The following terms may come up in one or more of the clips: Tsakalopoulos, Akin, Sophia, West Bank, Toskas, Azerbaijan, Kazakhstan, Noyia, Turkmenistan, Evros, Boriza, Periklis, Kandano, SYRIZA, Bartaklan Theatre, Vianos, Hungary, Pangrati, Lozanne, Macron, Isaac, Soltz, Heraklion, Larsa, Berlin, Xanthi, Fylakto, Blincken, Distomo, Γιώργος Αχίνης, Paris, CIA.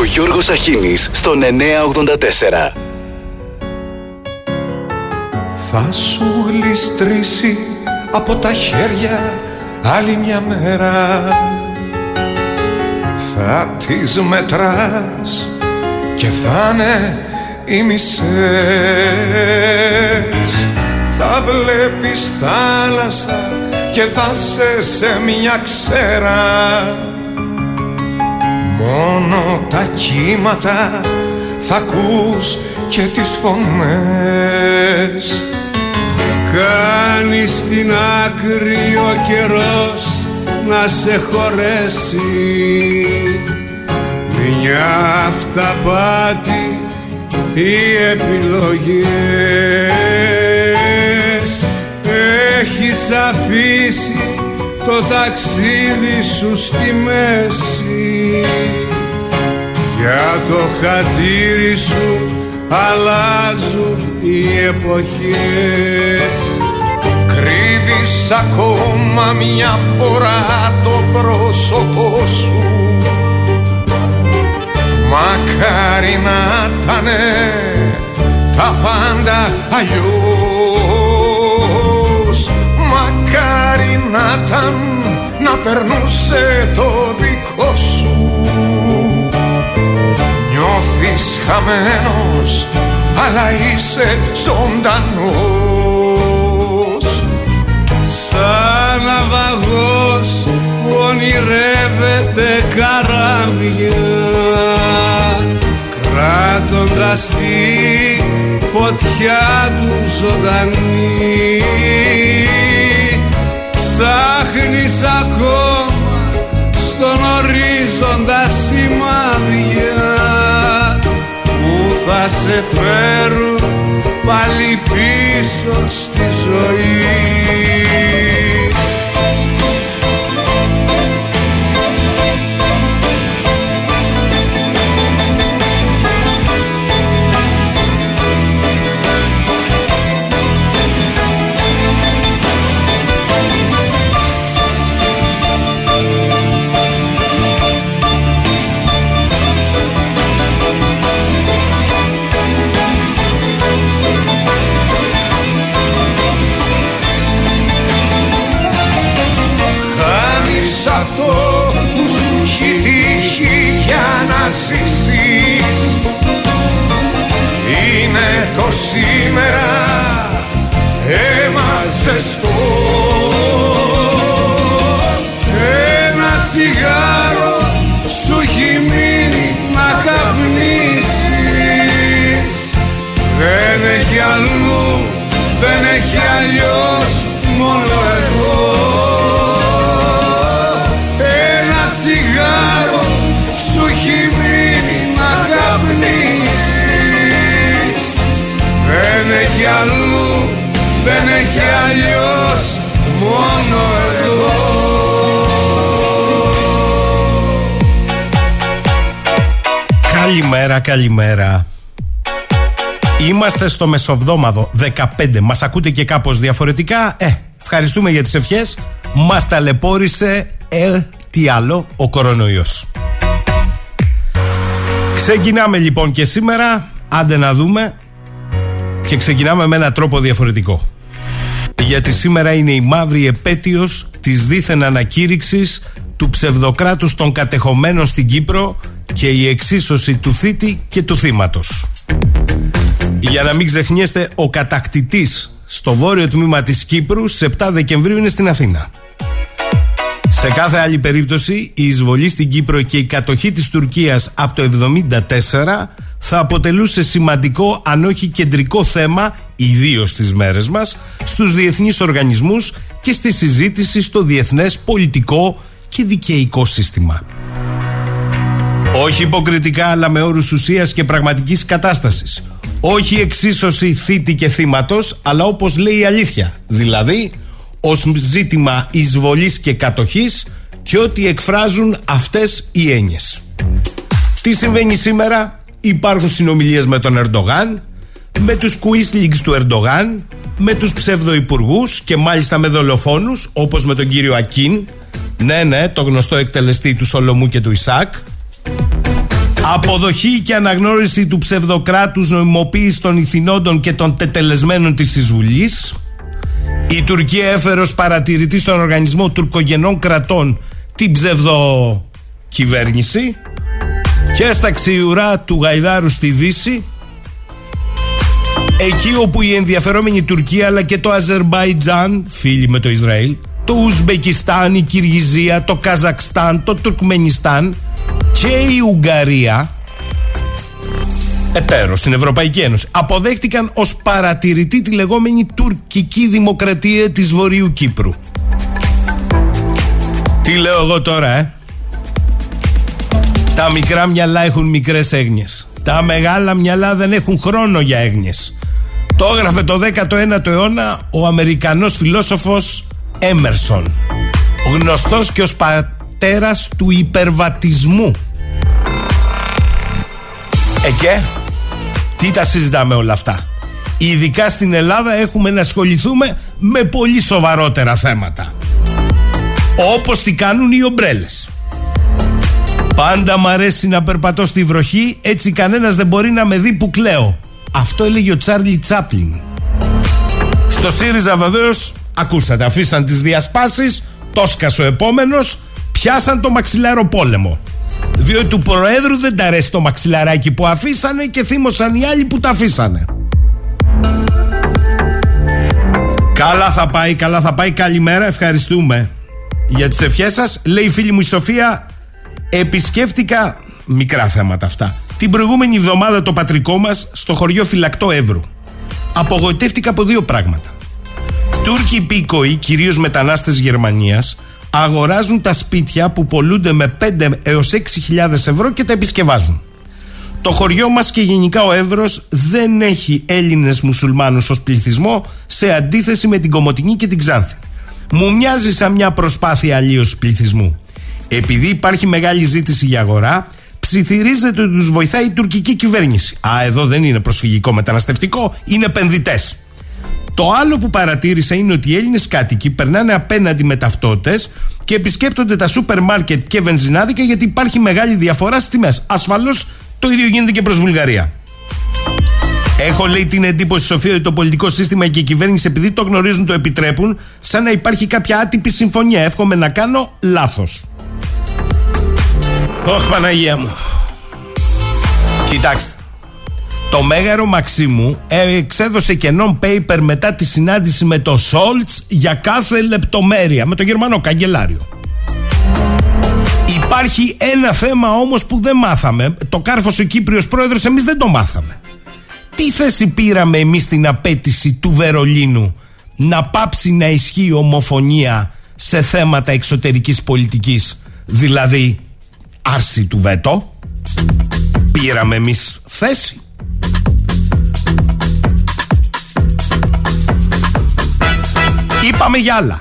Ο Γιώργος Αχίνης στον 984. Θα σου γλιστρήσει από τα χέρια άλλη μια μέρα. Θα τις μετράς και θα είναι οι μισές. Θα βλέπεις θάλασσα και θα σε σε μια ξέρα. Μόνο τα κύματα θα ακούς και τις φωνές. Κάνεις την άκρη ο καιρός να σε χωρέσει. Μια αυταπάτη οι επιλογές. Έχεις αφήσει το ταξίδι σου στη μέση. Για το χατήρι σου αλλάζουν οι εποχές. Κρύβεις ακόμα μια φορά το πρόσωπό σου. Μακάρι να τανε τα πάντα αλλιώς. Μακάρι να ταν να περνούσε το δικό σου. Νιώθεις χαμένος αλλά είσαι ζωντανός. Σαν ναυαγός που ονειρεύεται καράβια, κράτοντας τη φωτιά του ζωντανή. Ψάχνεις ακόμα στον ορίζοντα σημάδια που θα σε φέρουν πάλι πίσω στη ζωή. Αυτό που σου έχει τύχει για να ζήσεις είναι το σήμερα αίμα ζεστό. Ένα τσιγάρο σου έχει μείνει να καπνίσεις. Δεν έχει αλλού, δεν έχει αλλιώς, μόνο εγώ. Αλλού, δεν έχει αλλιώς, μόνο εγώ. Καλημέρα, καλημέρα. Είμαστε στο μεσοβδόμαδο 15. Μας ακούτε και κάπως διαφορετικά. Ευχαριστούμε για τις ευχές. Μας ταλαιπώρησε, τι άλλο, ο κορονοϊός. Ξεκινάμε λοιπόν και σήμερα. Άντε να δούμε. Και ξεκινάμε με έναν τρόπο διαφορετικό. Γιατί σήμερα είναι η μαύρη επέτειος της δίθεν ανακήρυξης του ψευδοκράτους των κατεχομένων στην Κύπρο και η εξίσωση του θήτη και του θύματος. Για να μην ξεχνιέστε, ο κατακτητής στο βόρειο τμήμα της Κύπρου στις 7 Δεκεμβρίου είναι στην Αθήνα. Σε κάθε άλλη περίπτωση, η εισβολή στην Κύπρο και η κατοχή της Τουρκίας από το 1974 θα αποτελούσε σημαντικό, αν όχι κεντρικό θέμα, ιδίως στις μέρες μας, στους διεθνείς οργανισμούς και στη συζήτηση στο διεθνές πολιτικό και δικαιικό σύστημα. Όχι υποκριτικά, αλλά με όρους ουσίας και πραγματικής κατάστασης. Όχι εξίσωση θήτη και θύματος, αλλά όπως λέει η αλήθεια, δηλαδή ως ζήτημα εισβολής και κατοχής και ό,τι εκφράζουν αυτές οι έννοιες. Τι συμβαίνει σήμερα? Υπάρχουν συνομιλίες με τον Ερντογάν, με τους κουίσλιγκς του Ερντογάν, με τους ψευδοϊπουργούς και μάλιστα με δολοφόνους, όπως με τον κύριο Ακίν, ναι, το γνωστό εκτελεστή του Σολομού και του Ισάκ. Αποδοχή και αναγνώριση του ψευδοκράτους, νομιμοποίηση των ηθινόντων και των τετελεσμένων της εισβουλής. Η Τουρκία έφερε ως παρατηρητή στον οργανισμό τουρκογενών κρατών την ψευδοκυβέρνηση. Και στα ξιουρά του Γαϊδάρου στη Δύση, εκεί όπου η ενδιαφερόμενη Τουρκία αλλά και το Αζερμπαϊτζάν, φίλοι με το Ισραήλ, το Ουσμπεκιστάν, η Κυργιζία, το Καζακστάν, το Τουρκμενιστάν και η Ουγγαρία, εταίρος στην Ευρωπαϊκή Ένωση, αποδέχτηκαν ως παρατηρητή τη λεγόμενη τουρκική δημοκρατία της Βορείου Κύπρου. Τι λέω εγώ τώρα, Τα μικρά μυαλά έχουν μικρές έγνοιες. Τα μεγάλα μυαλά δεν έχουν χρόνο για έγνοιες. Το έγραφε το 19ο αιώνα ο Αμερικανός φιλόσοφος Emerson, γνωστός και ως πατέρας του υπερβατισμού. Και τι τα συζητάμε όλα αυτά? Ειδικά στην Ελλάδα έχουμε να ασχοληθούμε με πολύ σοβαρότερα θέματα, όπως τι κάνουν οι ομπρέλες. Πάντα μ' αρέσει να περπατώ στη βροχή, έτσι κανένας δεν μπορεί να με δει που κλαίω. Αυτό έλεγε ο Τσάρλι Τσάπλιν. Στο ΣΥΡΙΖΑ βεβαίως, ακούσατε, αφήσαν τις διασπάσεις, Τόσκας ο επόμενος, πιάσαν το μαξιλάρο πόλεμο. Διότι του Προέδρου δεν τα αρέσει το μαξιλαράκι που αφήσανε και θύμωσαν οι άλλοι που τα αφήσανε. Καλά θα πάει, καλά θα πάει, καλημέρα, ευχαριστούμε για τις ευχές σας. Λέει η φίλη μου η Σοφία, επισκέφτηκα, μικρά θέματα αυτά, την προηγούμενη εβδομάδα το πατρικό μας στο χωριό Φυλακτό Εύρου. Απογοητεύτηκα από δύο πράγματα. Τούρκοι υπήκοοι, κυρίως μετανάστες Γερμανίας, αγοράζουν τα σπίτια που πωλούνται με 5 έως 6.000 ευρώ και τα επισκευάζουν. Το χωριό μας και γενικά ο Εύρος δεν έχει Έλληνες μουσουλμάνους ως πληθυσμό, σε αντίθεση με την Κομοτηνή και την Ξάνθη. Μου μοιάζει σαν μια προσπάθεια αλλίωσης πληθυσμού. Επειδή υπάρχει μεγάλη ζήτηση για αγορά, ψιθυρίζεται ότι τους βοηθάει η τουρκική κυβέρνηση. Α, εδώ δεν είναι προσφυγικό μεταναστευτικό, είναι επενδυτές. Το άλλο που παρατήρησα είναι ότι οι Έλληνες κάτοικοι περνάνε απέναντι με ταυτότητες και επισκέπτονται τα σούπερ μάρκετ και βενζινάδικα γιατί υπάρχει μεγάλη διαφορά στις τιμές. Ασφαλώς το ίδιο γίνεται και προς Βουλγαρία. Έχω, λέει, την εντύπωση, Σοφία, ότι το πολιτικό σύστημα και η κυβέρνηση, επειδή το γνωρίζουν, το επιτρέπουν, σαν να υπάρχει κάποια άτυπη συμφωνία. Εύχομαι να κάνω λάθος. Ωχ, Παναγία μου. Κοιτάξτε. Το Μέγαρο Μαξίμου εξέδωσε κενόν paper μετά τη συνάντηση με το Σόλτς για κάθε λεπτομέρεια, με τον Γερμανό καγκελάριο. Υπάρχει ένα θέμα όμως που δεν μάθαμε. Το κάρφωσε ο Κύπριος πρόεδρος, εμείς δεν το μάθαμε. Τι θέση πήραμε εμείς στην απέτηση του Βερολίνου να πάψει να ισχύει ομοφωνία σε θέματα εξωτερικής πολιτικής, δηλαδή άρση του βέτο? Πήραμε εμείς θέση? Είπαμε για άλλα.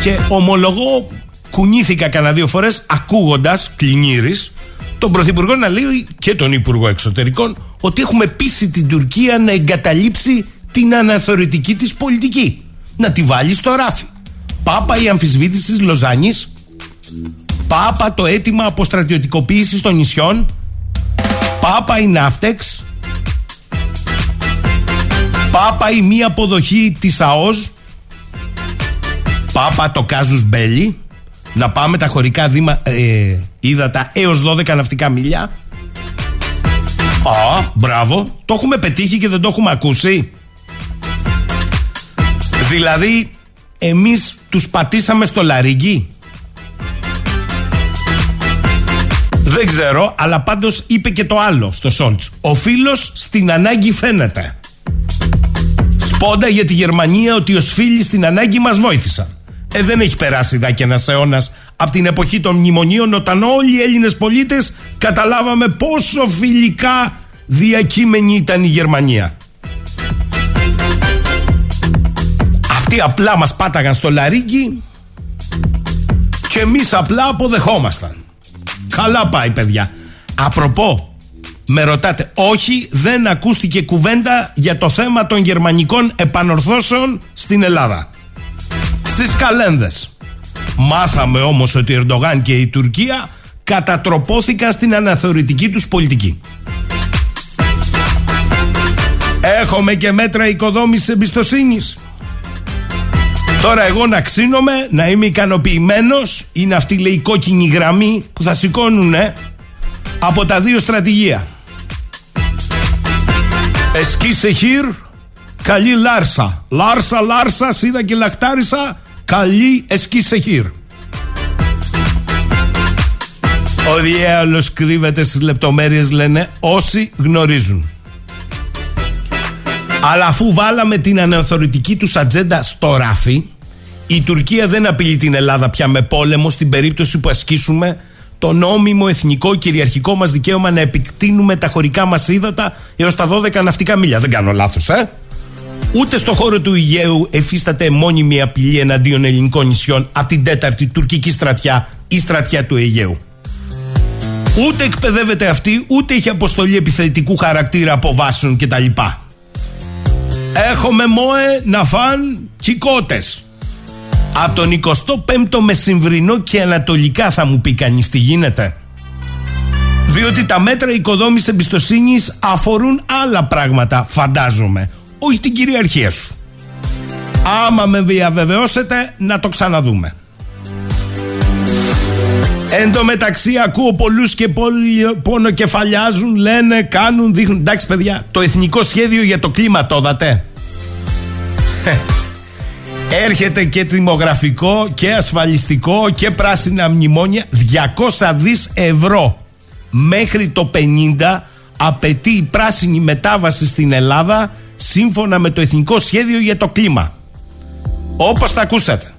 Και ομολογώ, κουνήθηκα κανένα δύο φορές ακούγοντας Κλινήρης, τον Πρωθυπουργό να λέει και τον Υπουργό Εξωτερικών ότι έχουμε πείσει την Τουρκία να εγκαταλείψει την αναθεωρητική της πολιτική, να τη βάλει στο ράφι. Πάπα η αμφισβήτηση της Λοζάνης, πάπα το αίτημα αποστρατιωτικοποίησης των νησιών, πάπα η Ναύτεξ, πάπα η μη αποδοχή της ΑΟΣ, πάπα το κάζους μπέλι, να πάμε τα χωρικά ύδατα έως 12 ναυτικά μίλια. Α, μπράβο, το έχουμε πετύχει και δεν το έχουμε ακούσει. Δηλαδή, εμείς τους πατήσαμε στο λαρύγγι. Δεν ξέρω, αλλά πάντως είπε και το άλλο στο Σόλτς. Ο φίλος στην ανάγκη φαίνεται. Σπόντα για τη Γερμανία ότι ως φίλοι στην ανάγκη μας βοήθησαν. Δεν έχει περάσει δάκι ένας αιώνας από την εποχή των μνημονίων, όταν όλοι οι Έλληνες πολίτες καταλάβαμε πόσο φιλικά διακείμενη ήταν η Γερμανία. Αυτοί απλά μας πάταγαν στο λαρύγγι και εμείς απλά αποδεχόμασταν. Καλά πάει, παιδιά. Απροπό, με ρωτάτε, όχι, δεν ακούστηκε κουβέντα για το θέμα των γερμανικών επανορθώσεων στην Ελλάδα, στις καλένδες. Μάθαμε όμως ότι ο Ερντογάν και η Τουρκία κατατροπώθηκαν στην αναθεωρητική τους πολιτική. Έχουμε και μέτρα οικοδόμησης εμπιστοσύνης. Τώρα εγώ να ξύνομαι, να είμαι ικανοποιημένος, είναι αυτή λέει η κόκκινη γραμμή που θα σηκώνουν από τα δύο στρατηγία. Εσcisehir, καλή Λάρσα. Λάρσα, σίδα και λακτάρισα, καλή Escisehir. Ο διάολος κρύβεται στις λεπτομέρειες, λένε όσοι γνωρίζουν. Αλλά αφού βάλαμε την αναθεωρητική τους ατζέντα στο ράφι, η Τουρκία δεν απειλεί την Ελλάδα πια με πόλεμο στην περίπτωση που ασκήσουμε το νόμιμο εθνικό κυριαρχικό μας δικαίωμα να επεκτείνουμε τα χωρικά μας ύδατα έως τα 12 ναυτικά μίλια. Δεν κάνω λάθος, Ούτε στο χώρο του Αιγαίου εφίσταται μόνιμη απειλή εναντίον ελληνικών νησιών από την 4η τουρκική στρατιά ή στρατιά του Αιγαίου. Ούτε εκπαιδεύεται αυτή, ούτε έχει αποστολή επιθετικού χαρακτήρα από βάσεων κτλ. Έχουμε ΜΟΕ να φαν κικότες. Από τον 25ο μεσημβρινό και ανατολικά θα μου πει κανείς τι γίνεται. Διότι τα μέτρα οικοδόμησης εμπιστοσύνης αφορούν άλλα πράγματα, φαντάζομαι. Όχι την κυριαρχία σου. Άμα με διαβεβαιώσετε, να το ξαναδούμε. Εν τω μεταξύ ακούω πολλούς και πονοκεφαλιάζουν, λένε, κάνουν, δείχνουν. Εντάξει παιδιά, το εθνικό σχέδιο για το κλίμα το είδατε? Έρχεται και δημογραφικό και ασφαλιστικό και πράσινα μνημόνια. 200 δις ευρώ μέχρι το 50 απαιτεί η πράσινη μετάβαση στην Ελλάδα σύμφωνα με το εθνικό σχέδιο για το κλίμα. Όπως τα ακούσατε.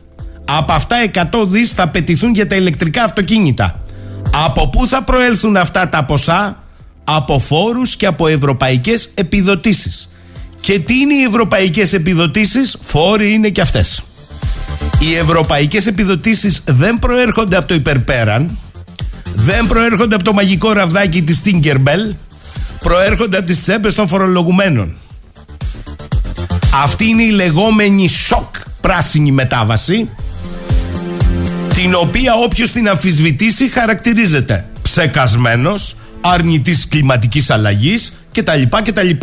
Από αυτά 100 δις θα πετηθούν για τα ηλεκτρικά αυτοκίνητα. Από πού θα προέλθουν αυτά τα ποσά? Από φόρους και από ευρωπαϊκές επιδοτήσεις. Και τι είναι οι ευρωπαϊκές επιδοτήσεις? Φόροι είναι και αυτές. Οι ευρωπαϊκές επιδοτήσεις δεν προέρχονται από το υπερπέραν, δεν προέρχονται από το μαγικό ραβδάκι της Tinkerbell, προέρχονται από τις τσέπες των φορολογουμένων. Αυτή είναι η λεγόμενη σοκ πράσινη μετάβαση, την οποία όποιος την αμφισβητήσει χαρακτηρίζεται ψεκασμένος, αρνητής κλιματικής αλλαγής κτλ.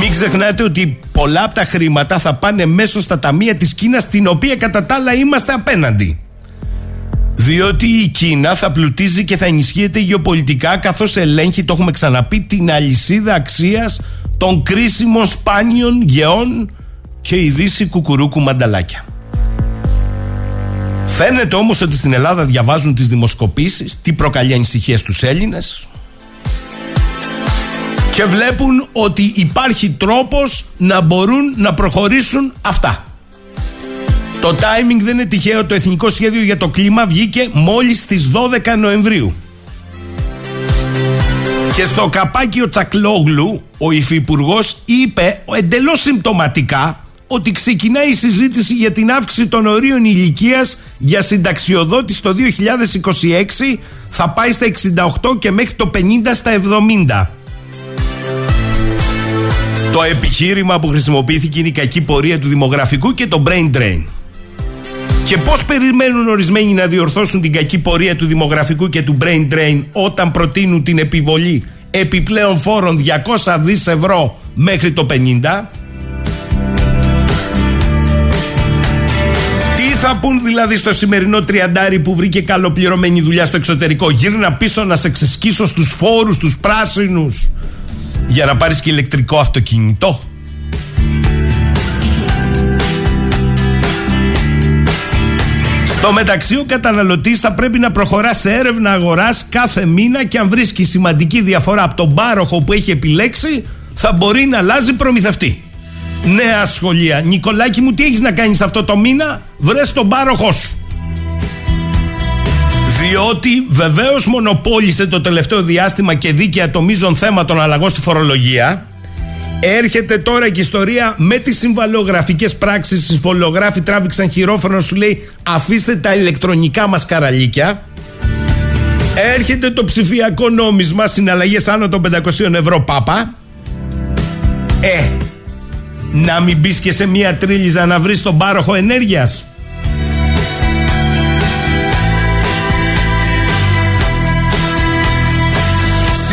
Μην ξεχνάτε ότι πολλά από τα χρήματα θα πάνε μέσω στα ταμεία της Κίνας, την οποία κατά τα άλλα είμαστε απέναντι. Διότι η Κίνα θα πλουτίζει και θα ενισχύεται γεωπολιτικά, καθώς ελέγχει, το έχουμε ξαναπεί, την αλυσίδα αξίας των κρίσιμων σπάνιων γεών και η Δύση κουκουρούκου μανταλάκια. Φαίνεται όμως ότι στην Ελλάδα διαβάζουν τις δημοσκοπήσεις, τι προκαλεί ανησυχία στους Έλληνες, και βλέπουν ότι υπάρχει τρόπος να μπορούν να προχωρήσουν αυτά. Το timing δεν είναι τυχαίο. Το Εθνικό Σχέδιο για το Κλίμα βγήκε μόλις στις 12 Νοεμβρίου. Και στο καπάκι ο Τσακλόγλου, ο υφυπουργός, είπε εντελώς συμπτωματικά ότι ξεκινάει η συζήτηση για την αύξηση των ορίων ηλικίας για συνταξιοδότηση το 2026, θα πάει στα 68 και μέχρι το 50 στα 70. Το επιχείρημα που χρησιμοποιήθηκε είναι η κακή πορεία του δημογραφικού και το brain drain. Και πώς περιμένουν ορισμένοι να διορθώσουν την κακή πορεία του δημογραφικού και του brain drain όταν προτείνουν την επιβολή επιπλέον φόρων 200 δις ευρώ μέχρι το 50? Τι θα πούν δηλαδή στο σημερινό τριαντάρι που βρήκε καλοπληρωμένη δουλειά στο εξωτερικό? Γύρνα πίσω να σε ξεσκίσω στους φόρους, τους πράσινους, για να πάρεις και ηλεκτρικό αυτοκίνητο. Στο μεταξύ ο καταναλωτής θα πρέπει να προχωρά σε έρευνα αγοράς κάθε μήνα, και αν βρίσκει σημαντική διαφορά από τον πάροχο που έχει επιλέξει, θα μπορεί να αλλάζει προμηθευτή. Νέα σχολεία. Νικολάκη μου, τι έχεις να κάνεις αυτό το μήνα? Βρες τον πάροχό σου. Διότι βεβαίως μονοπόλησε το τελευταίο διάστημα και δίκαια το μείζον θέμα των αλλαγών στη φορολογία. Έρχεται τώρα και η ιστορία με τις συμβαλλογραφικές πράξεις. Οι συμβαλλογράφοι τράβηξαν χειρόφρονο, σου λέει αφήστε τα ηλεκτρονικά μας καραλίκια. Έρχεται το ψηφιακό νόμισμα, συναλλαγές άνω των 500 ευρώ πάπα. Να μην μπεις και σε μία τρίλιζα να βρεις τον πάροχο ενέργειας.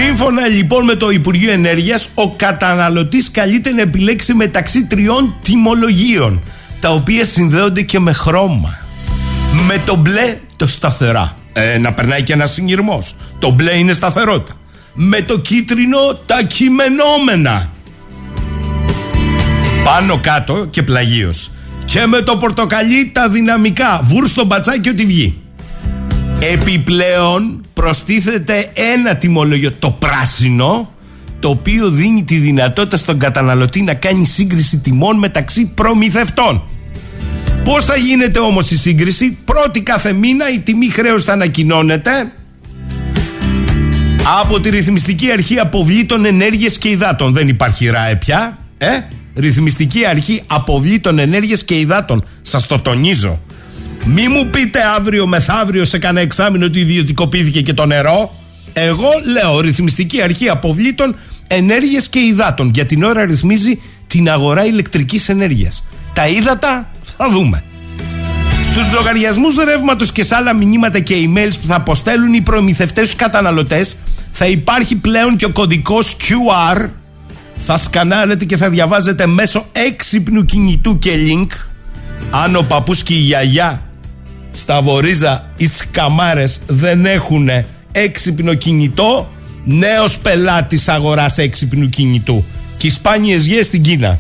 Σύμφωνα λοιπόν με το Υπουργείο Ενέργειας, ο καταναλωτής καλείται να επιλέξει μεταξύ τριών τιμολογίων, τα οποία συνδέονται και με χρώμα. Με το μπλε το σταθερά, να περνάει και ένας συγκυρμός. Το μπλε είναι σταθερότητα. Με το κίτρινο τα κειμενόμενα, πάνω κάτω και πλαγίως. Και με το πορτοκαλί τα δυναμικά, βουρ στο μπατσάκι ό,τι βγει. Επιπλέον προστίθεται ένα τιμολόγιο, το πράσινο, το οποίο δίνει τη δυνατότητα στον καταναλωτή να κάνει σύγκριση τιμών μεταξύ προμηθευτών. Πώς θα γίνεται όμως η σύγκριση? Πρώτη κάθε μήνα η τιμή χρέους θα ανακοινώνεται από τη Ρυθμιστική Αρχή Αποβλήτων Ενέργειας και Υδάτων. Δεν υπάρχει ΡΑΕ πια, Ρυθμιστική Αρχή Αποβλήτων Ενέργειας και Υδάτων. Σας το τονίζω. Μη μου πείτε αύριο μεθαύριο σε κανένα εξάμηνο ότι ιδιωτικοποιήθηκε και το νερό. Εγώ λέω Ρυθμιστική Αρχή Αποβλήτων Ενέργειας και Υδάτων. Για την ώρα ρυθμίζει την αγορά ηλεκτρικής ενέργειας. Τα ύδατα θα δούμε. Στους λογαριασμούς ρεύματος και σε άλλα μηνύματα και emails που θα αποστέλουν οι προμηθευτές στους καταναλωτές θα υπάρχει πλέον και ο κωδικός QR. Θα σκανάρετε και θα διαβάζετε μέσω έξυπνου κινητού και link. Αν ο παππούς και η γιαγιά στα Βορίζα ή τις καμάρες δεν έχουν έξυπνο κινητό, νέος πελάτης αγοράς έξυπνου κινητού. Και οι σπάνιες γιές στην Κίνα.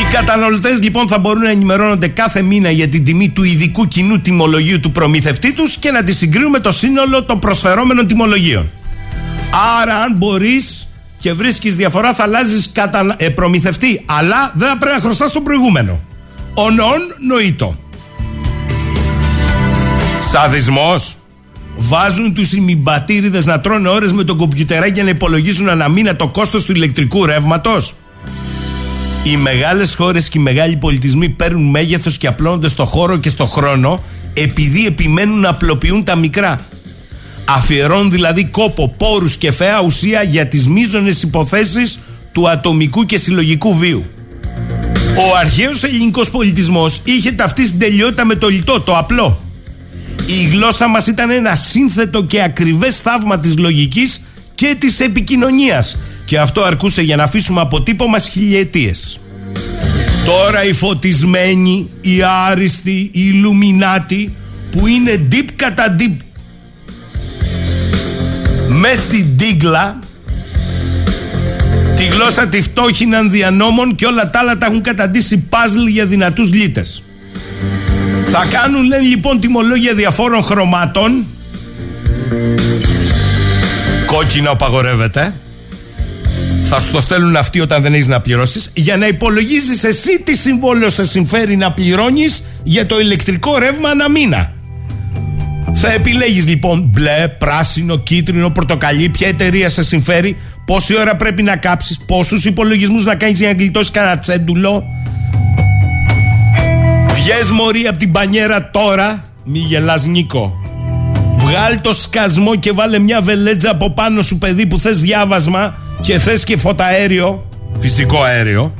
Οι καταναλωτές λοιπόν θα μπορούν να ενημερώνονται κάθε μήνα για την τιμή του ειδικού κοινού τιμολογίου του προμηθευτή τους και να τη συγκρίνουν με το σύνολο των προσφερόμενων τιμολογίων. Άρα αν μπορείς και βρίσκεις διαφορά θα αλλάζεις προμηθευτή, αλλά δεν θα πρέπει να χρωστάς τον προηγούμενο. Ο νοήτο. Σαδισμός. Βάζουν τους ημιμπατήριδες να τρώνε ώρες με τον κομπιουτεράκι για να υπολογίζουν ανά μήνα το κόστος του ηλεκτρικού ρεύματος. Οι μεγάλες χώρες και οι μεγάλοι πολιτισμοί παίρνουν μέγεθος και απλώνονται στο χώρο και στο χρόνο, επειδή επιμένουν να απλοποιούν τα μικρά. Αφιερώνουν δηλαδή κόπο, πόρους και φαιά ουσία για τις μείζονες υποθέσεις του ατομικού και συλλογικού βίου. Ο αρχαίος ελληνικός πολιτισμός είχε ταυτίσει στην τελειότητα με το λιτό, το απλό. Η γλώσσα μας ήταν ένα σύνθετο και ακριβές θαύμα της λογικής και της επικοινωνίας, και αυτό αρκούσε για να αφήσουμε αποτύπωμα στις χιλιετίες. Τώρα οι φωτισμένοι, οι άριστοι, οι Ιλουμινάτοι, που είναι deep κατά deep, μες στην Τίγκλα, τη γλώσσα τη φτώχυναν διανόμων και όλα τα άλλα τα έχουν καταντήσει παζλ για δυνατούς λύτες. Θα κάνουν, λένε, λοιπόν τιμολόγια διαφόρων χρωμάτων. Κόκκινο απαγορεύεται. Θα σου το στέλνουν αυτοί όταν δεν έχεις να πληρώσεις, για να υπολογίζεις εσύ τι συμβόλαιο σε συμφέρει να πληρώνεις για το ηλεκτρικό ρεύμα ανά μήνα. Θα επιλέγεις λοιπόν μπλε, πράσινο, κίτρινο, πορτοκαλί, ποια εταιρεία σε συμφέρει, πόση ώρα πρέπει να κάψεις, πόσους υπολογισμούς να κάνεις για να γλιτώσεις κανένα τσέντουλο. Βγες μωρή από την πανιέρα τώρα, μη γελάς Νίκο. Βγάλ το σκασμό και βάλε μια βελέτζα από πάνω σου, παιδί, που θες διάβασμα και θες και φωταέριο, φυσικό αέριο.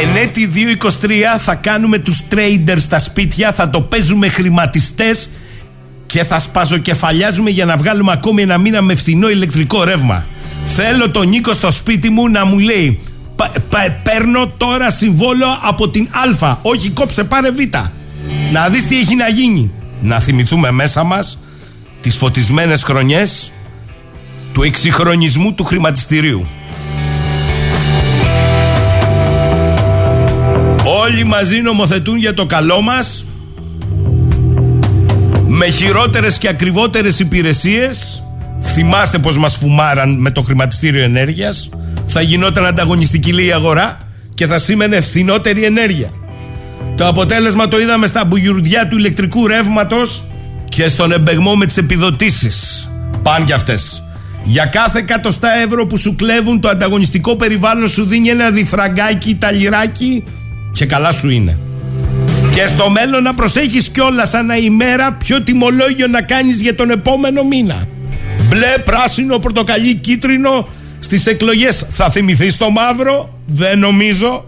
Εν έτη 2023 θα κάνουμε τους traders στα σπίτια, θα το παίζουμε χρηματιστές και θα σπαζοκεφαλιάζουμε για να βγάλουμε ακόμη ένα μήνα με φθηνό ηλεκτρικό ρεύμα. Θέλω τον Νίκο στο σπίτι μου να μου λέει παίρνω τώρα συμβόλαιο από την Α, όχι κόψε πάρε Β, να δεις τι έχει να γίνει. Να θυμηθούμε μέσα μας τις φωτισμένες χρονιές του εξυγχρονισμού του χρηματιστηρίου. Όλοι μαζί νομοθετούν για το καλό μας, με χειρότερες και ακριβότερες υπηρεσίες. Θυμάστε πως μας φουμάραν με το χρηματιστήριο ενέργειας. Θα γινόταν ανταγωνιστική λέει αγορά και θα σήμαινε φθηνότερη ενέργεια. Το αποτέλεσμα το είδαμε στα μπουγιουρδιά του ηλεκτρικού ρεύματος και στον εμπεγμό με τις επιδοτήσεις. Πάνε κι αυτές. Για κάθε 100 ευρώ που σου κλέβουν, το ανταγωνιστικό περιβάλλον σου δίνει ένα διφραγκάκι, ταλιράκι, και καλά σου είναι. Και στο μέλλον να προσέχεις κιόλας ανά ημέρα ποιο τιμολόγιο να κάνεις για τον επόμενο μήνα. Μπλε, πράσινο, πορτοκαλί, κίτρινο. Στις εκλογές θα θυμηθείς το μαύρο? Δεν νομίζω.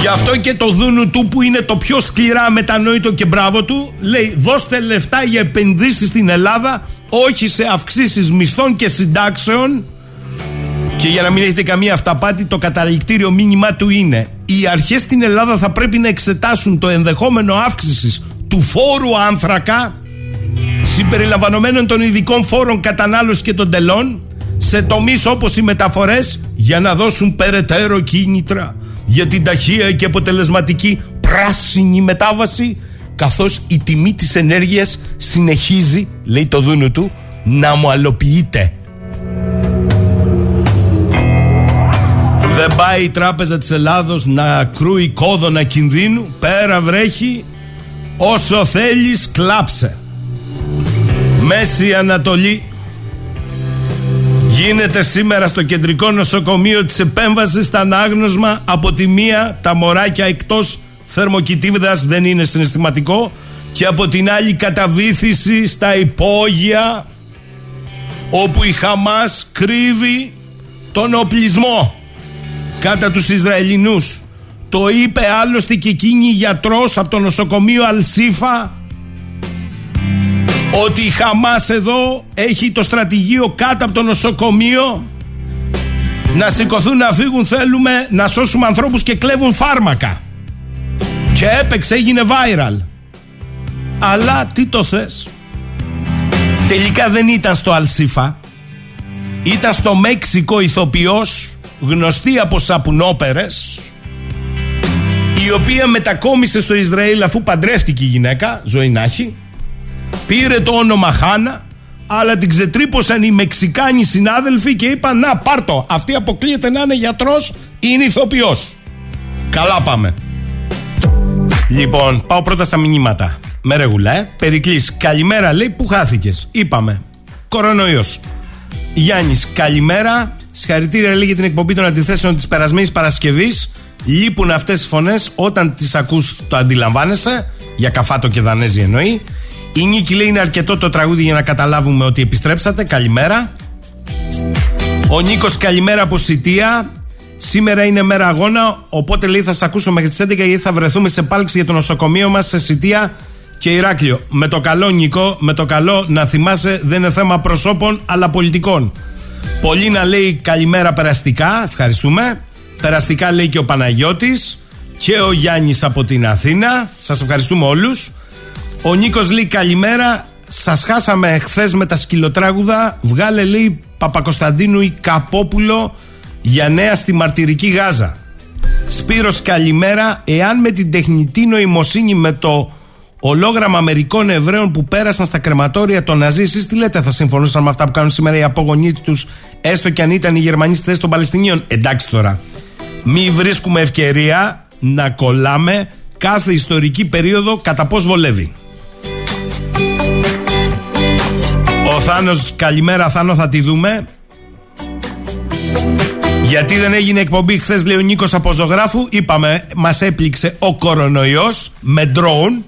Γι' αυτό και το δούνου του, που είναι το πιο σκληρά μετανόητο και μπράβο του, λέει δώστε λεφτά για επενδύσεις στην Ελλάδα, όχι σε αυξήσεις μισθών και συντάξεων. Και για να μην έχετε καμία αυταπάτη, το καταληκτήριο μήνυμά του είναι οι αρχές στην Ελλάδα θα πρέπει να εξετάσουν το ενδεχόμενο αύξησης του φόρου άνθρακα συμπεριλαμβανομένων των ειδικών φόρων κατανάλωσης και των τελών σε τομείς όπως οι μεταφορές, για να δώσουν περαιτέρω κίνητρα για την ταχεία και αποτελεσματική πράσινη μετάβαση, καθώς η τιμή της ενέργειας συνεχίζει, λέει το δούνου του, να μου αλοποιείται. Δεν πάει η Τράπεζα της Ελλάδος να κρούει κόδωνα κινδύνου, πέρα βρέχει, όσο θέλεις κλάψε. Μέση Ανατολή. Γίνεται σήμερα στο κεντρικό νοσοκομείο της επέμβασης στα ανάγνωσμα. Από τη μία τα μωράκια εκτός θερμοκοιτίβδας, δεν είναι συναισθηματικό, και από την άλλη καταβήθηση στα υπόγεια, όπου η Χαμάς κρύβει τον οπλισμό κατά τους Ισραηλινούς. Το είπε άλλωστε και εκείνη η γιατρός από το νοσοκομείο Al-Shifa, ότι η Χαμάς εδώ έχει το στρατηγείο κάτω από το νοσοκομείο, να σηκωθούν να φύγουν, θέλουμε να σώσουμε ανθρώπους, και κλέβουν φάρμακα. Και έπαιξε, έγινε viral. Αλλά τι το θες. Τελικά δεν ήταν στο Al-Shifa, ήταν στο Μέξικο ηθοποιός, γνωστή από σαπουνόπερες, η οποία μετακόμισε στο Ισραήλ αφού παντρεύτηκε η γυναίκα, ζωή να έχει. Πήρε το όνομα Χάνα, αλλά την ξετρύπωσαν οι Μεξικάνοι συνάδελφοι και είπαν να πάρτο, αυτή αποκλείεται να είναι γιατρός, είναι ηθοποιός. Καλά πάμε. Λοιπόν, πάω πρώτα στα μηνύματα. Με ρεγουλά, Περικλής, καλημέρα, λέει, που χάθηκες. Είπαμε, κορονοϊός. Γιάννης, καλημέρα. Συγχαρητήρια, λέει, για την εκπομπή των αντιθέσεων της περασμένης Παρασκευής. Λείπουν αυτές οι φωνές, όταν τις ακούς το αντιλαμβάνεσαι. Για Καφάτο και Δανέζη εννοεί. Η Νίκη λέει είναι αρκετό το τραγούδι για να καταλάβουμε ότι επιστρέψατε. Καλημέρα. Ο Νίκος, καλημέρα από Σιτία. Σήμερα είναι μέρα αγώνα, οπότε λέει θα σας ακούσω μέχρι τις 11, γιατί θα βρεθούμε σε πάλξη για το νοσοκομείο μας σε Σιτία και Ηράκλειο. Με το καλό, Νίκο, με το καλό, να θυμάσαι δεν είναι θέμα προσώπων αλλά πολιτικών. Πολύνα λέει καλημέρα περαστικά, ευχαριστούμε. Περαστικά λέει και ο Παναγιώτης και ο Γιάννης από την Αθήνα. Σας ευχαριστούμε όλους. Ο Νίκος λέει καλημέρα, σας χάσαμε χθες με τα σκυλοτράγουδα, βγάλε λέει Παπακοσταντίνου ή Καπόπουλο για νέα στη μαρτυρική Γάζα. Σπύρος καλημέρα, εάν με την τεχνητή νοημοσύνη με το ολόγραμμα μερικών Εβραίων που πέρασαν στα κρεματόρια των Ναζί, εσείς τι λέτε, θα συμφωνούσαν με αυτά που κάνουν σήμερα οι απόγονοί τους, έστω και αν ήταν οι Γερμανοί στη θέση των Παλαιστινίων? Εντάξει τώρα, μη βρίσκουμε ευκαιρία να κολλάμε κάθε ιστορική περίοδο κατά πώς βολεύει. Ο Θάνος, καλημέρα Θάνο, θα τη δούμε. Γιατί δεν έγινε εκπομπή χθες, λέει ο Νίκος από Ζωγράφου. Είπαμε, μας έπληξε ο κορονοϊός με ντρόουν,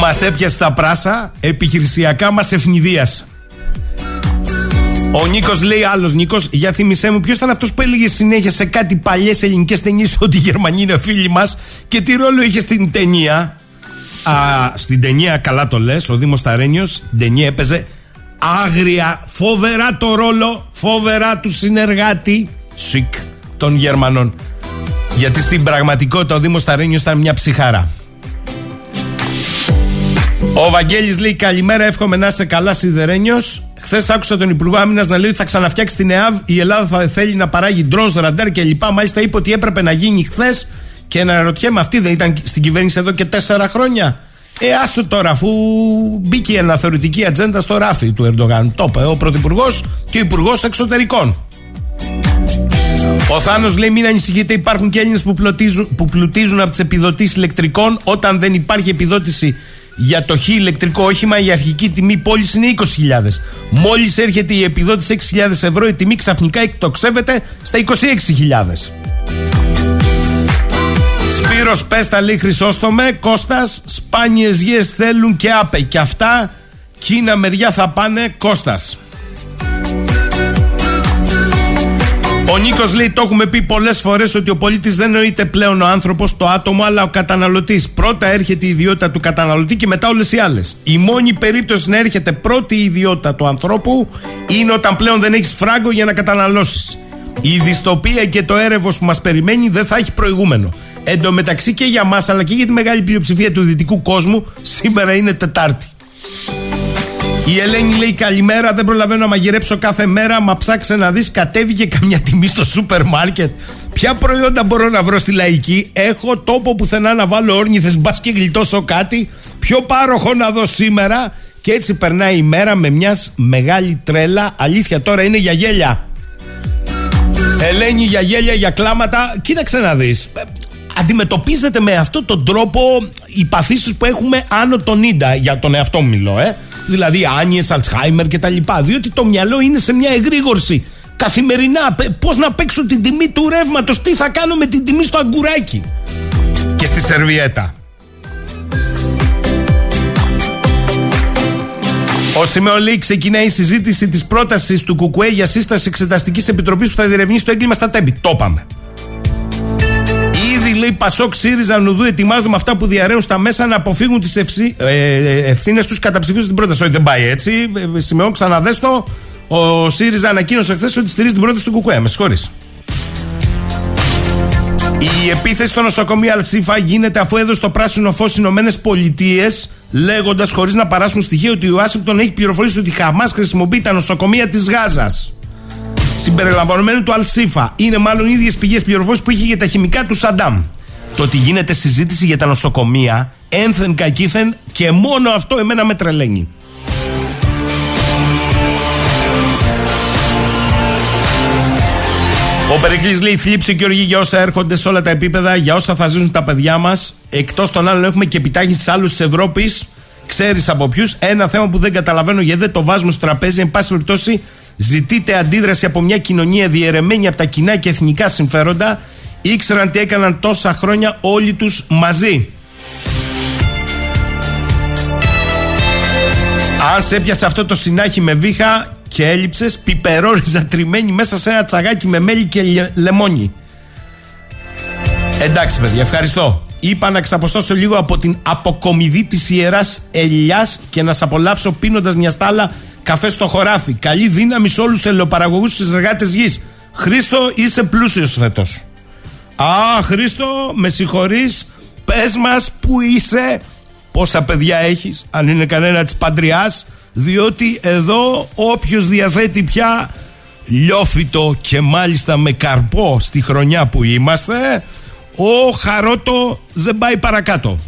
μας έπιασε τα πράσα, επιχειρησιακά μας ευνηδίασε. Ο Νίκος λέει, άλλος Νίκος, για θυμισέ μου ποιος ήταν αυτός που έλεγε συνέχεια σε κάτι παλιές ελληνικές ταινίες ότι οι Γερμανοί είναι φίλοι μας, και τι ρόλο είχε στην ταινία? Στην ταινία, καλά το λες, ο Δήμος Ταρένιος, στην ταινία έπαιζε άγρια, φοβερά το ρόλο, φοβερά του συνεργάτη σικ των Γερμανών, γιατί στην πραγματικότητα ο Δήμος Ταρένιος ήταν μια ψυχαρά. Ο Βαγγέλης λέει καλημέρα, εύχομαι να είσαι καλά Σιδερένιος. Χθες άκουσα τον Υπουργό Άμυνας να λέει ότι θα ξαναφτιάξει την ΕΑΒ, η Ελλάδα θα θέλει να παράγει ντρόνς, ραντέρ και λοιπά. Μάλιστα είπε ότι έπρεπε να γίνει χθες. Και να ρωτιέμαι, αυτή δεν ήταν στην κυβέρνηση εδώ και 4 χρόνια? Άστο τώρα, αφού μπήκε η αναθεωρητική ατζέντα στο ράφι του Ερντογάν. Το είπε ο Πρωθυπουργός και ο Υπουργός Εξωτερικών. Ο Θάνος λέει μην ανησυχείτε, υπάρχουν και Έλληνες που πλουτίζουν από τις επιδοτήσεις ηλεκτρικών. Όταν δεν υπάρχει επιδότηση για το χ ηλεκτρικό όχημα, η αρχική τιμή πώληση είναι 20.000. Μόλις έρχεται η επιδότηση 6.000 ευρώ, η τιμή ξαφνικά εκτοξεύεται στα 26.000. Σπύρος, πες τα λέει Χρυσόστομε. Κώστας, σπάνιες γιες θέλουν και άπε, και αυτά Κίνα μεριά θα πάνε, Κώστας. Ο Νίκος λέει: το έχουμε πει πολλές φορές ότι ο πολίτης δεν νοείται πλέον ο άνθρωπος, το άτομο, αλλά ο καταναλωτής. Πρώτα έρχεται η ιδιότητα του καταναλωτή και μετά όλες οι άλλες. Η μόνη περίπτωση να έρχεται πρώτη η ιδιότητα του ανθρώπου είναι όταν πλέον δεν έχεις φράγκο για να καταναλώσεις. Η δυστοπία και το έρευος που μας περιμένει δεν θα έχει προηγούμενο. Εν τω μεταξύ και για μας αλλά και για τη μεγάλη πλειοψηφία του δυτικού κόσμου, σήμερα είναι Τετάρτη. Η Ελένη λέει: καλημέρα, δεν προλαβαίνω να μαγειρέψω κάθε μέρα. Μα ψάξε να δεις, κατέβηκε καμιά τιμή στο σούπερ μάρκετ. Ποια προϊόντα μπορώ να βρω στη Λαϊκή? Έχω τόπο πουθενά να βάλω όρνηθες, μπας και γλιτώσω κάτι? Ποιο πάροχο να δω σήμερα? Και έτσι περνάει η μέρα με μια μεγάλη τρέλα. Αλήθεια τώρα είναι για γέλια. Ελένη, για γέλια, για κλάματα. Κοίταξε να δεις. Αντιμετωπίζεται με αυτόν τον τρόπο οι παθήσεις που έχουμε άνω των 90, για τον εαυτό μου μιλώ, δηλαδή άνοιες, Αλτσχάιμερ και τα λοιπά, διότι το μυαλό είναι σε μια εγρήγορση καθημερινά. Πώς να παίξω την τιμή του ρεύματος, τι θα κάνω με την τιμή στο αγκουράκι και στη σερβιέτα. Ο Σιμεολή ξεκινάει η συζήτηση της πρότασης του Κουκουέ για σύσταση εξεταστικής επιτροπής που θα διερευνήσει το έγκλημα στα Τέμπη. Το είπαμε. Ήδη λέει Πασόκ, ΣΥΡΙΖΑ, Νουδού ετοιμάζουν αυτά που διαρρέουν στα μέσα να αποφύγουν τις ευθύνες τους καταψηφίους στην πρόταση. Όχι, δεν πάει έτσι. Σημειώνω, ξαναδέστο. Ο ΣΥΡΙΖΑ ανακοίνωσε χθες ότι στηρίζει την πρόταση του Κουκουέ. Με συγχωρείς. Η επίθεση στο νοσοκομείο Αλ-Σίφα γίνεται αφού έδωσε το πράσινο φως στις ΗΠΑ, λέγοντας χωρίς να παράσχουν στοιχεία ότι η Ουάσιγκτον έχει πληροφορήσει ότι η Χαμάς χρησιμοποιεί τα νοσοκομεία της Γάζας, συμπεριλαμβανομένου του Αλ-Σίφα. Είναι μάλλον οι ίδιες πηγές πληροφόρησης που είχε για τα χημικά του Σαντάμ. Το ότι γίνεται συζήτηση για τα νοσοκομεία ένθεν κακήθεν και μόνο αυτό εμένα με τρελαίνει. Ο Περικλής λέει: θλίψη και οργή για όσα έρχονται σε όλα τα επίπεδα, για όσα θα ζήσουν τα παιδιά μας. Εκτός των άλλων, έχουμε και επιτάχυνση στις άλλους της Ευρώπης. Ξέρεις από ποιους. Ένα θέμα που δεν καταλαβαίνω γιατί δεν το βάζουμε στο τραπέζι. Εν πάση περιπτώσει, ζητείται αντίδραση από μια κοινωνία διαιρεμένη από τα κοινά και εθνικά συμφέροντα. Ήξεραν τι έκαναν τόσα χρόνια όλοι τους μαζί. Αν σε έπιασε αυτό το συνάχι με βήχα και έλειψες, πιπερόριζα τριμμένη μέσα σε ένα τσαγάκι με μέλι και λεμόνι. Εντάξει παιδιά, ευχαριστώ. Είπα να ξαποστάσω λίγο από την αποκομιδή της Ιεράς Ελιάς και να σ' απολαύσω πίνοντας μια στάλα καφέ στο χωράφι. Καλή δύναμη σε όλους τους ελαιοπαραγωγούς στις εργάτες γης. Χρήστο, είσαι πλούσιος φέτος. Α, Χρήστο, με συγχωρείς. Πες μας που είσαι, πόσα παιδιά έχεις, αν είναι κανένα της παντριάς, διότι εδώ όποιος διαθέτει πια λιόφυτο και μάλιστα με καρπό στη χρονιά που είμαστε, ο χαρότο δεν πάει παρακάτω.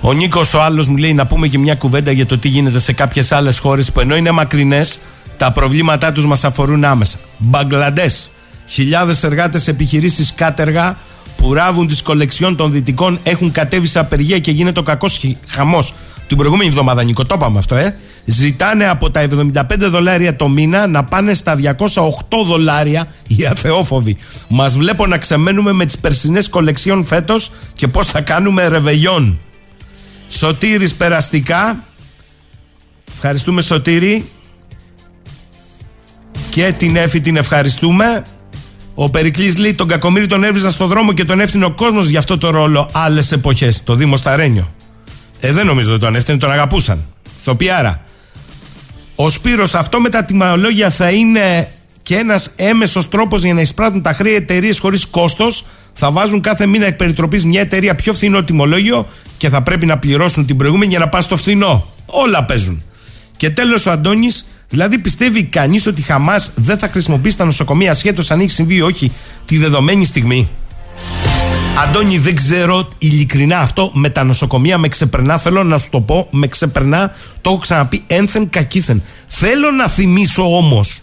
Ο Νίκος ο άλλος μου λέει να πούμε και μια κουβέντα για το τι γίνεται σε κάποιες άλλες χώρες που ενώ είναι μακρινές, τα προβλήματά τους μας αφορούν άμεσα. Μπαγκλαντές, χιλιάδες εργάτες επιχειρήσεις κάτεργα που ράβουν τις κολεξιών των δυτικών έχουν κατέβει σε απεργία και γίνεται ο κακός χαμός. Την προηγούμενη εβδομάδα, Νίκο, το είπαμε αυτό, Ζητάνε από τα $75 το μήνα να πάνε στα $208 οι αθεόφοβοι. Μας βλέπω να ξεμένουμε με τις περσινές κολεξιών φέτος και πώς θα κάνουμε ρεβεγιόν. Σωτήρης περαστικά. Ευχαριστούμε Σωτήρη. Και την Έφη την ευχαριστούμε. Ο Περικλής λέει: τον Κακομοίρη τον έβριζα στον δρόμο και τον έφτιανε ο κόσμος για αυτό το ρόλο άλλες εποχές. Το Δήμο Σταρένιο. Δεν νομίζω ότι τον έφτιανε, τον αγαπούσαν. Ηθοποιάρα. Ο Σπύρος: αυτό με τα τιμολόγια θα είναι και ένας έμεσος τρόπος για να εισπράττουν τα χρέη εταιρείες χωρίς κόστος. Θα βάζουν κάθε μήνα εκ περιτροπής μια εταιρεία πιο φθηνό τιμολόγιο και θα πρέπει να πληρώσουν την προηγούμενη για να πάνε στο φθηνό. Όλα παίζουν. Και τέλος ο Αντώνης: δηλαδή πιστεύει κανείς ότι η Χαμάς δεν θα χρησιμοποιήσει τα νοσοκομεία ασχέτως αν έχει συμβεί ή όχι τη δεδομένη στιγμή? Αντώνη, δεν ξέρω ειλικρινά, αυτό με τα νοσοκομεία με ξεπερνά. Θέλω να σου το πω, με ξεπερνά. Το έχω ξαναπεί ένθεν κακήθεν. Θέλω να θυμίσω όμως,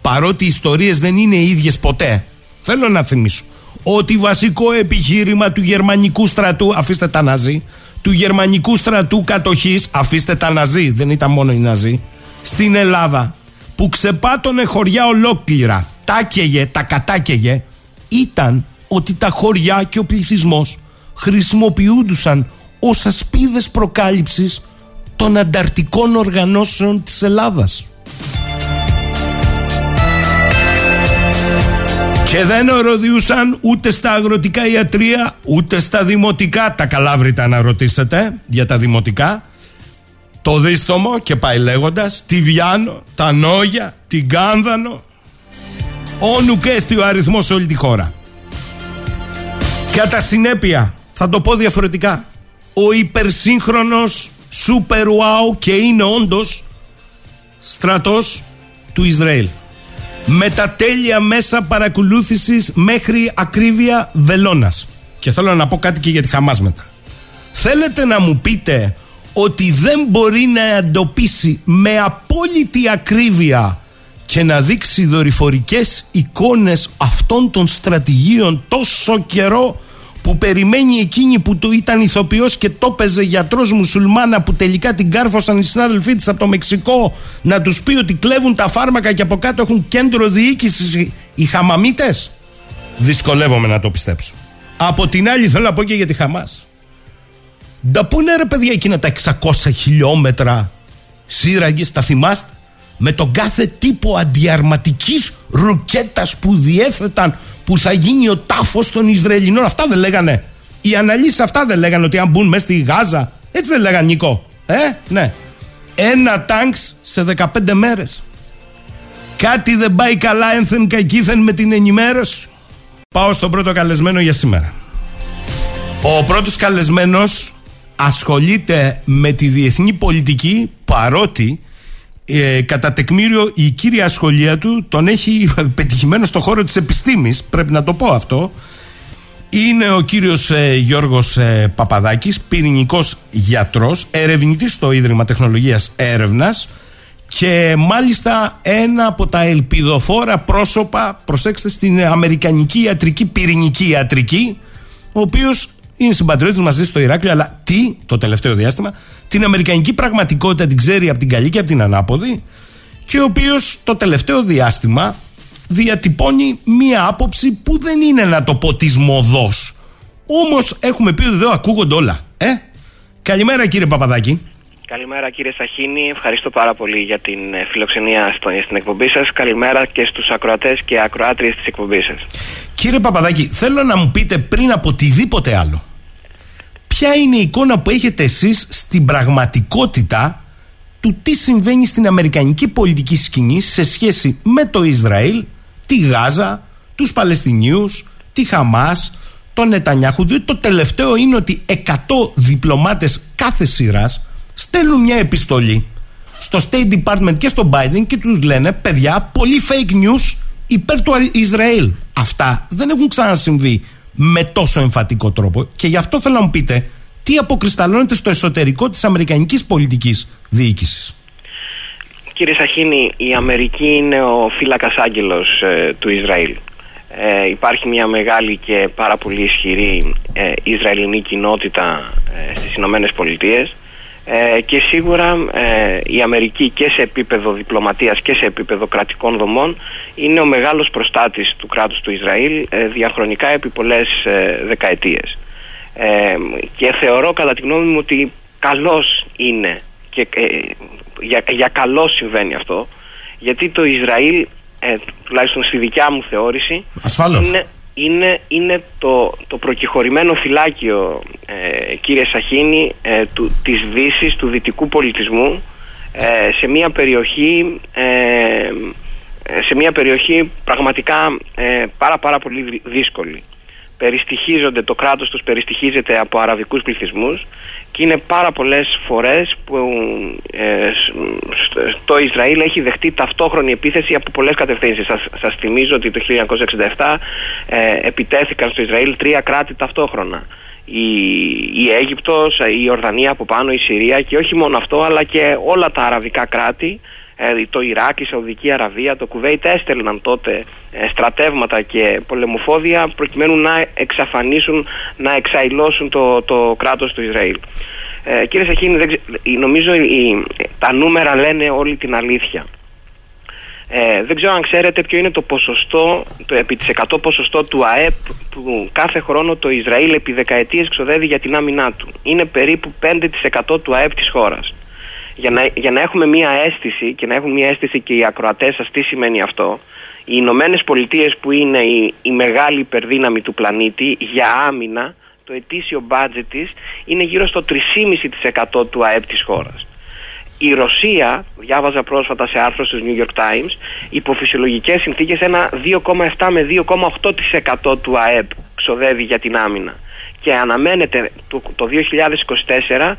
παρότι οι ιστορίες δεν είναι οι ίδιες ποτέ, θέλω να θυμίσω ότι βασικό επιχείρημα του γερμανικού στρατού, αφήστε τα Ναζί, του γερμανικού στρατού κατοχής, αφήστε τα Ναζί, δεν ήταν μόνο οι Ναζί, στην Ελλάδα που ξεπάτωνε χωριά ολόκληρα, τα κατάκαιγε, ήταν ότι τα χωριά και ο πληθυσμός χρησιμοποιούντουσαν ως ασπίδες προκάλυψης των ανταρτικών οργανώσεων της Ελλάδας. Και δεν οροδιούσαν ούτε στα αγροτικά ιατρεία, ούτε στα δημοτικά. Τα καλάβρητα να ρωτήσετε για τα δημοτικά. Το Δίστομο και πάει λέγοντας, τη Βιάνο, τα Νόγια, την Κάνδανο. Όνου και έστειο αριθμό σε όλη τη χώρα. Κατά συνέπεια, θα το πω διαφορετικά, ο υπερσύγχρονος super wow, και είναι όντως, στρατός του Ισραήλ, με τα τέλεια μέσα παρακολούθησης μέχρι ακρίβεια βελόνας. Και θέλω να πω κάτι και για τη Χαμάς μετά. Θέλετε να μου πείτε ότι δεν μπορεί να εντοπίσει με απόλυτη ακρίβεια και να δείξει δορυφορικές εικόνες αυτών των στρατηγίων τόσο καιρό που περιμένει εκείνη που του ήταν ηθοποιός και το παίζε γιατρός μουσουλμάνα, που τελικά την κάρφωσαν οι συνάδελφοί της από το Μεξικό, να τους πει ότι κλέβουν τα φάρμακα και από κάτω έχουν κέντρο διοίκησης οι χαμαμίτες? Δυσκολεύομαι να το πιστέψω. Από την άλλη, θέλω να πω και για τη Χαμάς, τα πούνε ρε παιδιά εκείνα τα 600 χιλιόμετρα σύραγγες, τα θυμάστε, με τον κάθε τύπο αντιαρματικής ρουκέτας που διέθεταν, που θα γίνει ο τάφος των Ισραηλινών. Αυτά δεν λέγανε οι αναλύσεις, αυτά δεν λέγανε ότι αν μπουν μέσα στη Γάζα, έτσι δεν λέγανε, Νίκο? Ναι. Ένα τάγκ σε 15 μέρες. Κάτι δεν πάει καλά ένθεν κακήθεν με την ενημέρωση. Πάω στον πρώτο καλεσμένο για σήμερα. Ο πρώτος καλεσμένος ασχολείται με τη διεθνή πολιτική, παρότι κατά τεκμήριο η κύρια ασχολία του τον έχει πετυχημένο στον χώρο της επιστήμης, πρέπει να το πω αυτό. Είναι ο κύριος Γιώργος Παπαδάκης, πυρηνικός γιατρός, ερευνητής στο Ίδρυμα Τεχνολογίας Έρευνας και μάλιστα ένα από τα ελπιδοφόρα πρόσωπα, προσέξτε, στην αμερικανική ιατρική, πυρηνική ιατρική, ο οποίος είναι συμπατριώτης μαζί στο Ηράκλειο, αλλά το τελευταίο διάστημα την αμερικανική πραγματικότητα την ξέρει από την καλή και από την ανάποδη, και ο οποίος το τελευταίο διάστημα διατυπώνει μία άποψη που δεν είναι, να το πω, της μοδός. Όμως έχουμε πει ότι εδώ ακούγονται όλα. Καλημέρα κύριε Παπαδάκη. Καλημέρα κύριε Σαχίνη, ευχαριστώ πάρα πολύ για την φιλοξενία στην εκπομπή σας. Καλημέρα και στους ακροατές και ακροάτριες της εκπομπής σας. Κύριε Παπαδάκη, θέλω να μου πείτε πριν από οτιδήποτε άλλο, ποια είναι η εικόνα που έχετε εσείς στην πραγματικότητα του τι συμβαίνει στην αμερικανική πολιτική σκηνή σε σχέση με το Ισραήλ, τη Γάζα, τους Παλαιστινίους, τη Χαμάς, τον Νετανιάχου? Διότι το τελευταίο είναι ότι 100 διπλωμάτες κάθε σειράς στέλνουν μια επιστολή στο State Department και στο Biden και τους λένε, παιδιά, πολύ fake news υπέρ του Ισραήλ. Αυτά δεν έχουν ξανασυμβεί με τόσο εμφατικό τρόπο, και γι' αυτό θέλω να μου πείτε τι αποκρισταλώνεται στο εσωτερικό της αμερικανικής πολιτικής διοίκησης. Κύριε Σαχίνη, η Αμερική είναι ο φύλακας άγγελος του Ισραήλ. Υπάρχει μια μεγάλη και πάρα πολύ ισχυρή Ισραηλινή κοινότητα στις Ηνωμένες Πολιτείες, και σίγουρα η Αμερική και σε επίπεδο διπλωματίας και σε επίπεδο κρατικών δομών είναι ο μεγάλος προστάτης του κράτους του Ισραήλ διαχρονικά επί πολλές δεκαετίες, και θεωρώ κατά τη γνώμη μου ότι καλός είναι και για καλό συμβαίνει αυτό, γιατί το Ισραήλ, τουλάχιστον στη δικιά μου θεώρηση, είναι το προκυχωρημένο φυλάκιο, κύριε Σαχίνη, της Δύσης, του δυτικού πολιτισμού, σε μια περιοχή πραγματικά πάρα πολύ δύσκολη. Περιστοιχίζονται, το κράτος τους περιστοιχίζεται από αραβικούς πληθυσμούς, και είναι πάρα πολλές φορές που το Ισραήλ έχει δεχτεί ταυτόχρονη επίθεση από πολλές κατευθύνσεις. Σας θυμίζω ότι το 1967 επιτέθηκαν στο Ισραήλ 3 κράτη ταυτόχρονα. Η Αίγυπτος, η Ιορδανία από πάνω, η Συρία, και όχι μόνο αυτό, αλλά και όλα τα αραβικά κράτη, το Ιράκ, η Σαουδική Αραβία, το Κουβέιτ, έστελναν τότε στρατεύματα και πολεμοφόδια προκειμένου να εξαφανίσουν, να εξαϊλώσουν το κράτος του Ισραήλ. Κύριε Σαχίνη, νομίζω τα νούμερα λένε όλη την αλήθεια. Δεν ξέρω αν ξέρετε ποιο είναι το ποσοστό, το επί της 100 ποσοστό του ΑΕΠ που κάθε χρόνο το Ισραήλ επί δεκαετίες ξοδεύει για την άμυνά του. Είναι περίπου 5% του ΑΕΠ της χώρας. Για να έχουμε μία αίσθηση και να έχουν μία αίσθηση και οι ακροατές σας τι σημαίνει αυτό, οι Ηνωμένες Πολιτείες που είναι η μεγάλη υπερδύναμη του πλανήτη για άμυνα, το ετήσιο μπάτζετ της είναι γύρω στο 3,5% του ΑΕΠ της χώρας. Η Ρωσία, διάβαζα πρόσφατα σε άρθρο στους New York Times, υπό φυσιολογικές συνθήκες ένα 2,7 με 2,8% του ΑΕΠ ξοδεύει για την άμυνα. Και αναμένεται το 2024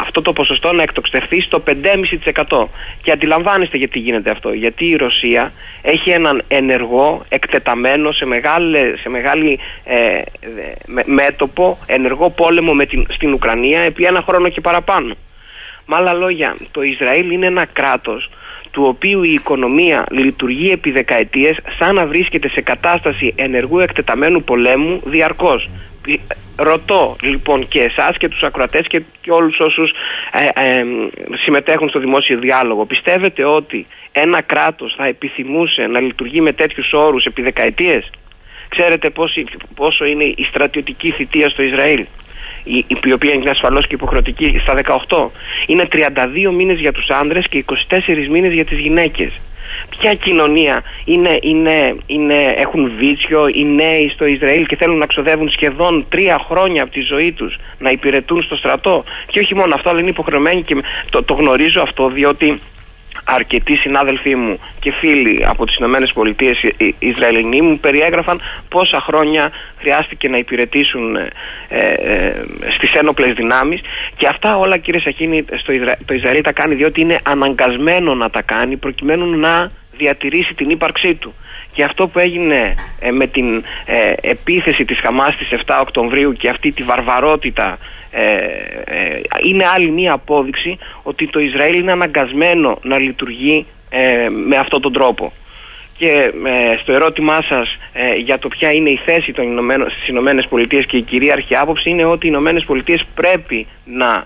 αυτό το ποσοστό να εκτοξευθεί στο 5,5%. Και αντιλαμβάνεστε γιατί γίνεται αυτό. Γιατί η Ρωσία έχει έναν ενεργό, εκτεταμένο, σε μεγάλο μέτωπο, ενεργό πόλεμο στην Ουκρανία επί ένα χρόνο και παραπάνω. Με άλλα λόγια, το Ισραήλ είναι ένα κράτος του οποίου η οικονομία λειτουργεί επί δεκαετίες σαν να βρίσκεται σε κατάσταση ενεργού εκτεταμένου πολέμου διαρκώς. Ρωτώ λοιπόν και εσάς και τους ακροατές και όλους όσους συμμετέχουν στο δημόσιο διάλογο. Πιστεύετε ότι ένα κράτος θα επιθυμούσε να λειτουργεί με τέτοιους όρους επί δεκαετίες? Ξέρετε πόσο είναι η στρατιωτική θητεία στο Ισραήλ, η οποία είναι ασφαλώς και υποχρεωτική στα 18. Είναι 32 μήνες για τους άνδρες και 24 μήνες για τις γυναίκες. Ποια κοινωνία έχουν βίτσιο οι νέοι στο Ισραήλ και θέλουν να ξοδεύουν σχεδόν 3 χρόνια από τη ζωή τους να υπηρετούν στο στρατό? Και όχι μόνο αυτό, αλλά είναι υποχρεωμένοι, και το γνωρίζω αυτό διότι αρκετοί συνάδελφοί μου και φίλοι από τις Ηνωμένες Πολιτείες Ισραηλινοί μου περιέγραφαν πόσα χρόνια χρειάστηκε να υπηρετήσουν στις ένοπλες δυνάμεις. Και αυτά όλα, κύριε Σαχίνη, το Ισραήλ τα κάνει διότι είναι αναγκασμένο να τα κάνει προκειμένου να διατηρήσει την ύπαρξή του. Και αυτό που έγινε με την επίθεση της Χαμάς στις 7 Οκτωβρίου και αυτή τη βαρβαρότητα είναι άλλη μία απόδειξη ότι το Ισραήλ είναι αναγκασμένο να λειτουργεί με αυτόν τον τρόπο. Και στο ερώτημά σας για το ποια είναι η θέση στις Ηνωμένες Πολιτείες και η κυρίαρχη άποψη είναι ότι οι Ηνωμένες Πολιτείες πρέπει να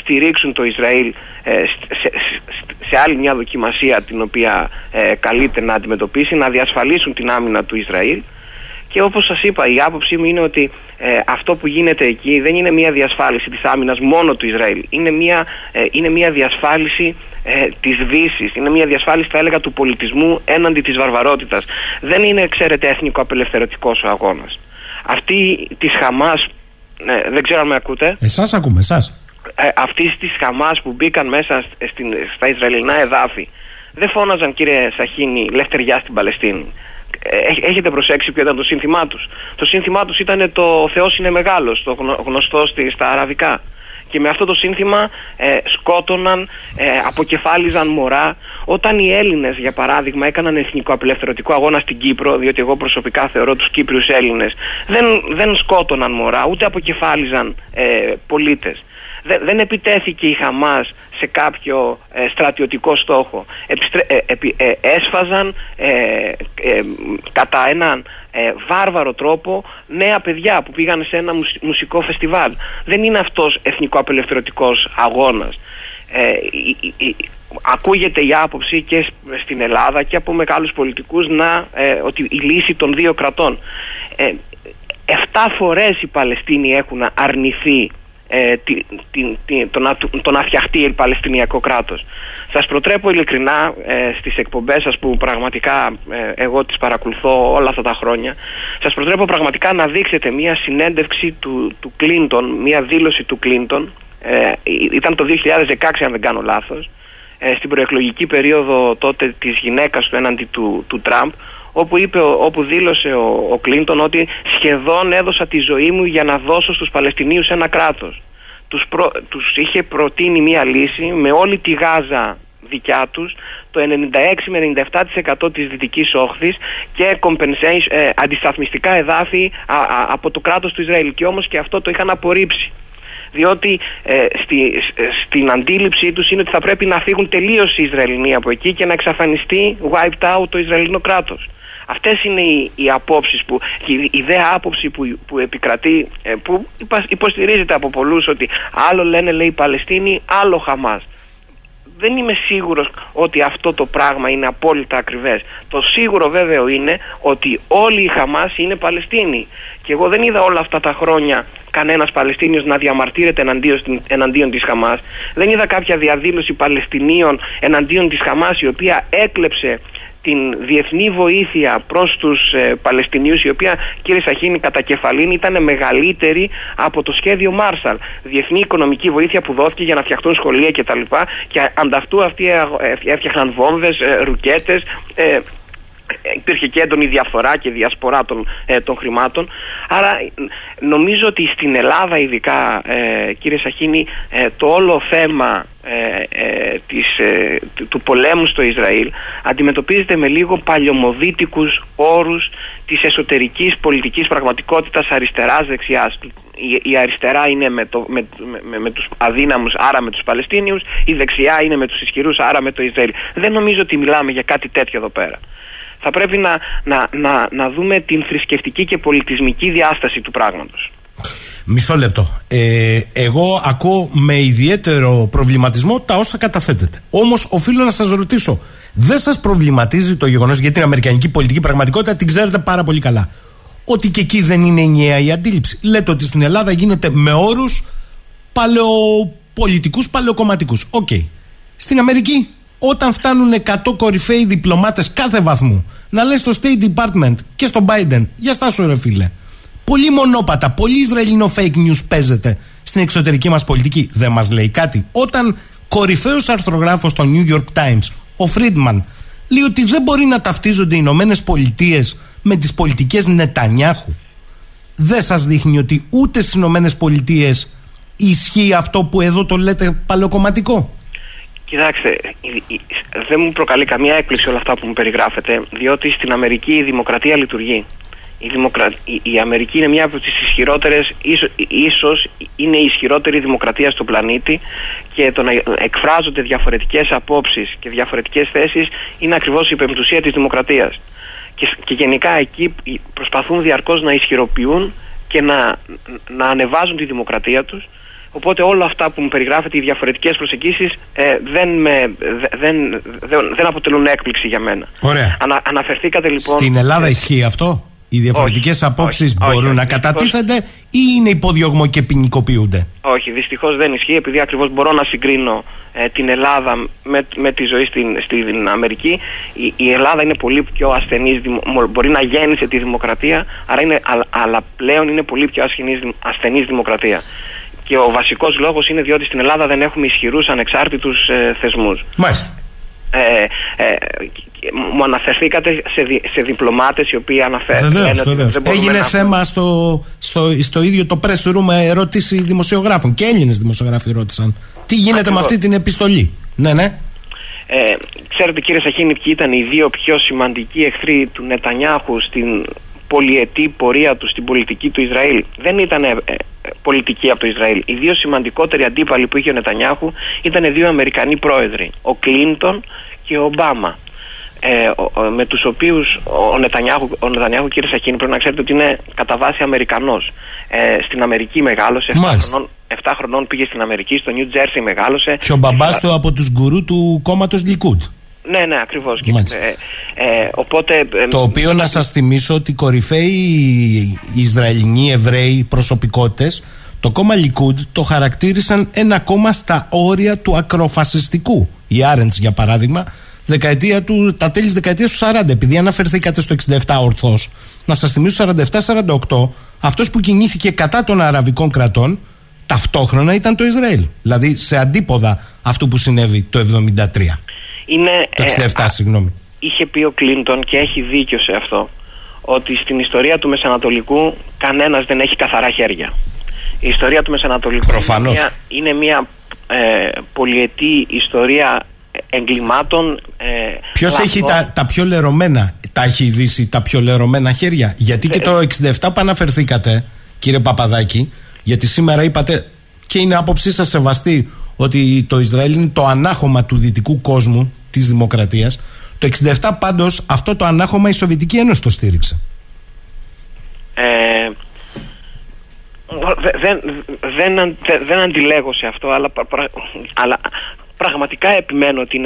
στηρίξουν το Ισραήλ σε άλλη μια δοκιμασία την οποία καλείται να αντιμετωπίσει, να διασφαλίσουν την άμυνα του Ισραήλ. Και όπως σας είπα, η άποψή μου είναι ότι αυτό που γίνεται εκεί δεν είναι μια διασφάλιση της άμυνας μόνο του Ισραήλ. Είναι μια διασφάλιση της Δύσης, είναι μια διασφάλιση, θα έλεγα, του πολιτισμού έναντι της βαρβαρότητας. Δεν είναι, ξέρετε, εθνικο-απελευθερωτικός ο αγώνας. Αυτή της Χαμάς, δεν ξέρω αν με ακούτε. Εσάς ακούμε, εσάς. Αυτής της Χαμάς που μπήκαν μέσα στα Ισραηλινά εδάφη, δεν φώναζαν, κύριε Σαχίνη, λευτεριά στην Παλαιστίνη. Έχετε προσέξει ποιο ήταν το σύνθημά τους? Το σύνθημά τους ήταν το Θεός είναι μεγάλος, το γνωστό στα αραβικά. Και με αυτό το σύνθημα σκότωναν, αποκεφάλιζαν μωρά. Όταν οι Έλληνες, για παράδειγμα, έκαναν εθνικοαπελευθερωτικό αγώνα στην Κύπρο, διότι εγώ προσωπικά θεωρώ τους Κύπριους Έλληνες, δεν σκότωναν μωρά, ούτε αποκεφάλιζαν πολίτες. Δεν επιτέθηκε η Χαμάς σε κάποιο στρατιωτικό στόχο. Έσφαζαν κατά έναν βάρβαρο τρόπο νέα παιδιά που πήγαν σε ένα μουσικό φεστιβάλ. Δεν είναι αυτός εθνικοαπελευθερωτικός αγώνας. Ακούγεται η άποψη και στην Ελλάδα και από μεγάλους πολιτικούς ότι η λύση των δύο κρατών. 7 φορές οι Παλαιστίνοι έχουν αρνηθεί το να φτιαχτεί παλαιστινιακό κράτος. Σας προτρέπω ειλικρινά στις εκπομπές σας που πραγματικά εγώ τις παρακολουθώ όλα αυτά τα χρόνια, σας προτρέπω πραγματικά να δείξετε μια συνέντευξη του Κλίντον, μια δήλωση του Κλίντον, ήταν το 2016 αν δεν κάνω λάθος, στην προεκλογική περίοδο τότε της γυναίκας του έναντι του Τραμπ, όπου δήλωσε ο Κλίντον ότι σχεδόν έδωσα τη ζωή μου για να δώσω στους Παλαιστινίους ένα κράτος. Τους είχε προτείνει μία λύση με όλη τη Γάζα δικιά τους, το 96 με 97% της Δυτικής Όχθης και αντισταθμιστικά εδάφη από το κράτος του Ισραήλ. Και όμως και αυτό το είχαν απορρίψει. Διότι στην αντίληψή τους είναι ότι θα πρέπει να φύγουν τελείως οι Ισραηλινοί από εκεί και να εξαφανιστεί wiped out το Ισραηλινό κράτος. Αυτές είναι οι απόψεις η ιδέα άποψη που επικρατεί, που υποστηρίζεται από πολλούς, ότι άλλο λένε λέει οι Παλαιστίνοι, άλλο Χαμάς. δεν είμαι σίγουρος ότι αυτό το πράγμα είναι απόλυτα ακριβές. Το σίγουρο βέβαιο είναι ότι όλοι οι Χαμάς είναι Παλαιστίνοι. Και εγώ δεν είδα όλα αυτά τα χρόνια κανένας Παλαιστίνιος να διαμαρτύρεται εναντίον της Χαμάς. Δεν είδα κάποια διαδήλωση Παλαιστινίων εναντίον της Χαμάς, η οποία έκλεψε την διεθνή βοήθεια προς τους Παλαιστινίους, η οποία, κύριε Σαχίνη, κατά κεφαλήν ήταν μεγαλύτερη από το σχέδιο Μάρσαλ. Διεθνή οικονομική βοήθεια που δόθηκε για να φτιαχτούν σχολεία κτλ. Και ανταυτού αυτοί έφτιαχναν βόμβες, ρουκέτες, υπήρχε και έντονη διαφορά και διασπορά των χρημάτων. Άρα νομίζω ότι στην Ελλάδα ειδικά, κύριε Σαχίνη, το όλο θέμα του πολέμου στο Ισραήλ αντιμετωπίζεται με λίγο παλιωμοδίτικους όρους της εσωτερικής πολιτικής πραγματικότητας αριστεράς-δεξιάς. Η αριστερά είναι με τους αδύναμους, άρα με τους Παλαιστίνιους, η δεξιά είναι με τους ισχυρούς, άρα με το Ισραήλ. Δεν νομίζω ότι μιλάμε για κάτι τέτοιο εδώ πέρα. Θα πρέπει να δούμε την θρησκευτική και πολιτισμική διάσταση του πράγματος. Μισό λεπτό. Εγώ ακούω με ιδιαίτερο προβληματισμό τα όσα καταθέτετε. Όμως οφείλω να σας ρωτήσω, δεν σας προβληματίζει το γεγονός, γιατί την αμερικανική πολιτική πραγματικότητα την ξέρετε πάρα πολύ καλά, ότι και εκεί δεν είναι ενιαία η αντίληψη? Λέτε ότι στην Ελλάδα γίνεται με όρους παλαιοπολιτικούς, παλαιοκομματικούς. Οκ. Στην Αμερική, όταν φτάνουν 100 κορυφαίοι διπλωμάτες κάθε βαθμού να λες στο State Department και στον Biden, για στάσου ρε φίλε, πολύ μονόπατα, πολύ Ισραηλινό fake news παίζεται στην εξωτερική μας πολιτική, δεν μας λέει κάτι? Όταν κορυφαίος αρθρογράφος στο New York Times, ο Φρίντμαν, λέει ότι δεν μπορεί να ταυτίζονται οι Ηνωμένες Πολιτείες με τις πολιτικές Νετανιάχου, δεν σας δείχνει ότι ούτε στις Ηνωμένες Πολιτείες ισχύει αυτό που εδώ το λέτε παλαιοκομματικό? Κοιτάξτε, δεν μου προκαλεί καμία έκπληξη όλα αυτά που μου περιγράφετε, διότι στην Αμερική η δημοκρατία λειτουργεί. Η Αμερική είναι μια από τις ισχυρότερες, ίσως είναι η ισχυρότερη δημοκρατία στον πλανήτη, και το να εκφράζονται διαφορετικές απόψεις και διαφορετικές θέσεις είναι ακριβώς η υπεμπτουσία της δημοκρατίας. Και γενικά εκεί προσπαθούν διαρκώς να ισχυροποιούν και να ανεβάζουν τη δημοκρατία τους. Οπότε όλα αυτά που μου περιγράφεται, οι διαφορετικές προσεγγίσεις, δεν αποτελούν έκπληξη για μένα. Ωραία. Αναφερθήκατε λοιπόν... Στην Ελλάδα ισχύει αυτό? Οι διαφορετικές απόψεις μπορούν να κατατίθενται ή είναι υποδιωγμό και ποινικοποιούνται? Όχι, δυστυχώς δεν ισχύει, επειδή ακριβώς μπορώ να συγκρίνω την Ελλάδα με τη ζωή στην Αμερική. Η Ελλάδα είναι πολύ πιο ασθενής, μπορεί να γέννησε τη δημοκρατία, αλλά πλέον είναι πολύ πιο ασθενής δημοκρατία. Και ο βασικός λόγος είναι διότι στην Ελλάδα δεν έχουμε ισχυρούς ανεξάρτητους θεσμούς. Μάλιστα. Μου αναφερθήκατε σε διπλωμάτες οι οποίοι αναφέρθηκαν. Βεβαίως. Έγινε θέμα στο ίδιο το press room, ερώτηση δημοσιογράφων. Και Έλληνες δημοσιογράφοι ρώτησαν τι γίνεται με αυτή την επιστολή. Ναι. Ξέρετε, κύριε Σαχίνη, ποιοι ήταν οι δύο πιο σημαντικοί εχθροί του Νετανιάχου στην πολυετή πορεία του στην πολιτική του Ισραήλ? Δεν ήταν πολιτική από το Ισραήλ. Οι δύο σημαντικότεροι αντίπαλοι που είχε ο Νετανιάχου ήταν δύο Αμερικανοί πρόεδροι, ο Κλίντον και ο Ομπάμα, με τους οποίους ο Νετανιάχου, κύριε Σαχίνη, πρέπει να ξέρετε ότι είναι κατά βάση Αμερικανός. Στην Αμερική μεγάλωσε, 7 χρονών πήγε στην Αμερική, στο Νιου Τζέρσι μεγάλωσε. Και ο μπαμπάς του από τους γκουρού του κόμματος Λικούντ. Ναι, ακριβώς. Οπότε, το οποίο να σας θυμίσω ότι κορυφαίοι Ισραηλινοί Εβραίοι προσωπικότητες το κόμμα Λικούντ το χαρακτήρισαν ένα κόμμα στα όρια του ακροφασιστικού. Η Άρεντς, για παράδειγμα, τα τέλη της δεκαετίας του 40, επειδή αναφερθήκατε στο 67 ορθώς, να σας θυμίσω 47-48 αυτός που κινήθηκε κατά των αραβικών κρατών ταυτόχρονα ήταν το Ισραήλ, δηλαδή σε αντίποδα αυτού που συνέβη το 73. Το 67, συγγνώμη. Είχε πει ο Κλίντον, και έχει δίκιο σε αυτό, ότι στην ιστορία του Μεσανατολικού κανένας δεν έχει καθαρά χέρια. Η ιστορία του Μεσανατολικού είναι μια πολυετή ιστορία εγκλημάτων. Ποιος έχει τα πιο λερωμένα, τα έχει ειδήσει τα πιο λερωμένα χέρια? Γιατί και το 67 που αναφερθήκατε, κύριε Παπαδάκη, γιατί σήμερα είπατε και είναι άποψή σας σεβαστή, ότι το Ισραήλ είναι το ανάχωμα του δυτικού κόσμου, της δημοκρατίας. Το 67 πάντως αυτό το ανάχωμα η Σοβιετική Ένωση το στήριξε. Δεν αντιλέγω σε αυτό, αλλά πραγματικά επιμένω ότι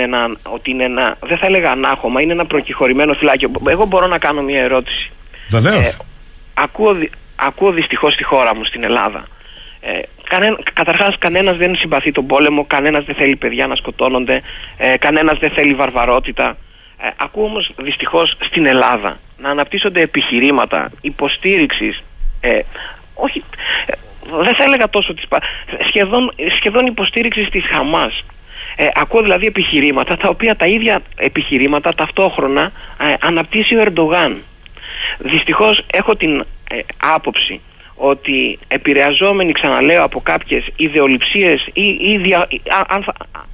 είναι ένα δεν θα έλεγα ανάχωμα, είναι ένα προκυχωρημένο φυλάκιο. Εγώ μπορώ να κάνω μια ερώτηση. Βεβαίως. Ακούω δυστυχώς στη χώρα μου, στην Ελλάδα. Καταρχάς, κανένας δεν συμπαθεί τον πόλεμο, κανένας δεν θέλει παιδιά να σκοτώνονται, κανένας δεν θέλει βαρβαρότητα. Ακούω όμως δυστυχώς στην Ελλάδα να αναπτύσσονται επιχειρήματα υποστήριξης, όχι, δεν θα έλεγα τόσο σχεδόν υποστήριξης της Χαμάς. Ακούω δηλαδή επιχειρήματα τα οποία τα ίδια επιχειρήματα ταυτόχρονα αναπτύσσει ο Ερντογάν. Δυστυχώς έχω την άποψη ότι επηρεαζόμενοι, ξαναλέω, από κάποιες ιδεολειψίες ή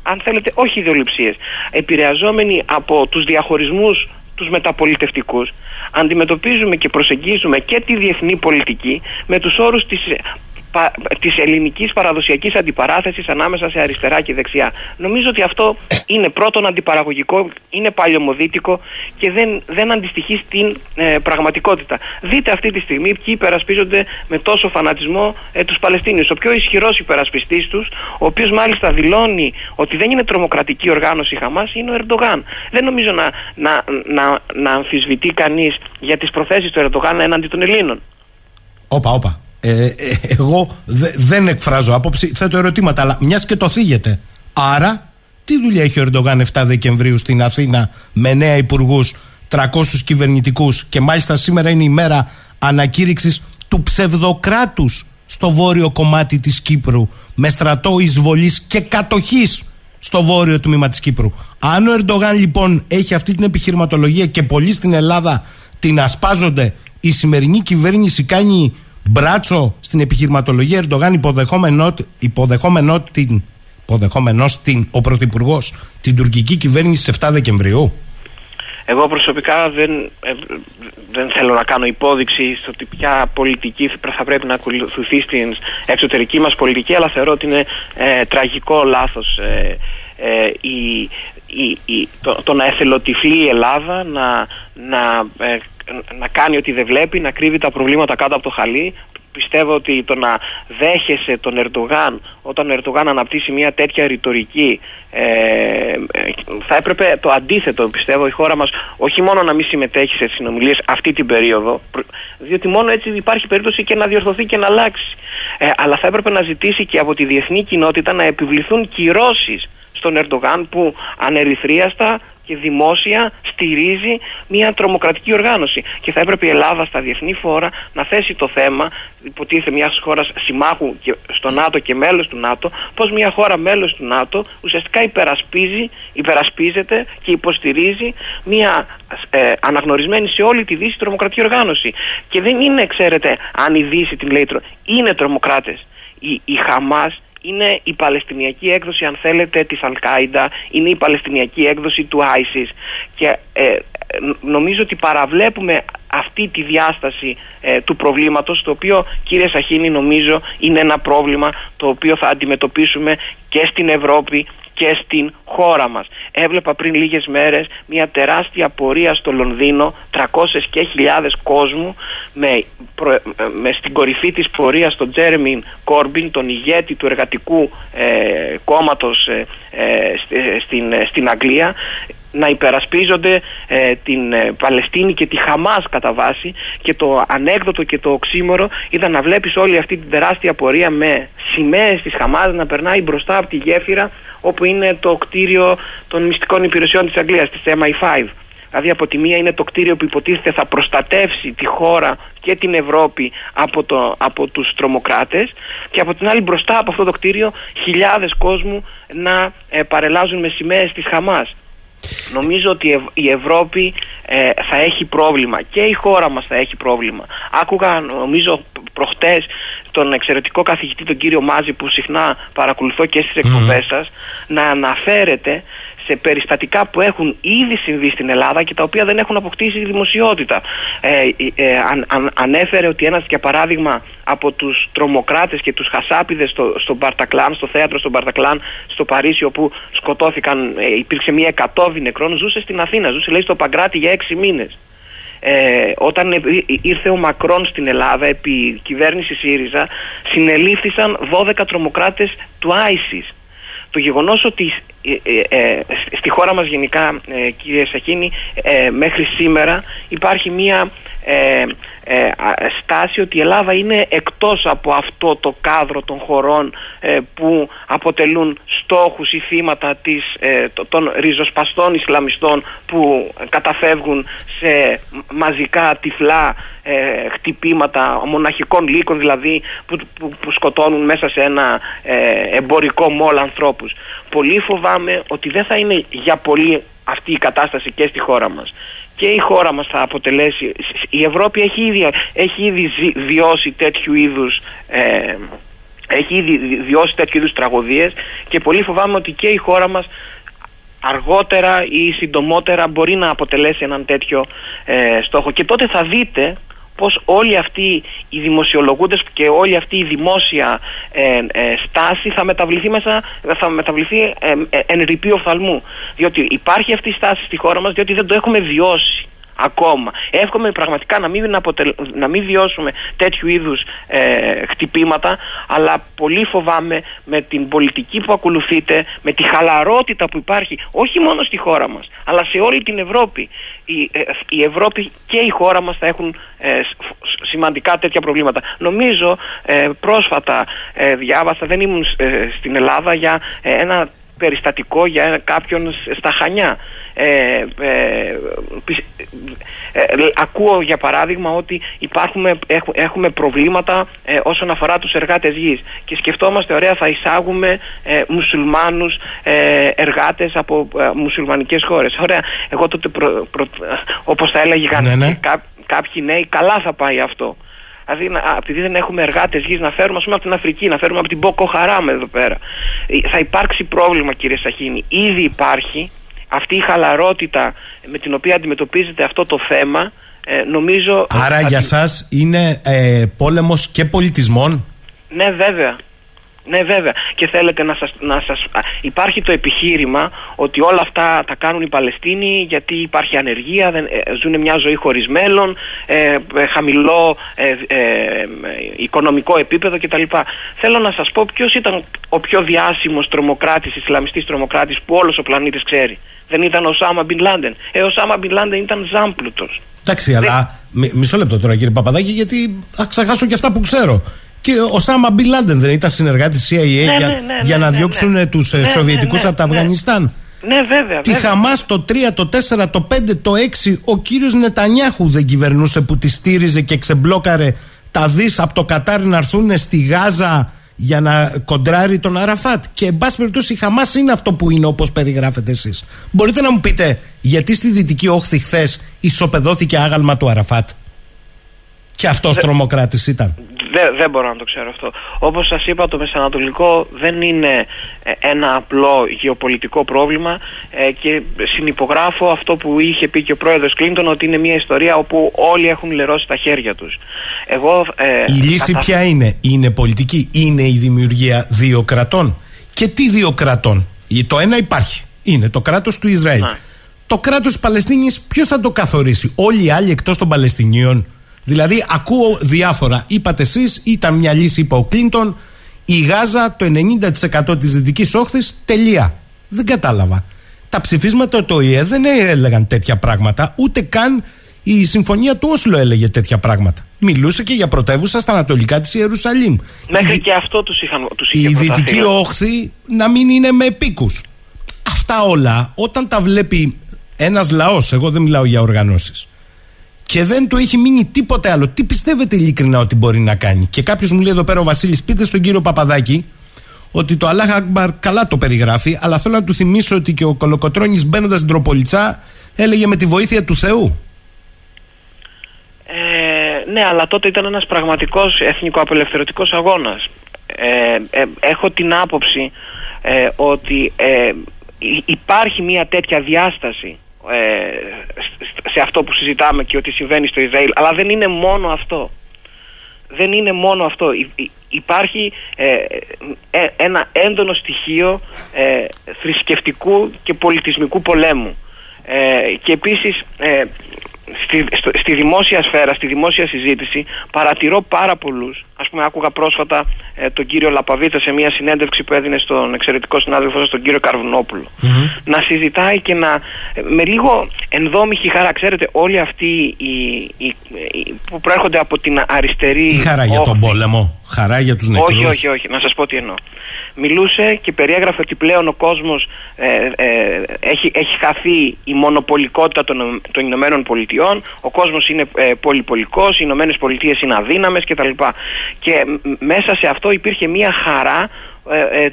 αν θέλετε όχι ιδεολειψίες, επηρεαζόμενοι από τους διαχωρισμούς τους μεταπολιτευτικούς, αντιμετωπίζουμε και προσεγγίζουμε και τη διεθνή πολιτική με τους όρους της ελληνικής παραδοσιακής αντιπαράθεσης ανάμεσα σε αριστερά και δεξιά. Νομίζω ότι αυτό είναι πρώτον αντιπαραγωγικό, είναι παλαιομοδίτικο και δεν αντιστοιχεί στην πραγματικότητα. Δείτε αυτή τη στιγμή ποιοι υπερασπίζονται με τόσο φανατισμό τους Παλαιστίνιους. Ο πιο ισχυρός υπερασπιστής τους, ο οποίος μάλιστα δηλώνει ότι δεν είναι τρομοκρατική οργάνωση Χαμάς, είναι ο Ερντογάν. Δεν νομίζω να αμφισβητεί κανείς για τις προθέσεις του Ερντογάν έναντι των Ελλήνων. Όπα. Εγώ δεν εκφράζω άποψη, θέτω ερωτήματα, αλλά μιας και το θίγεται. Άρα, τι δουλειά έχει ο Ερντογάν 7 Δεκεμβρίου στην Αθήνα με 9 υπουργούς, 300 κυβερνητικούς και μάλιστα σήμερα είναι η μέρα ανακήρυξης του ψευδοκράτους στο βόρειο κομμάτι της Κύπρου, με στρατό εισβολής και κατοχής στο βόρειο τμήμα της Κύπρου. Αν ο Ερντογάν λοιπόν έχει αυτή την επιχειρηματολογία και πολλοί στην Ελλάδα την ασπάζονται, η σημερινή κυβέρνηση κάνει μπράτσο στην επιχειρηματολογία Ερντογάν, υποδεχόμενος ο Πρωθυπουργός την τουρκική κυβέρνηση 7 Δεκεμβρίου. Εγώ προσωπικά δεν θέλω να κάνω υπόδειξη στο ότι ποια πολιτική θα πρέπει να ακολουθηθεί στην εξωτερική μας πολιτική, αλλά θεωρώ ότι είναι τραγικό λάθος το να εθελοτυφλεί η Ελλάδα, να κάνει ότι δεν βλέπει, να κρύβει τα προβλήματα κάτω από το χαλί. Πιστεύω ότι το να δέχεσαι τον Ερντογάν, όταν ο Ερντογάν αναπτύσσει μια τέτοια ρητορική, θα έπρεπε το αντίθετο, πιστεύω, η χώρα μας όχι μόνο να μην συμμετέχει σε συνομιλίες αυτή την περίοδο, διότι μόνο έτσι υπάρχει περίπτωση και να διορθωθεί και να αλλάξει, αλλά θα έπρεπε να ζητήσει και από τη διεθνή κοινότητα να επιβληθούν κυρώσεις στον Ερντογάν που ανερυθρίαστα και δημόσια στηρίζει μια τρομοκρατική οργάνωση. Και θα έπρεπε η Ελλάδα στα διεθνή φόρα να θέσει το θέμα, υποτίθεται μια χώρα συμμάχου στο ΝΑΤΟ και μέλος του ΝΑΤΟ, πως μια χώρα μέλος του ΝΑΤΟ ουσιαστικά υπερασπίζεται και υποστηρίζει μια αναγνωρισμένη σε όλη τη Δύση τρομοκρατική οργάνωση. Και δεν είναι, ξέρετε, αν η Δύση την λέει είναι τρομοκράτες. Η Χαμάς είναι η παλαιστινιακή έκδοση, αν θέλετε, της Αλ-Κάιντα, είναι η παλαιστινιακή έκδοση του Άισις και νομίζω ότι παραβλέπουμε αυτή τη διάσταση του προβλήματος, το οποίο, κύριε Σαχίνη, νομίζω είναι ένα πρόβλημα το οποίο θα αντιμετωπίσουμε και στην Ευρώπη και στην χώρα μας. Έβλεπα πριν λίγες μέρες μια τεράστια πορεία στο Λονδίνο, 300.000 κόσμου, με στην κορυφή της πορείας τον Τζέρεμι Κόρμπιν, τον ηγέτη του εργατικού κόμματος στην Αγγλία, να υπερασπίζονται την Παλαιστίνη και τη Χαμάς κατά βάση, και το ανέκδοτο και το οξύμορο ήταν να βλέπεις όλη αυτή την τεράστια πορεία με σημαίες της Χαμάς να περνάει μπροστά από τη γέφυρα όπου είναι το κτίριο των μυστικών υπηρεσιών της Αγγλίας, της MI5. Δηλαδή από τη μία είναι το κτίριο που υποτίθεται θα προστατεύσει τη χώρα και την Ευρώπη από τους τρομοκράτες, και από την άλλη μπροστά από αυτό το κτίριο χιλιάδες κόσμου να παρελάζουν με σημαίες της Χαμάς. Νομίζω ότι η Ευρώπη θα έχει πρόβλημα και η χώρα μας θα έχει πρόβλημα. Άκουγα, νομίζω προχτές, τον εξαιρετικό καθηγητή τον κύριο Μάζη, που συχνά παρακολουθώ και στις εκπομπές σας, να αναφέρεται σε περιστατικά που έχουν ήδη συμβεί στην Ελλάδα και τα οποία δεν έχουν αποκτήσει δημοσιότητα. Ανέφερε ότι ένας, για παράδειγμα, από τους τρομοκράτες και τους χασάπιδες στο θέατρο στον Μπαρτακλάν στο Παρίσι, όπου σκοτώθηκαν, υπήρξε μια εκατόβη νεκρών, ζούσε στην Αθήνα, λέει στο Παγκράτη για 6 μήνες. Όταν ήρθε ο Μακρόν στην Ελλάδα επί κυβέρνηση ΣΥΡΙΖΑ, συνελήφθησαν 12 τρομοκράτες του Άισις. Το γεγονός ότι στη χώρα μας γενικά, κύριε Σαχίνη, μέχρι σήμερα υπάρχει μία στάση ότι η Ελλάδα είναι εκτός από αυτό το κάδρο των χωρών που αποτελούν στόχους ή θύματα των ριζοσπαστών Ισλαμιστών που καταφεύγουν σε μαζικά τυφλά χτυπήματα μοναχικών λύκων, δηλαδή που σκοτώνουν μέσα σε ένα εμπορικό μόλ ανθρώπους. Πολύ φοβάμαι ότι δεν θα είναι για πολύ αυτή η κατάσταση και στη χώρα μας. Και η χώρα μας θα αποτελέσει, η Ευρώπη έχει ήδη βιώσει τέτοιου είδους τραγωδίες και πολύ φοβάμαι ότι και η χώρα μας αργότερα ή συντομότερα μπορεί να αποτελέσει έναν τέτοιο στόχο. Και τότε θα δείτε πως όλοι αυτοί οι δημοσιολογούντες και όλη αυτή η δημόσια στάση θα μεταβληθεί, εν ρηπεί οφθαλμού. Διότι υπάρχει αυτή η στάση στη χώρα μας, διότι δεν το έχουμε βιώσει ακόμα. Εύχομαι πραγματικά να μην βιώσουμε τέτοιου είδους χτυπήματα, αλλά πολύ φοβάμαι με την πολιτική που ακολουθείτε, με τη χαλαρότητα που υπάρχει όχι μόνο στη χώρα μας αλλά σε όλη την Ευρώπη. Η Ευρώπη και η χώρα μας θα έχουν σημαντικά τέτοια προβλήματα. Νομίζω πρόσφατα διάβασα, δεν ήμουν στην Ελλάδα, για ένα περιστατικό για κάποιον στα Χανιά. Ακούω για παράδειγμα ότι έχουμε προβλήματα όσον αφορά τους εργάτες γης και σκεφτόμαστε, ωραία, θα εισάγουμε μουσουλμάνους εργάτες από μουσουλμανικές χώρες. Ωραία, εγώ τότε όπως θα έλεγε κάποιοι νέοι, καλά θα πάει αυτό. Δηλαδή, επειδή δεν έχουμε εργάτες γης, να φέρουμε ας πούμε, από την Αφρική, να φέρουμε από την Μπόκο Χαράμ εδώ πέρα. Θα υπάρξει πρόβλημα, κύριε Σαχίνη. Ήδη υπάρχει αυτή η χαλαρότητα με την οποία αντιμετωπίζεται αυτό το θέμα. Νομίζω. Άρα για σας είναι πόλεμος και πολιτισμών. Ναι, βέβαια. Ναι, βέβαια. Και θέλετε να σας... Υπάρχει το επιχείρημα ότι όλα αυτά τα κάνουν οι Παλαιστίνοι γιατί υπάρχει ανεργία, ζουν μια ζωή χωρίς μέλλον, χαμηλό οικονομικό επίπεδο κτλ. Θέλω να σας πω ποιος ήταν ο πιο διάσημος τρομοκράτης, Ισλαμιστής τρομοκράτης που όλος ο πλανήτης ξέρει. Δεν ήταν ο Οσάμα Μπιν Λάντεν. Ο Οσάμα Μπιν Λάντεν ήταν ζάμπλουτος. Εντάξει, αλλά μισό λεπτό τώρα, κύριε Παπαδάκη, γιατί θα ξεχάσω και αυτά που ξέρω. Και ο Οσάμα Μπιν Λάντεν δεν ήταν συνεργάτης CIA για να διώξουν τους Σοβιετικούς από το Αφγανιστάν. Ναι, βέβαια. Τη Χαμάς το 3, το 4, το 5, το 6 ο κύριος Νετανιάχου δεν κυβερνούσε, που τη στήριζε και ξεμπλόκαρε τα δις από το Κατάρ να έρθουν στη Γάζα για να κοντράρει τον Αραφάτ. Και εν πάση περιπτώσει η Χαμάς είναι αυτό που είναι, όπως περιγράφετε εσείς. Μπορείτε να μου πείτε γιατί στη Δυτική Όχθη χθες ισοπεδώθηκε άγαλμα του Αραφάτ? Και αυτός τρομοκράτης ήταν. Δεν μπορώ να το ξέρω αυτό. Όπως σας είπα, το Μεσανατολικό δεν είναι ένα απλό γεωπολιτικό πρόβλημα και συνυπογράφω αυτό που είχε πει και ο πρόεδρος Κλίντον, ότι είναι μια ιστορία όπου όλοι έχουν λερώσει τα χέρια τους. Η λύση ποια είναι? Είναι πολιτική? Είναι η δημιουργία δύο κρατών? Και τι δύο κρατών? Το ένα υπάρχει. Είναι το κράτος του Ισραήλ. Να. Το κράτος της Παλαιστίνης ποιος θα το καθορίσει? Όλοι οι άλλοι εκτός των Παλαιστινίων? Δηλαδή, ακούω διάφορα. Είπατε εσείς, ήταν μια λύση, είπα ο Κλίντον, η Γάζα, το 90% της Δυτικής Όχθης, τελεία. Δεν κατάλαβα. Τα ψηφίσματα του ΟΗΕ δεν έλεγαν τέτοια πράγματα, ούτε καν η συμφωνία του Όσλο έλεγε τέτοια πράγματα. Μιλούσε και για πρωτεύουσα στα ανατολικά της Ιερουσαλήμ. Μέχρι και αυτό τους είχε προταθεί. Η Δυτική Όχθη να μην είναι με επίκους. Αυτά όλα, όταν τα βλέπει ένας λαός, εγώ δεν μιλάω για οργανώσεις, και δεν του έχει μείνει τίποτε άλλο, τι πιστεύετε ειλικρινά ότι μπορεί να κάνει? Και κάποιος μου λέει εδώ πέρα, ο Βασίλης, πείτε στον κύριο Παπαδάκη ότι το Αλάχ Ακμπαρ καλά το περιγράφει, αλλά θέλω να του θυμίσω ότι και ο Κολοκοτρώνης, μπαίνοντας στην Τροπολιτσά, έλεγε με τη βοήθεια του Θεού. Ναι, αλλά τότε ήταν ένας πραγματικός εθνικοαπελευθερωτικός αγώνας. Έχω την άποψη ότι υπάρχει μια τέτοια διάσταση σε αυτό που συζητάμε και ότι συμβαίνει στο Ισραήλ, αλλά δεν είναι μόνο αυτό. Δεν είναι μόνο αυτό. Υπάρχει ένα έντονο στοιχείο θρησκευτικού και πολιτισμικού πολέμου. Και επίσης στη δημόσια σφαίρα, στη δημόσια συζήτηση παρατηρώ πάρα πολλούς. Ας πούμε, άκουγα πρόσφατα τον κύριο Λαπαβίτσα σε μια συνέντευξη που έδινε στον εξαιρετικό συνάδελφό σας, τον κύριο Καρβουνόπουλο, να συζητάει και να με λίγο ενδόμηχη χαρά. Ξέρετε, όλοι αυτοί που προέρχονται από την αριστερή. Τι χαρά για τον πόλεμο, χαρά για τους νεκρούς. Όχι, όχι, όχι, να σας πω τι εννοώ. Μιλούσε και περιέγραφε ότι πλέον ο κόσμος έχει χαθεί η μονοπολικότητα των Ηνωμένων Πολιτειών, ο κόσμος είναι πολυπολικός, οι Ηνωμένες Πολιτείες είναι αδύναμες κτλ. Και μέσα σε αυτό υπήρχε μια χαρά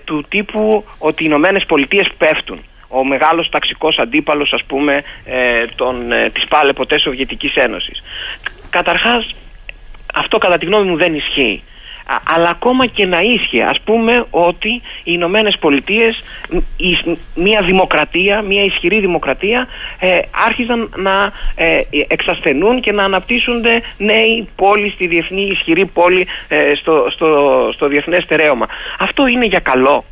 του τύπου ότι οι Ηνωμένες Πολιτείες πέφτουν. Ο μεγάλος ταξικός αντίπαλος, ας πούμε, της πάλε ποτέ Σοβιετικής Ένωσης. Καταρχάς, αυτό κατά τη γνώμη μου δεν ισχύει. Αλλά ακόμα και να ίσχυε, ας πούμε, ότι οι Ηνωμένες Πολιτείες, μια δημοκρατία, μια ισχυρή δημοκρατία, άρχιζαν να εξασθενούν και να αναπτύσσονται νέοι πόλεις, στη διεθνή ισχυρή πόλη, στο διεθνές στερέωμα. Αυτό είναι για καλό.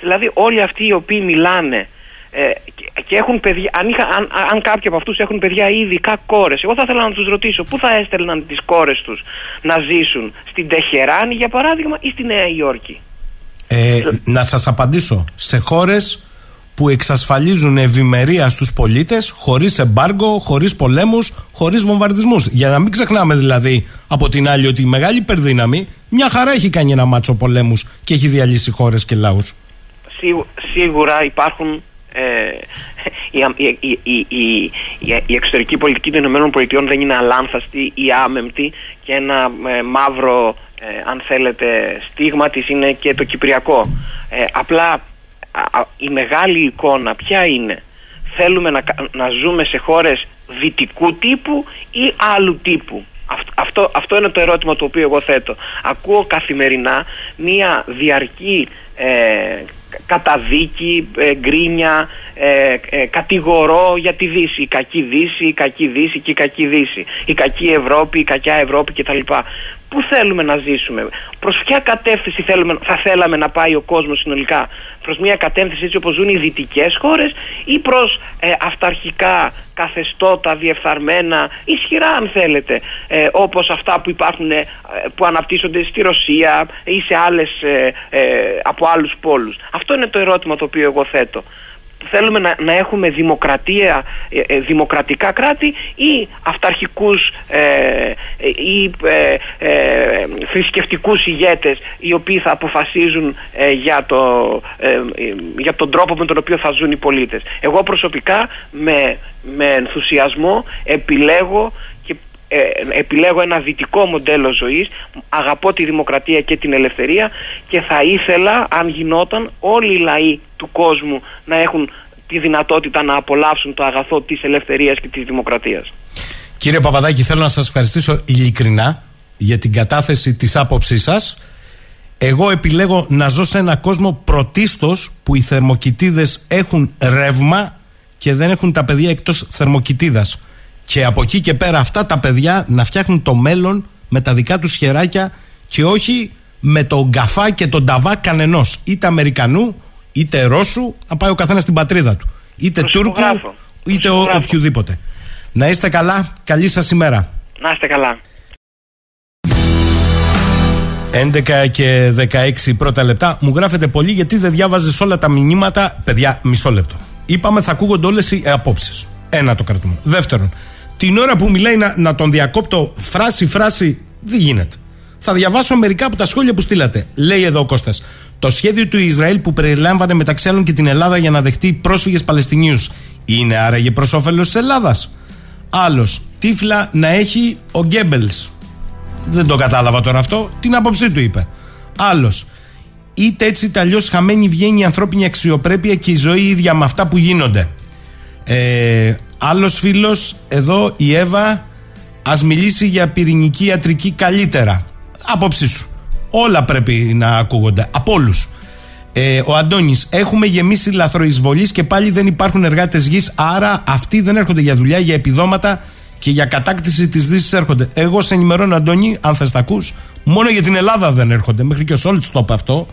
Δηλαδή όλοι αυτοί οι οποίοι μιλάνε και έχουν παιδιά, αν κάποιοι από αυτούς έχουν παιδιά ή ειδικά κόρες, εγώ θα ήθελα να τους ρωτήσω πού θα έστελναν τις κόρες τους να ζήσουν, στην Τεχεράνη για παράδειγμα ή στη Νέα Υόρκη? Να σας απαντήσω, σε χώρες που εξασφαλίζουν ευημερία στους πολίτες, χωρίς εμπάργκο, χωρίς πολέμους, χωρίς βομβαρδισμούς. Για να μην ξεχνάμε δηλαδή από την άλλη ότι η μεγάλη υπερδύναμη μια χαρά έχει κάνει ένα μάτσο πολέμους και έχει διαλύσει χώρες και λαούς. Σίγουρα υπάρχουν. Η εξωτερική πολιτική των ΗΠΑ δεν είναι αλάνθαστη ή άμεμπτη, και ένα μαύρο, αν θέλετε, στίγμα της είναι και το κυπριακό. Απλά η μεγάλη εικόνα ποια είναι? Θέλουμε να ζούμε σε χώρες δυτικού τύπου ή άλλου τύπου? Αυτό είναι το ερώτημα το οποίο εγώ θέτω. Ακούω καθημερινά μία διαρκή καταδίκη, γκρίνια, κατηγορώ για τη Δύση, η κακή Δύση, η κακή Δύση και η κακή Δύση, η κακή Ευρώπη, η κακιά Ευρώπη κτλ. Πού θέλουμε να ζήσουμε, προς ποια κατεύθυνση θα θέλαμε να πάει ο κόσμος συνολικά? Προς μια κατεύθυνση έτσι όπως ζουν οι δυτικές χώρες ή προς αυταρχικά καθεστώτα διεφθαρμένα, ισχυρά αν θέλετε, όπως αυτά που υπάρχουν, που αναπτύσσονται στη Ρωσία ή σε άλλες, από άλλους πόλους? Αυτό είναι το ερώτημα το οποίο εγώ θέτω. Θέλουμε να έχουμε δημοκρατία, δημοκρατικά κράτη ή αυταρχικούς ή θρησκευτικούς ηγέτες οι οποίοι θα αποφασίζουν για τον τρόπο με τον οποίο θα ζουν οι πολίτες? Εγώ προσωπικά με ενθουσιασμό επιλέγω ένα δυτικό μοντέλο ζωής, αγαπώ τη δημοκρατία και την ελευθερία και θα ήθελα, αν γινόταν, όλοι οι λαοί του κόσμου να έχουν τη δυνατότητα να απολαύσουν το αγαθό της ελευθερίας και της δημοκρατίας. Κύριε Παπαδάκη, θέλω να σας ευχαριστήσω ειλικρινά για την κατάθεση της άποψής σας. Εγώ επιλέγω να ζω σε ένα κόσμο πρωτίστως που οι θερμοκοιτίδες έχουν ρεύμα και δεν έχουν τα παιδιά εκτός θερμοκοιτίδας. Και από εκεί και πέρα αυτά τα παιδιά να φτιάχνουν το μέλλον με τα δικά τους χεράκια και όχι με τον καφά και τον ταβά κανενός, είτε Αμερικανού είτε Ρώσου, να πάει ο καθένας στην πατρίδα του, είτε Τούρκου είτε οποιοδήποτε. Να είστε καλά, καλή σας ημέρα. Να είστε καλά. 11 και 16 πρώτα λεπτά. Μου γράφετε πολύ γιατί δεν διάβαζες όλα τα μηνύματα. Παιδιά, μισό λεπτό. Είπαμε θα ακούγονται όλες οι απόψεις. Ένα, το κρατούμε. Δεύτερον, την ώρα που μιλάει να τον διακόπτω φράση-φράση, δεν γίνεται. Θα διαβάσω μερικά από τα σχόλια που στείλατε. Λέει εδώ ο Κώστας, το σχέδιο του Ισραήλ που περιλάμβανε μεταξύ άλλων και την Ελλάδα για να δεχτεί πρόσφυγες Παλαιστινίους είναι άραγε προς όφελος της Ελλάδας? Άλλος, τύφλα να έχει ο Γκέμπελς. Δεν το κατάλαβα τώρα αυτό, την άποψή του είπε. Άλλος, είτε έτσι είτε αλλιώς χαμένη βγαίνει η ανθρώπινη αξιοπρέπεια και η ζωή ίδια με αυτά που γίνονται. Άλλος φίλος εδώ, η Εύα, ας μιλήσει για πυρηνική ιατρική καλύτερα. Απόψη σου. Όλα πρέπει να ακούγονται από όλους. Ο Αντώνης, έχουμε γεμίσει λαθροεισβολής και πάλι δεν υπάρχουν εργάτες γης, άρα αυτοί δεν έρχονται για δουλειά, για επιδόματα και για κατάκτηση της Δύσης έρχονται. Εγώ σε ενημερώνω, Αντώνη, αν θες τα ακούς, μόνο για την Ελλάδα δεν έρχονται. Μέχρι και ο Σόλτς το είπε αυτό,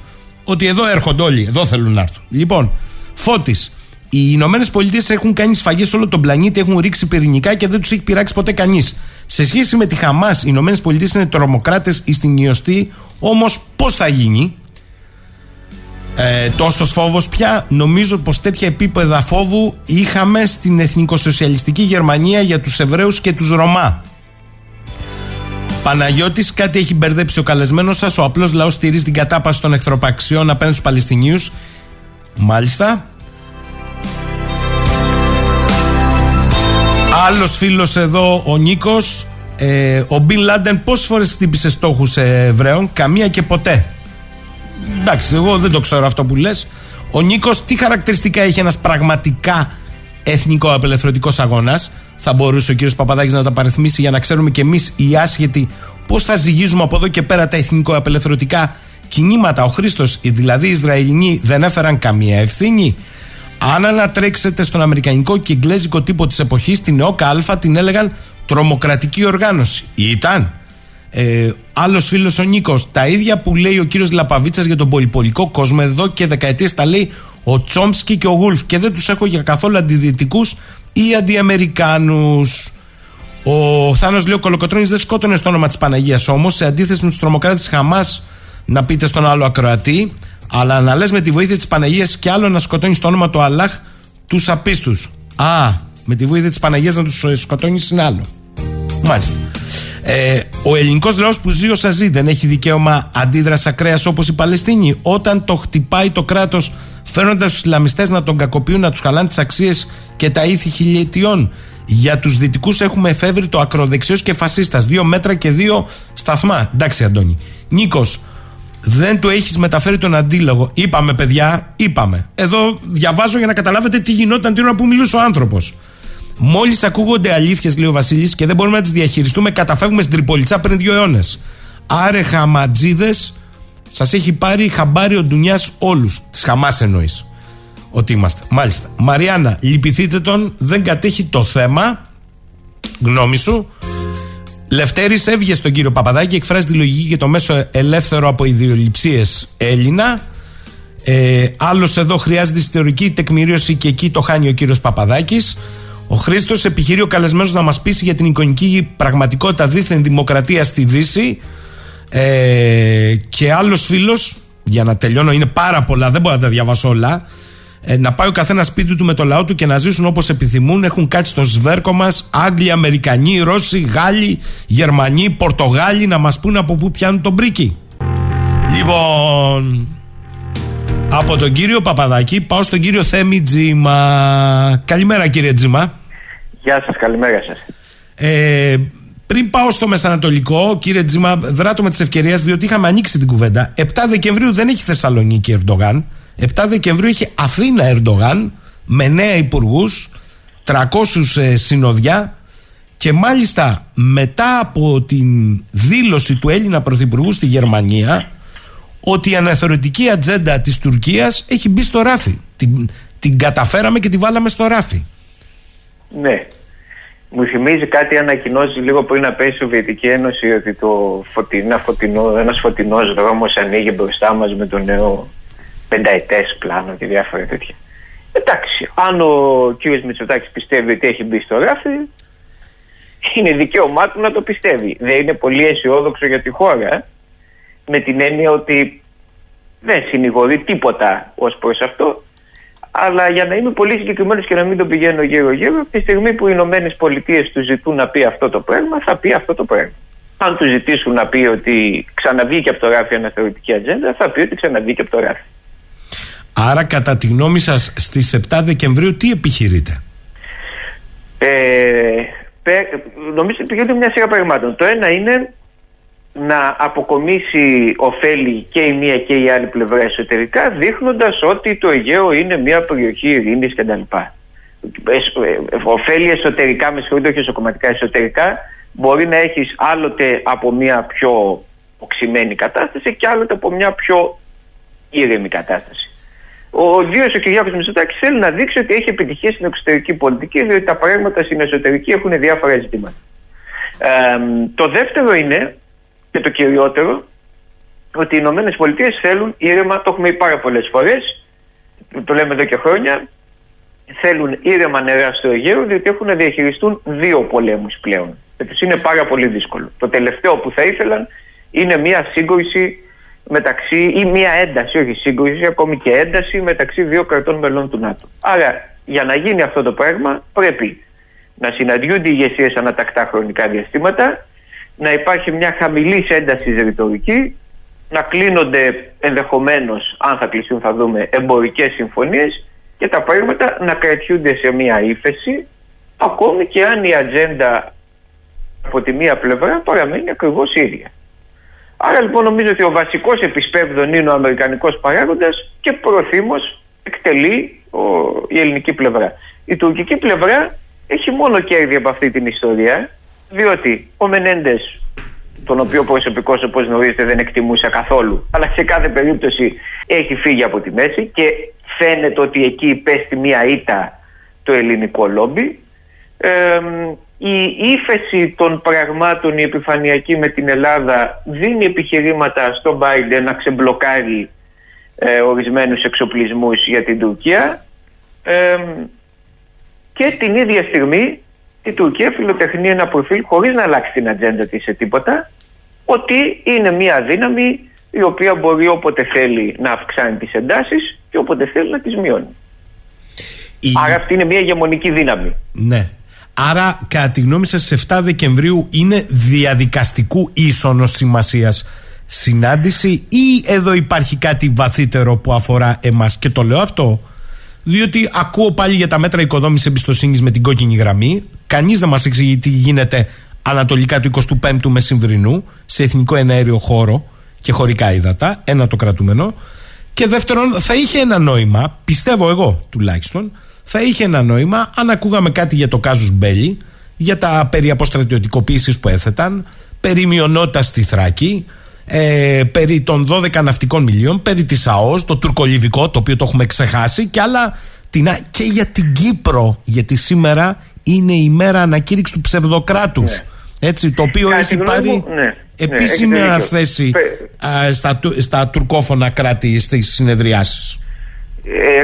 ότι εδώ έρχονται όλοι, εδώ θέλουν να έρθουν. Λοιπόν, Φώτης, Οι Ηνωμένες Πολιτείες έχουν κάνει σφαγές σε όλο τον πλανήτη, έχουν ρίξει πυρηνικά και δεν τους έχει πειράξει ποτέ κανείς. Σε σχέση με τη Χαμάς, οι Ηνωμένες Πολιτείες είναι τρομοκράτες εις την ιωστή, όμως πώς θα γίνει? Τόσος φόβος πια? Νομίζω πως τέτοια επίπεδα φόβου είχαμε στην εθνικοσοσιαλιστική Γερμανία για τους Εβραίους και τους Ρωμά. Παναγιώτης, κάτι έχει μπερδέψει ο καλεσμένος σας. Ο απλός λαός στηρίζει την κατάπαυση των εχθροπραξιών απέναντι στους Παλαιστινίους. Μάλιστα. Άλλος φίλος εδώ, ο Νίκος. Ο Μπιν Λάντεν πόσες φορές χτύπησε στόχους Εβραίων? Καμία και ποτέ. Εντάξει, εγώ δεν το ξέρω αυτό που λες. Ο Νίκος, τι χαρακτηριστικά έχει ένας πραγματικά εθνικοαπελευθερωτικός αγώνας? Θα μπορούσε ο κύριος Παπαδάκης να τα παριθμίσει για να ξέρουμε κι εμείς οι άσχετοι πώς θα ζυγίζουμε από εδώ και πέρα τα εθνικοαπελευθερωτικά κινήματα? Ο Χρήστος, δηλαδή οι Ισραηλινοί δεν έφεραν καμία ευθύνη? Αν ανατρέξετε στον αμερικανικό και εγγλέζικο τύπο της εποχής, την ΕΟΚΑ Α την έλεγαν τρομοκρατική οργάνωση. Ήταν. Άλλος φίλος ο Νίκος, τα ίδια που λέει ο κύριος Λαπαβίτσας για τον πολυπολικό κόσμο εδώ και δεκαετίες τα λέει ο Τσόμσκι και ο Γουλφ, και δεν τους έχω για καθόλου αντιδυτικούς ή αντιαμερικάνους. Ο Θάνος λέει, ο Κολοκοτρώνης δεν σκότωνε στο όνομα της Παναγίας, όμως σε αντίθεση με τους τρομοκράτες Χαμάς, να πείτε στον άλλο ακροατή, αλλά να λες με τη βοήθεια της Παναγίας και άλλο να σκοτώνεις στο όνομα του Αλλάχ τους απίστους. Α, με τη βοήθεια της Παναγίας να τους σκοτώνεις είναι άλλο. Μάλιστα. Ο ελληνικός λαός που ζει όσα ζει δεν έχει δικαίωμα αντίδραση ακραίας όπως οι Παλαιστίνοι. Όταν το χτυπάει το κράτος φέρνοντας τους Ισλαμιστές να τον κακοποιούν, να τους χαλάνε τις αξίες και τα ήθη χιλιετιών. Για τους δυτικούς έχουμε εφεύρει το ακροδεξιός και φασίστας. 2 μέτρα και 2 σταθμά. Εντάξει, Αντώνη. Νίκος, δεν του έχεις μεταφέρει τον αντίλογο. Είπαμε, παιδιά, είπαμε. Εδώ διαβάζω για να καταλάβετε τι γινόταν την ώρα που μιλούσε ο άνθρωπος. Μόλις ακούγονται αλήθειες, λέει ο Βασίλης, και δεν μπορούμε να τις διαχειριστούμε, καταφεύγουμε στην Τριπολιτσά πριν 2 αιώνες. Άρε χαματζίδες, σας έχει πάρει χαμπάρι ο Ντουνιάς όλους. Της Χαμάς εννοείς ότι είμαστε. Μάλιστα. Μαριάννα, λυπηθείτε τον, δεν κατέχει το θέμα. Γνώμη σου. Λευτέρης, έβγε στον κύριο Παπαδάκη, εκφράζει τη λογική και το μέσο ελεύθερο από ιδιοληψίες Έλληνα. Άλλος εδώ, χρειάζεται ιστορική τεκμηρίωση και εκεί το χάνει ο κύριος Παπαδάκης. Ο Χρήστος, επιχειρεί ο καλεσμένος να μας πείσει για την εικονική πραγματικότητα δίθεν δημοκρατία στη Δύση. Και άλλος φίλος, για να τελειώνω, είναι πάρα πολλά, δεν μπορώ να τα διαβάσω όλα. Να πάει ο καθένας σπίτι του με το λαό του και να ζήσουν όπως επιθυμούν. Έχουν κάτσει στο σβέρκο μας Άγγλοι, Αμερικανοί, Ρώσοι, Γάλλοι, Γερμανοί, Πορτογάλοι, να μας πούν από πού πιάνουν τον πρίκι. Λοιπόν, από τον κύριο Παπαδάκη πάω στον κύριο Θέμη Τζίμα. Καλημέρα, κύριε Τζίμα. Γεια σας, καλημέρα σας. Πριν πάω στο Μεσανατολικό, κύριε Τζίμα, δράτω με τις ευκαιρίες, διότι είχαμε ανοίξει την κουβέντα. 7 Δεκεμβρίου δεν έχει Θεσσαλονίκη Ερντογάν. 7 Δεκεμβρίου είχε Αθήνα Ερντογάν με 9 υπουργούς, 300 συνοδιά, και μάλιστα μετά από την δήλωση του Έλληνα Πρωθυπουργού στη Γερμανία ότι η αναθεωρητική ατζέντα της Τουρκίας έχει μπει στο ράφι. Την καταφέραμε και τη βάλαμε στο ράφι. Ναι. Μου θυμίζει κάτι ανακοινώσει λίγο πριν να πέσει η Σοβιετική Ένωση, ότι ένας φωτεινός δρόμος ανοίγει μπροστά μας με το νέο πενταετές πλάνο και διάφορα τέτοια. Εντάξει, αν ο κ. Μητσοτάκης πιστεύει ότι έχει μπει στο ράφι, είναι δικαίωμά του να το πιστεύει. Δεν είναι πολύ αισιόδοξο για τη χώρα, με την έννοια ότι δεν συνηγορεί τίποτα ως προς αυτό, αλλά για να είμαι πολύ συγκεκριμένος και να μην το πηγαίνω γύρω-γύρω, από τη στιγμή που οι Ηνωμένες Πολιτείες του ζητούν να πει αυτό το πράγμα, θα πει αυτό το πράγμα. Αν του ζητήσουν να πει ότι ξαναβγήκε από το ράφι αναθεωρητική ατζέντα, θα πει ότι ξαναβγήκε από το ράφι. Άρα, κατά τη γνώμη σας, στις 7 Δεκεμβρίου τι επιχειρείτε? Νομίζω ότι επιχειρείται μια σειρά πραγμάτων. Το ένα είναι να αποκομίσει ωφέλη και η μία και η άλλη πλευρά εσωτερικά, δείχνοντας ότι το Αιγαίο είναι μια περιοχή ειρήνης κτλ. Ωφέλη εσωτερικά, με συγχωρείτε, όχι εσωκομματικά, εσωτερικά, μπορεί να έχεις άλλοτε από μια πιο οξυμένη κατάσταση και άλλοτε από μια πιο ήρεμη κατάσταση. Ο Κυριάκος Μητσοτάκης θέλει να δείξει ότι έχει επιτυχία στην εξωτερική πολιτική, διότι τα πράγματα στην εσωτερική έχουν διάφορα ζητήματα. Το δεύτερο είναι, και το κυριότερο, ότι οι Ηνωμένες Πολιτείες θέλουν ήρεμα, το έχουμε πει πάρα πολλές φορές, το λέμε εδώ και χρόνια, θέλουν ήρεμα νερά στο Αιγαίο, διότι έχουν να διαχειριστούν δύο πολέμους πλέον. Έτσι είναι πάρα πολύ δύσκολο. Το τελευταίο που θα ήθελαν είναι μια σύγκρουση μεταξύ, ή μια ένταση, όχι σύγκρουση, ακόμη και ένταση μεταξύ δύο κρατών μελών του ΝΑΤΟ. Άρα, για να γίνει αυτό το πράγμα, πρέπει να συναντιούνται οι ηγεσίες ανατακτά χρονικά διαστήματα, να υπάρχει μια χαμηλής έντασης ρητορική, να κλείνονται ενδεχομένως, αν θα κλειστούν θα δούμε, εμπορικές συμφωνίες και τα πράγματα να κρατιούνται σε μια ύφεση, ακόμη και αν η ατζέντα από τη μία πλευρά παραμένει ακριβώς ίδια. Άρα λοιπόν νομίζω ότι ο βασικός επισπεύδων είναι ο αμερικανικός παράγοντας και προθήμως εκτελεί η ελληνική πλευρά. Η τουρκική πλευρά έχει μόνο κέρδη από αυτή την ιστορία, διότι ο Μενέντες, τον οποίο προσωπικός όπως γνωρίζετε δεν εκτιμούσα καθόλου, αλλά σε κάθε περίπτωση έχει φύγει από τη μέση και φαίνεται ότι εκεί υπέστη μία ήττα το ελληνικό λόμπι. Η ύφεση των πραγμάτων, η επιφανειακή με την Ελλάδα, δίνει επιχειρήματα στον Biden να ξεμπλοκάρει ορισμένους εξοπλισμούς για την Τουρκία και την ίδια στιγμή η Τουρκία φιλοτεχνεί ένα προφίλ χωρίς να αλλάξει την ατζέντα της σε τίποτα, ότι είναι μια δύναμη η οποία μπορεί όποτε θέλει να αυξάνει τις εντάσεις και όποτε θέλει να τις μειώνει. Άρα αυτή είναι μια ηγεμονική δύναμη. Ναι. Άρα, κατά τη γνώμη σας, στις 7 Δεκεμβρίου είναι διαδικαστικού ίσονος σημασίας συνάντηση ή εδώ υπάρχει κάτι βαθύτερο που αφορά εμάς? Και το λέω αυτό διότι ακούω πάλι για τα μέτρα οικοδόμησης εμπιστοσύνης με την κόκκινη γραμμή. Κανείς δεν μας εξηγεί τι γίνεται ανατολικά του 25ου μεσημβρινού σε εθνικό εναέριο χώρο και χωρικά ύδατα. Ένα το κρατούμενο. Και δεύτερον, θα είχε ένα νόημα, πιστεύω εγώ τουλάχιστον, θα είχε ένα νόημα αν ακούγαμε κάτι για το κάζους Μπέλι, για τα περί αποστρατιωτικοποίησης που έθεταν, περί μειονότητας στη Θράκη, περί των 12 ναυτικών μιλίων, περί της ΑΟΣ, το τουρκολιβικό, το οποίο το έχουμε ξεχάσει, και άλλα και για την Κύπρο, γιατί σήμερα είναι η μέρα ανακήρυξη του ψευδοκράτους. Ναι. Έτσι, το οποίο έχει πάρει επίσημη αναθέση στα τουρκόφωνα κράτη στις συνεδριάσεις.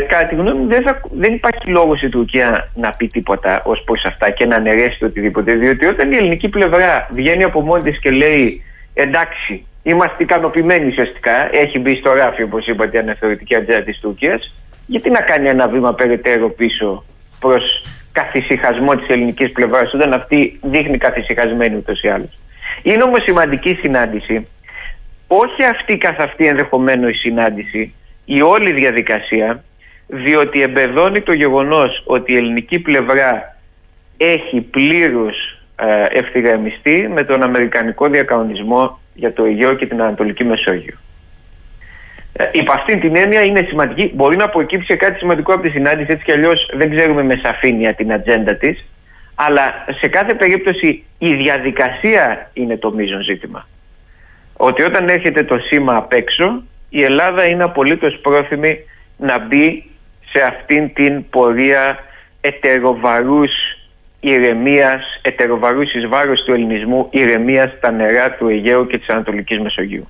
Κατά τη γνώμη μου δεν υπάρχει λόγος η Τουρκία να πει τίποτα ως προς αυτά και να αναιρέσει το οτιδήποτε, διότι όταν η ελληνική πλευρά βγαίνει από μόνη της και λέει εντάξει, είμαστε ικανοποιημένοι ουσιαστικά, έχει μπει στο ράφι όπως είπατε η αναθεωρητική ατζέντα της Τουρκίας, γιατί να κάνει ένα βήμα περαιτέρω πίσω προς καθησυχασμό της ελληνικής πλευράς, όταν αυτή δείχνει καθησυχασμένη ούτως ή άλλως. Είναι όμως σημαντική συνάντηση, όχι αυτή καθ' αυτή ενδεχομένως η συνάντηση, η όλη διαδικασία, διότι εμπεδώνει το γεγονός ότι η ελληνική πλευρά έχει πλήρως ευθυγραμμιστεί με τον αμερικανικό διακανονισμό για το Αιγαίο και την Ανατολική Μεσόγειο. Υπ' αυτήν την έννοια είναι σημαντική. Μπορεί να προκύψει κάτι σημαντικό από τη συνάντηση, έτσι κι αλλιώς δεν ξέρουμε με σαφήνεια την ατζέντα της, αλλά σε κάθε περίπτωση η διαδικασία είναι το μείζον ζήτημα. Ότι όταν έρχεται το σήμα απ' έξω, η Ελλάδα είναι απολύτως πρόθυμη να μπει σε αυτήν την πορεία ετεροβαρούς ηρεμίας, ετεροβαρούς εις βάρος του ελληνισμού ηρεμίας στα νερά του Αιγαίου και της Ανατολικής Μεσογείου.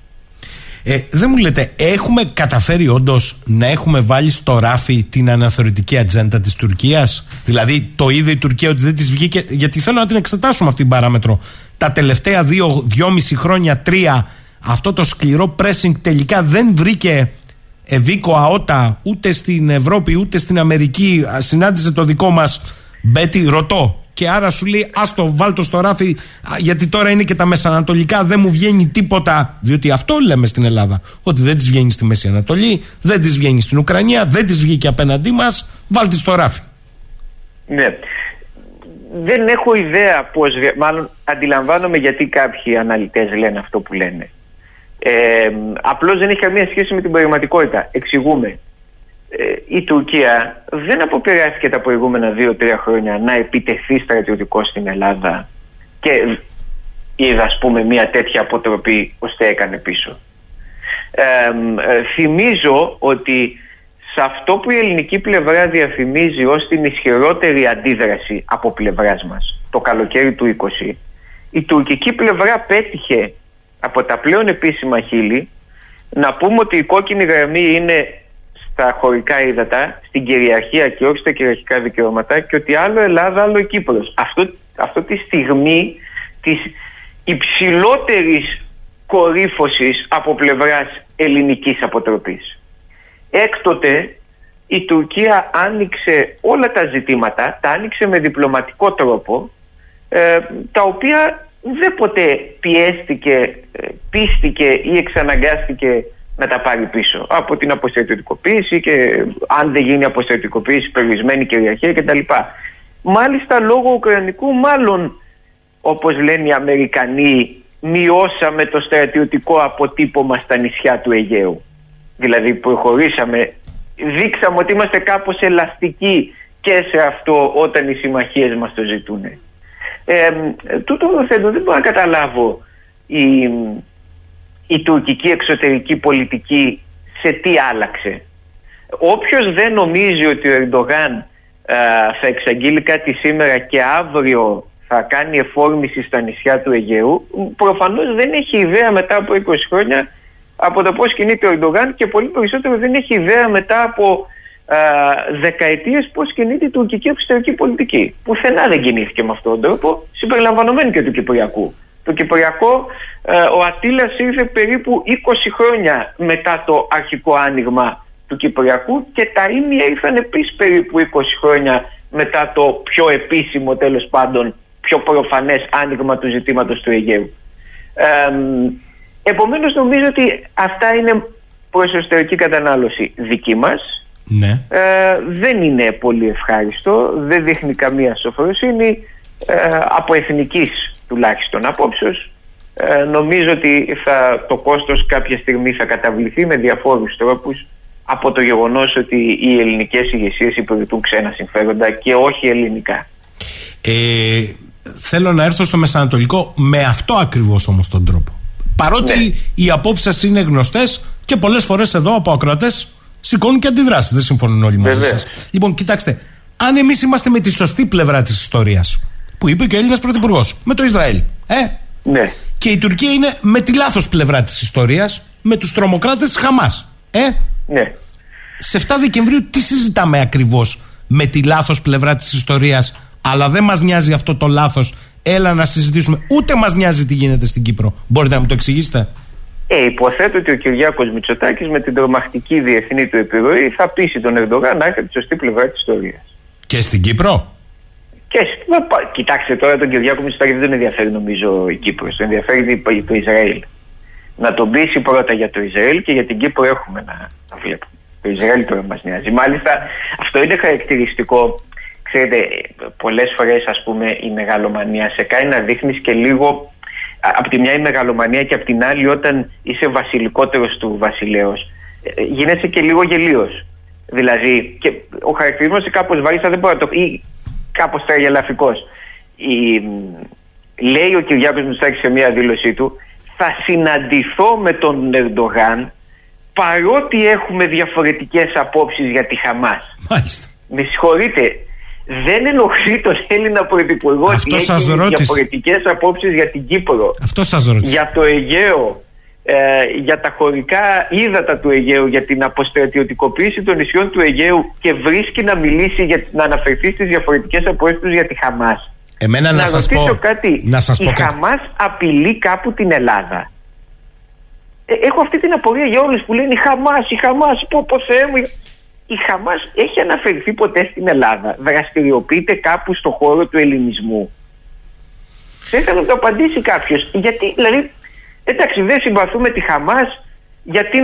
Δεν μου λέτε, έχουμε καταφέρει όντως να έχουμε βάλει στο ράφι την αναθεωρητική ατζέντα της Τουρκίας? Δηλαδή το είδε η Τουρκία ότι δεν της βγήκε? Γιατί θέλω να την εξετάσουμε αυτήν την παράμετρο. Τα τελευταία 2,5 χρόνια, 3, αυτό το σκληρό pressing τελικά δεν βρήκε ευήκο αότα ούτε στην Ευρώπη ούτε στην Αμερική. Συνάντησε το δικό μας Μπέτι, ρωτώ, και άρα σου λέει άστο, βάλτο στο ράφι, γιατί τώρα είναι και τα μεσανατολικά, δεν μου βγαίνει τίποτα, διότι αυτό λέμε στην Ελλάδα, ότι δεν της βγαίνει στη Μέση Ανατολή, δεν της βγαίνει στην Ουκρανία, δεν της βγήκε απέναντί μας, βάλτε στο ράφι. Ναι. Δεν έχω ιδέα πώς, μάλλον αντιλαμβάνομαι γιατί κάποιοι αναλυτές λένε αυτό που λένε. Απλώς δεν έχει καμία σχέση με την πραγματικότητα. Εξηγούμε. Η Τουρκία δεν αποπειράστηκε τα προηγούμενα 2-3 χρόνια να επιτεθεί στρατιωτικός στην Ελλάδα και είδα, ας πούμε, μια τέτοια αποτροπή ώστε έκανε πίσω. Θυμίζω ότι σε αυτό που η ελληνική πλευρά διαφημίζει ως την ισχυρότερη αντίδραση από πλευράς μας το καλοκαίρι του 20, η τουρκική πλευρά πέτυχε από τα πλέον επίσημα χείλη να πούμε ότι η κόκκινη γραμμή είναι στα χωρικά ύδατα, στην κυριαρχία και όχι στα κυριαρχικά δικαιώματα, και ότι άλλο Ελλάδα, άλλο Κύπρος. Αυτό τη στιγμή της υψηλότερης κορύφωσης από πλευράς ελληνικής αποτροπής. Έκτοτε η Τουρκία άνοιξε όλα τα ζητήματα, τα άνοιξε με διπλωματικό τρόπο, τα οποία ουδέποτε πιέστηκε, πίστηκε ή εξαναγκάστηκε να τα πάρει πίσω από την αποστρατιωτικοποίηση και αν δεν γίνει αποστρατιωτικοποίηση περιορισμένη κυριαρχία κτλ. Μάλιστα λόγω ουκρανικού, μάλλον όπως λένε οι Αμερικανοί, μειώσαμε το στρατιωτικό αποτύπωμα στα νησιά του Αιγαίου. Δηλαδή προχωρήσαμε, δείξαμε ότι είμαστε κάπως ελαστικοί και σε αυτό όταν οι συμμαχίες μας το ζητούν. Τούτο θέτω, δεν μπορώ να καταλάβω η τουρκική εξωτερική πολιτική σε τι άλλαξε. Όποιος δεν νομίζει ότι ο Ερντογάν θα εξαγγείλει κάτι σήμερα και αύριο θα κάνει εφόρμηση στα νησιά του Αιγαίου, προφανώς δεν έχει ιδέα μετά από 20 χρόνια από το πώς κινείται ο Ερντογάν, και πολύ περισσότερο δεν έχει ιδέα μετά από δεκαετίες πώς κινείται η τουρκική εξωτερική πολιτική. Πουθενά δεν κινήθηκε με αυτόν τον τρόπο, συμπεριλαμβανομένου και του Κυπριακού. Το Κυπριακό, ο Αττίλας ήρθε περίπου 20 χρόνια μετά το αρχικό άνοιγμα του Κυπριακού, και τα Ήμια ήρθαν επίσης περίπου 20 χρόνια μετά το πιο επίσημο, τέλος πάντων, πιο προφανές άνοιγμα του ζητήματος του Αιγαίου. Επομένως νομίζω ότι αυτά είναι προς εσωτερική κατανάλωση δική μας. Ναι. Δεν είναι πολύ ευχάριστο, δεν δείχνει καμία σοφροσύνη, από εθνικής τουλάχιστον απόψεως. Νομίζω ότι το κόστος κάποια στιγμή θα καταβληθεί με διαφόρους τρόπους από το γεγονός ότι οι ελληνικές ηγεσίες υπηρετούν ξένα συμφέροντα και όχι ελληνικά. Θέλω να έρθω στο Μεσανατολικό με αυτό ακριβώς όμως τον τρόπο. Παρότι οι απόψεις είναι γνωστές και πολλές φορές εδώ από ακροατές σηκώνουν και αντιδράσεις. Δεν συμφωνούν όλοι μαζί σας. Λοιπόν, κοιτάξτε, αν εμείς είμαστε με τη σωστή πλευρά της ιστορίας, που είπε και ο Έλληνας Πρωθυπουργός, με το Ισραήλ. Ναι. Και η Τουρκία είναι με τη λάθος πλευρά της ιστορίας, με τους τρομοκράτες Χαμάς. Ναι. Σε 7 Δεκεμβρίου τι συζητάμε ακριβώς? Με τη λάθος πλευρά της ιστορίας, αλλά δεν μας νοιάζει αυτό το λάθος. Έλα να συζητήσουμε. Ούτε μας νοιάζει τι γίνεται στην Κύπρο. Μπορείτε να μου το εξηγήσετε? Υποθέτω ότι ο Κυριάκος Μητσοτάκης με την τρομακτική διεθνή του επιρροή θα πείσει τον Ερντογάν να έρθει τη σωστή πλευρά της ιστορίας. Και στην Κύπρο. Κοιτάξτε τώρα, τον Κυριάκο Μητσοτάκη δεν τον ενδιαφέρει νομίζω η Κύπρος. Τον ενδιαφέρει το Ισραήλ. Να τον πείσει πρώτα για το Ισραήλ, και για την Κύπρο έχουμε να βλέπουμε. Το Ισραήλ τώρα μας νοιάζει. Μάλιστα αυτό είναι χαρακτηριστικό. Ξέρετε, πολλές φορές ας πούμε η μεγαλομανία σε κάνει να δείχνεις και λίγο από τη μια η μεγαλομανία, και από την άλλη όταν είσαι βασιλικότερος του βασιλέως γίνεσαι και λίγο γελίος. Δηλαδή και ο χαρακτηρισμός είναι κάπως βαρύστα, δεν μπορώ να το, ή κάπως τραγελαφικός. Λέει ο Κυριάκος Μητσοτάκης σε μια δήλωσή του, θα συναντηθώ με τον Ερντογάν παρότι έχουμε διαφορετικές απόψεις για τη Χαμάς. Μάλιστα. Με συγχωρείτε, δεν ενοχλεί τον Έλληνα Πρωθυπουργό ότι έχει διαφορετικές απόψεις για την Κύπρο, για το Αιγαίο, για τα χωρικά ύδατα του Αιγαίου, για την αποστρατιωτικοποίηση των νησιών του Αιγαίου, και βρίσκει να μιλήσει, να αναφερθεί στις διαφορετικές απόψεις τους για τη Χαμάς. Εμένα να σας πω κάτι. Η Χαμάς απειλεί κάπου την Ελλάδα. Έχω αυτή την απορία για όλους που λένε η Χαμάς, πω Θεέ μου. Η Χαμάς έχει αναφερθεί ποτέ στην Ελλάδα? Δραστηριοποιείται κάπου στο χώρο του ελληνισμού? Δεν θέλω να το απαντήσει κάποιος. Γιατί, δηλαδή, εντάξει, δεν συμπαθούμε τη Χαμάς γιατί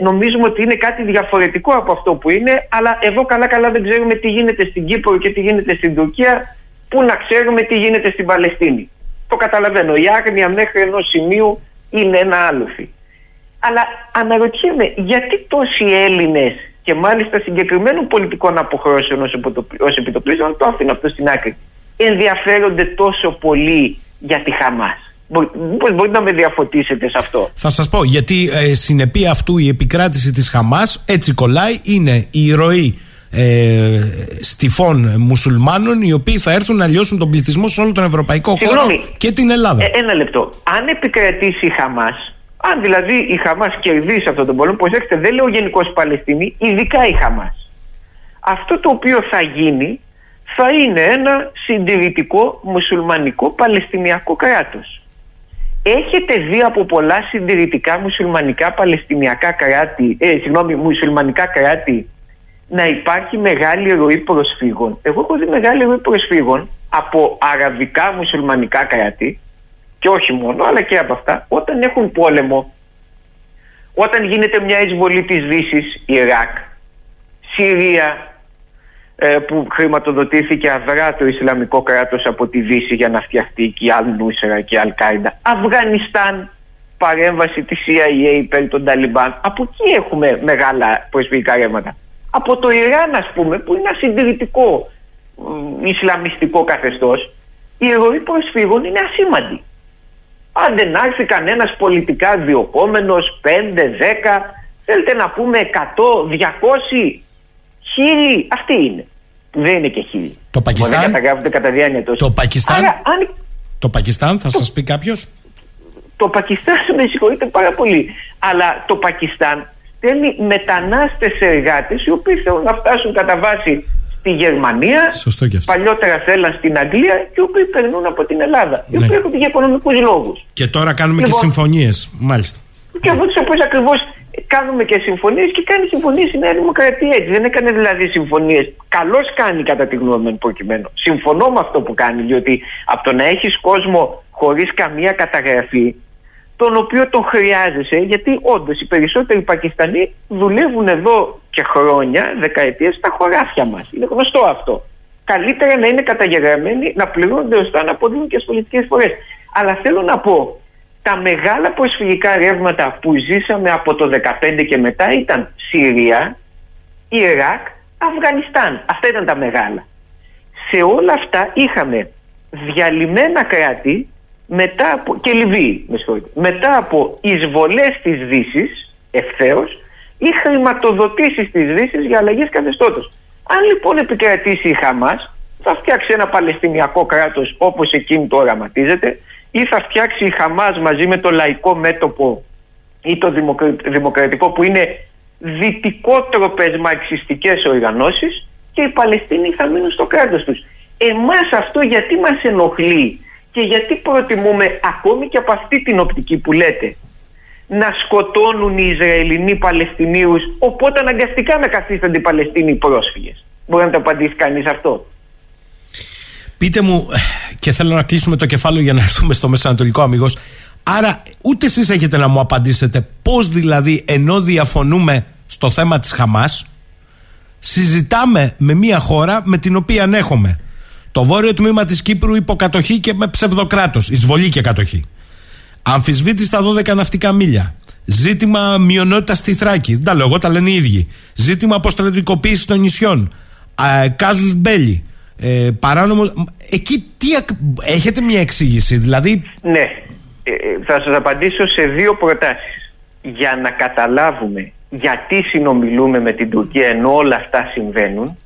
νομίζουμε ότι είναι κάτι διαφορετικό από αυτό που είναι, αλλά εδώ καλά-καλά δεν ξέρουμε τι γίνεται στην Κύπρο και τι γίνεται στην Τουρκία, που να ξέρουμε τι γίνεται στην Παλαιστίνη. Το καταλαβαίνω. Η άγνοια μέχρι ενός σημείου είναι ένα άλοφι. Αλλά αναρωτιέμαι γιατί τόσοι Έλληνες, και μάλιστα συγκεκριμένων πολιτικών αποχρώσεων ως επιτοπλίστων, το άφηνα αυτό στην άκρη, ενδιαφέρονται τόσο πολύ για τη Χαμάς. Πώς μπορείτε να με διαφωτίσετε σε αυτό? Θα σας πω γιατί συνεπή αυτού η επικράτηση της Χαμάς, έτσι κολλάει, είναι η ροή στιφών μουσουλμάνων οι οποίοι θα έρθουν να λιώσουν τον πληθυσμό σε όλο τον ευρωπαϊκό χώρο και την Ελλάδα. Ένα λεπτό. Αν επικρατήσει η Χαμάς, Αν δηλαδή η Χαμάς κερδίσει αυτόν τον πόλεμο, προσέξτε, δεν λέω γενικώς Παλαιστινή, ειδικά η Χαμάς. Αυτό το οποίο θα γίνει θα είναι ένα συντηρητικό μουσουλμανικό παλαιστινιακό κράτος. Έχετε δει από πολλά συντηρητικά μουσουλμανικά παλαιστινιακά κράτη, μουσουλμανικά κράτη, να υπάρχει μεγάλη ροή προσφύγων? Εγώ έχω δει μεγάλη ροή προσφύγων από αραβικά μουσουλμανικά κράτη, και όχι μόνο, αλλά και από αυτά, όταν έχουν πόλεμο, όταν γίνεται μια εισβολή της Δύσης, Ιράκ, Συρία, που χρηματοδοτήθηκε αδρά το Ισλαμικό κράτος από τη Δύση για να φτιαχτεί και η Αλ-Νούσρα και η Αλ-Κάιντα, Αφγανιστάν, παρέμβαση της CIA υπέρ των Ταλιμπάν, από εκεί έχουμε μεγάλα προσφυγικά ρεύματα. Από το Ιράν, ας πούμε, που είναι ένα συντηρητικό ισλαμιστικό καθεστώς, η ροή προσφύγων είναι ασήμαντη. Αν δεν άρχισε κανένας πολιτικά διοκόμενος, 5, 10, θέλετε να πούμε 100, 200, 1000, αυτή είναι. Δεν είναι και 1000. Το Πακιστάν. Δεν καταγράφονται κατά διάνοια τόσο. Το Πακιστάν. Άρα, αν... Το Πακιστάν, θα σας πει κάποιος. Το Πακιστάν, με συγχωρείτε πάρα πολύ. Αλλά το Πακιστάν στέλνει μετανάστες εργάτες οι οποίοι θέλουν να φτάσουν κατά βάση στη Γερμανία. Σωστό και αυτό. Παλιότερα θέλαν στην Αγγλία και οι οποίοι περνούν από την Ελλάδα. Ναι. Οι οποίοι έρχονται για οικονομικούς λόγους. Και τώρα κάνουμε λοιπόν, και συμφωνίες. Μάλιστα. Και από τις οποίες ακριβώς. Κάνουμε και συμφωνίες και κάνει συμφωνίες η Νέα Δημοκρατία. Έτσι. Δεν έκανε δηλαδή συμφωνίες. Καλώς κάνει κατά τη γνώμη μου προκειμένου. Συμφωνώ με αυτό που κάνει, διότι από το να έχεις κόσμο χωρίς καμία καταγραφή, τον οποίο τον χρειάζεσαι, γιατί όντως οι περισσότεροι Πακιστανοί δουλεύουν εδώ και χρόνια, δεκαετίες, στα χωράφια μας. Είναι γνωστό αυτό. Καλύτερα να είναι καταγεγραμμένοι, να πληρώνονται ωστά, να ποδούν και στις πολιτικές φορές. Αλλά θέλω να πω. Τα μεγάλα προσφυγικά ρεύματα που ζήσαμε από το 2015 και μετά ήταν Συρία, Ιράκ, Αφγανιστάν. Αυτά ήταν τα μεγάλα. Σε όλα αυτά είχαμε διαλυμένα κράτη μετά από, και Λιβύη, μετά από εισβολές της Δύσης, ευθέως, ή χρηματοδοτήσεις της Δύσης για αλλαγές καθεστώτος. Αν λοιπόν επικρατήσει η Χαμάς, θα φτιάξει ένα παλαιστινιακό κράτος όπως εκείνη το οραματίζεται, ή θα φτιάξει η Χαμάς μαζί με το Λαϊκό Μέτωπο ή το Δημοκρατικό, που είναι δυτικότροπες μαρξιστικές οργανώσεις, και οι Παλαιστίνοι θα μείνουν στο κράτος τους. Εμάς αυτό γιατί μας ενοχλεί και γιατί προτιμούμε ακόμη και από αυτή την οπτική που λέτε να σκοτώνουν οι Ισραηλινοί Παλαιστινίους, οπότε αναγκαστικά να καθίστανται οι Παλαιστίνοι πρόσφυγες? Μπορεί να το απαντήσει κανείς αυτό? Πείτε μου, και θέλω να κλείσουμε το κεφάλαιο για να έρθουμε στο μεσανατολικό αμιγώς. Άρα, ούτε εσείς έχετε να μου απαντήσετε πώς δηλαδή, ενώ διαφωνούμε στο θέμα της Χαμάς, συζητάμε με μια χώρα με την οποία ανέχομαι το βόρειο τμήμα της Κύπρου υποκατοχή και με ψευδοκράτος, εισβολή και κατοχή. Αμφισβήτηστα 12 ναυτικά μίλια. Ζήτημα μειονότητα στη Θράκη. Δεν τα λέω εγώ, τα λένε οι ίδιοι. Ζήτημα αποστρατικοποίηση των νησιών. Κάζους Μπέλι. Παράνομο. Εκεί τι έχετε μια εξήγηση, δηλαδή? Ναι, θα σας απαντήσω σε δύο προτάσεις. Για να καταλάβουμε γιατί συνομιλούμε με την Τουρκία ενώ όλα αυτά συμβαίνουν,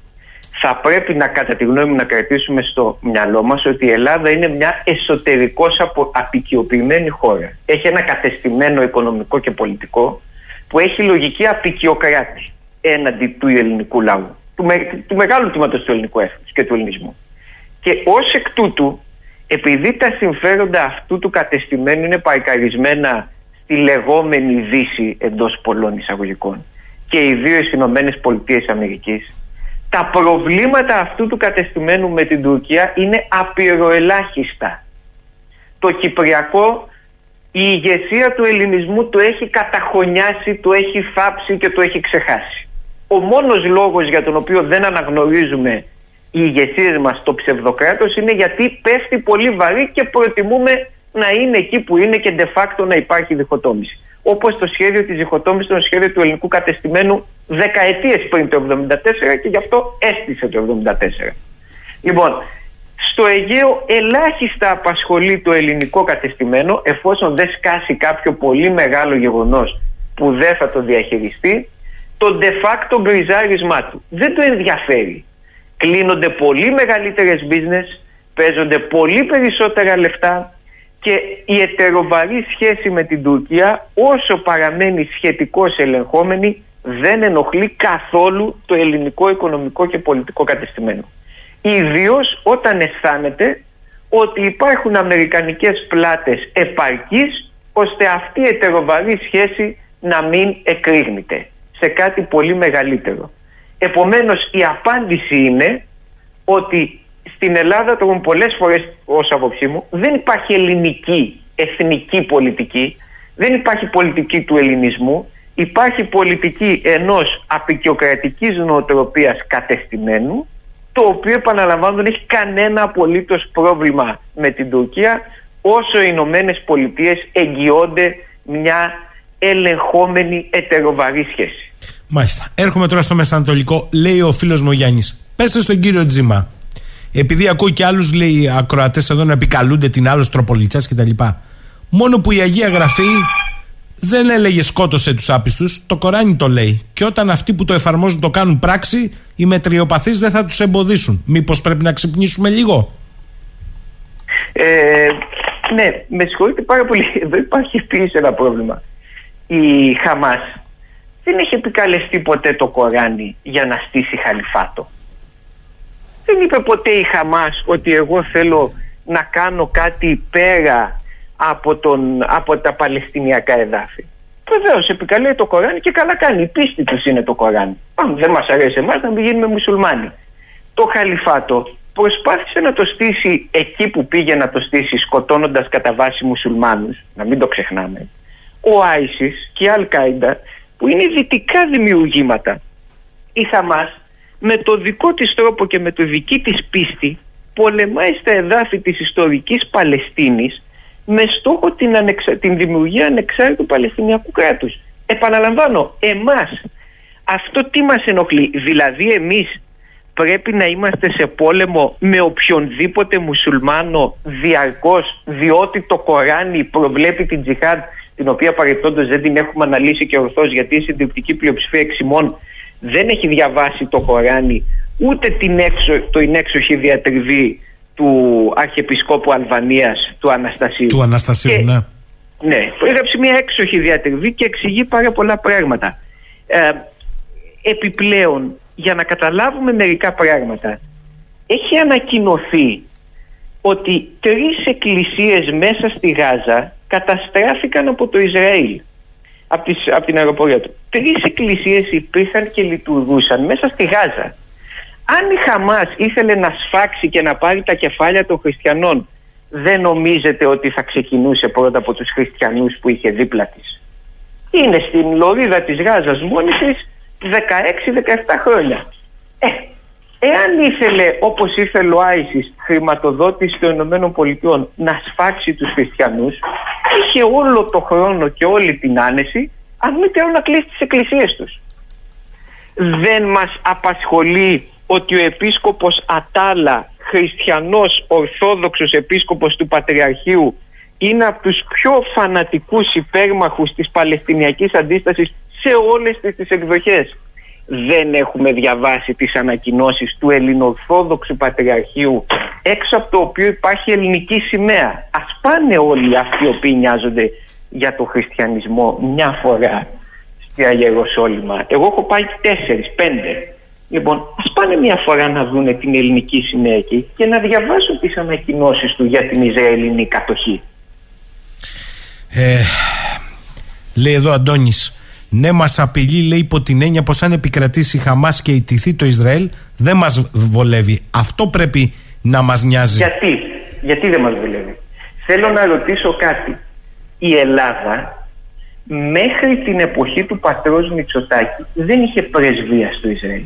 θα πρέπει να, κατά τη γνώμη μου, να κρατήσουμε στο μυαλό μας ότι η Ελλάδα είναι μια εσωτερικώς αποικιοποιημένη χώρα. Έχει ένα κατεστημένο οικονομικό και πολιτικό που έχει λογική αποικιοκράτη έναντι του ελληνικού λαού, του μεγάλου τμήματος του ελληνικού έθνους και του ελληνισμού. Και ως εκ τούτου, επειδή τα συμφέροντα αυτού του κατεστημένου είναι παρκαρισμένα στη λεγόμενη Δύση, εντός πολλών εισαγωγικών, και ιδίως Ηνωμένες Πολιτείες Αμερικής, τα προβλήματα αυτού του κατεστημένου με την Τουρκία είναι απειροελάχιστα. Το Κυπριακό, η ηγεσία του ελληνισμού το έχει καταχωνιάσει, το έχει θάψει και το έχει ξεχάσει. Ο μόνος λόγος για τον οποίο δεν αναγνωρίζουμε οι ηγεσίες μας το ψευδοκράτος είναι γιατί πέφτει πολύ βαρύ και προτιμούμε να είναι εκεί που είναι και de facto να υπάρχει διχοτόμηση. Όπως το σχέδιο της διχοτόμησης, το σχέδιο του ελληνικού κατεστημένου δεκαετίες πριν το 1974, και γι' αυτό έστησε το 1974. Λοιπόν, στο Αιγαίο ελάχιστα απασχολεί το ελληνικό κατεστημένο, εφόσον δεν σκάσει κάποιο πολύ μεγάλο γεγονός που δεν θα το διαχειριστεί, το de facto γκριζάρισμά του. Δεν το ενδιαφέρει. Κλείνονται πολύ μεγαλύτερες business, παίζονται πολύ περισσότερα λεφτά, και η ετεροβαρή σχέση με την Τουρκία, όσο παραμένει σχετικώς ελεγχόμενη, δεν ενοχλεί καθόλου το ελληνικό οικονομικό και πολιτικό κατεστημένο. Ιδίως όταν αισθάνεται ότι υπάρχουν αμερικανικές πλάτες επαρκείς ώστε αυτή η ετεροβαρή σχέση να μην εκρήγνεται σε κάτι πολύ μεγαλύτερο. Επομένως η απάντηση είναι ότι στην Ελλάδα, το έχουν πολλές φορές ως άποψή μου, δεν υπάρχει ελληνική, εθνική πολιτική, δεν υπάρχει πολιτική του ελληνισμού, υπάρχει πολιτική ενός αποικιοκρατικής νοοτροπίας κατεστημένου, το οποίο, επαναλαμβάνω, δεν έχει κανένα απολύτως πρόβλημα με την Τουρκία, όσο οι Ηνωμένες Πολιτείες εγγυώνται μια ελεγχόμενη ετεροβαρή σχέση. Μάλιστα. Έρχομαι τώρα στο Μεσανατολικό. Λέει ο φίλος μου Γιάννης, πέστε στον κύριο Τζίμα, επειδή ακούω και άλλους, λέει, ακροατές εδώ να επικαλούνται την άλλος τροπολιτσάς κτλ. Μόνο που η Αγία Γραφή δεν έλεγε σκότωσε τους άπιστους, το Κοράνι το λέει. Και όταν αυτοί που το εφαρμόζουν το κάνουν πράξη, οι μετριοπαθείς δεν θα τους εμποδίσουν. Μήπως πρέπει να ξυπνήσουμε λίγο? Ναι, με συγχωρείτε πάρα πολύ. Εδώ υπάρχει επίσης ένα πρόβλημα. Η Χαμάς δεν έχει επικαλεστεί ποτέ το Κοράνι για να στήσει χαλιφάτο. Δεν είπε ποτέ η Χαμάς ότι εγώ θέλω να κάνω κάτι πέρα από τα Παλαιστινιακά εδάφη. Βεβαίως επικαλεί το Κοράνι και καλά κάνει. Η πίστη τους είναι το Κοράνι. Αν δεν μας αρέσει εμάς, να μην γίνουμε μουσουλμάνοι. Το χαλιφάτο προσπάθησε να το στήσει εκεί που πήγε να το στήσει, σκοτώνοντας κατά βάση μουσουλμάνους. Να μην το ξεχνάμε. Ο Άισις και η Αλ-Κάιντα, που είναι δυτικά δημιουργήματα. Η Χαμάς με το δικό της τρόπο και με το δική της πίστη πολεμάει στα εδάφη της ιστορικής Παλαιστίνης με στόχο την δημιουργία ανεξάρτητου Παλαιστινιακού κράτους. Επαναλαμβάνω, εμάς αυτό τι μας ενοχλεί? Δηλαδή εμείς πρέπει να είμαστε σε πόλεμο με οποιονδήποτε μουσουλμάνο διαρκώς διότι το Κοράνι προβλέπει την τζιχάντ, την οποία παρεπτόντως δεν την έχουμε αναλύσει και ορθώς, γιατί η συντριπτική πλειοψηφία εξημών δεν έχει διαβάσει το Κοράνι ούτε το ενέξοχη διατριβή του Αρχιεπισκόπου Αλβανίας, του Αναστασίου. Του Αναστασίου, και, ναι. Ναι, έγραψε μια έξοχη διατριβή και εξηγεί πάρα πολλά πράγματα. Επιπλέον, για να καταλάβουμε μερικά πράγματα, έχει ανακοινωθεί ότι 3 εκκλησίες μέσα στη Γάζα καταστράφηκαν από το Ισραήλ, από την αεροπορία του. 3 εκκλησίες υπήρχαν και λειτουργούσαν μέσα στη Γάζα. Αν η Χαμάς ήθελε να σφάξει και να πάρει τα κεφάλια των χριστιανών, δεν νομίζετε ότι θα ξεκινούσε πρώτα από τους χριστιανούς που είχε δίπλα της? Είναι στην λωρίδα της Γάζας μόνη της 16-17 χρόνια. Εάν ήθελε, όπως ήθελε ο Άισις, χρηματοδότηση των ΗΠΑ να σφάξει τους χριστιανούς, είχε όλο το χρόνο και όλη την άνεση, αν μη τι άλλο, να κλείσει τις εκκλησίες τους. Δεν μας απασχολεί ότι ο επίσκοπος Ατάλα, χριστιανός ορθόδοξος επίσκοπος του Πατριαρχείου, είναι από τους πιο φανατικούς υπέρμαχους της Παλαιστινιακής αντίστασης σε όλες τις εκδοχές? Δεν έχουμε διαβάσει τις ανακοινώσεις του Ελληνοορθόδοξου Πατριαρχείου, έξω από το οποίο υπάρχει ελληνική σημαία? Ας πάνε όλοι αυτοί οι οποίοι νοιάζονται για το χριστιανισμό μια φορά στη Ιεροσόλυμα. Εγώ έχω πάει 4-5. Λοιπόν, ας πάνε μια φορά να δούνε την ελληνική σημαία εκεί και να διαβάσουν τις ανακοινώσεις του για την Ισραηλινή κατοχή. Λέει εδώ Αντώνης, ναι, μας απειλεί, λέει, υπό την έννοια πως αν επικρατήσει η Χαμάς και ιτηθεί το Ισραήλ, δεν μας βολεύει. Αυτό πρέπει να μας νοιάζει. Γιατί δεν μας βολεύει? Θέλω να ρωτήσω κάτι. Η Ελλάδα μέχρι την εποχή του πατρός Μητσοτάκη δεν είχε πρεσβεία στο Ισραήλ.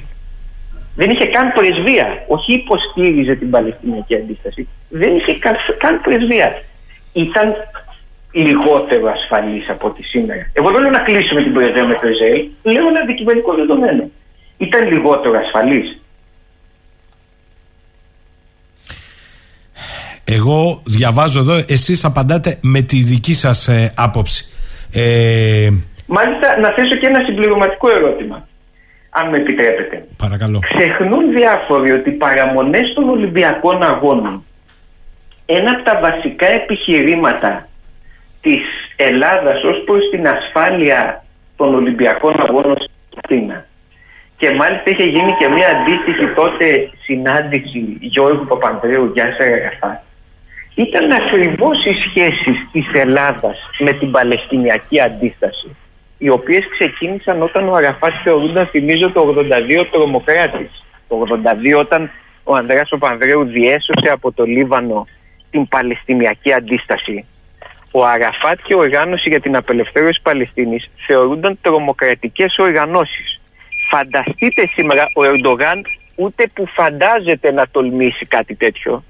Δεν είχε καν πρεσβεία. Όχι υποστήριζε την Παλαιστινιακή αντίσταση. Δεν είχε καν πρεσβεία. Ήταν λιγότερο ασφαλής από ό,τι σήμερα. Εγώ δεν λέω να κλείσουμε την πρεσβεία με το Ισραήλ. Λέω ένα αντικειμενικό δεδομένο. Ήταν λιγότερο ασφαλής. Εγώ διαβάζω εδώ, εσείς απαντάτε με τη δική σας άποψη. Μάλιστα, να θέσω και ένα συμπληρωματικό ερώτημα, αν με επιτρέπετε. Παρακαλώ. Ξεχνούν διάφοροι ότι παραμονές των Ολυμπιακών Αγώνων ένα από τα βασικά επιχειρήματα της Ελλάδας ως προς την ασφάλεια των Ολυμπιακών Αγώνων στην Αθήνα. Και μάλιστα είχε γίνει και μια αντίστοιχη τότε συνάντηση Γιώργου Παπανδρέου Γιάσερ Αραφάτ. Ήταν ακριβώς οι σχέσεις της Ελλάδας με την Παλαιστινιακή αντίσταση, οι οποίες ξεκίνησαν όταν ο Αραφάτ θεωρούνταν, θυμίζω, το 82 τρομοκράτης. Το 82 όταν ο Ανδρέας Παπανδρέου διέσωσε από το Λίβανο την Παλαιστινιακή αντίσταση. Ο Αραφάτ και η Οργάνωση για την Απελευθέρωση Παλαιστίνης θεωρούνταν τρομοκρατικές οργανώσεις. Φανταστείτε σήμερα ο Ερντογάν ούτε που φαντάζεται να τολμήσει κάτι τέτοιο.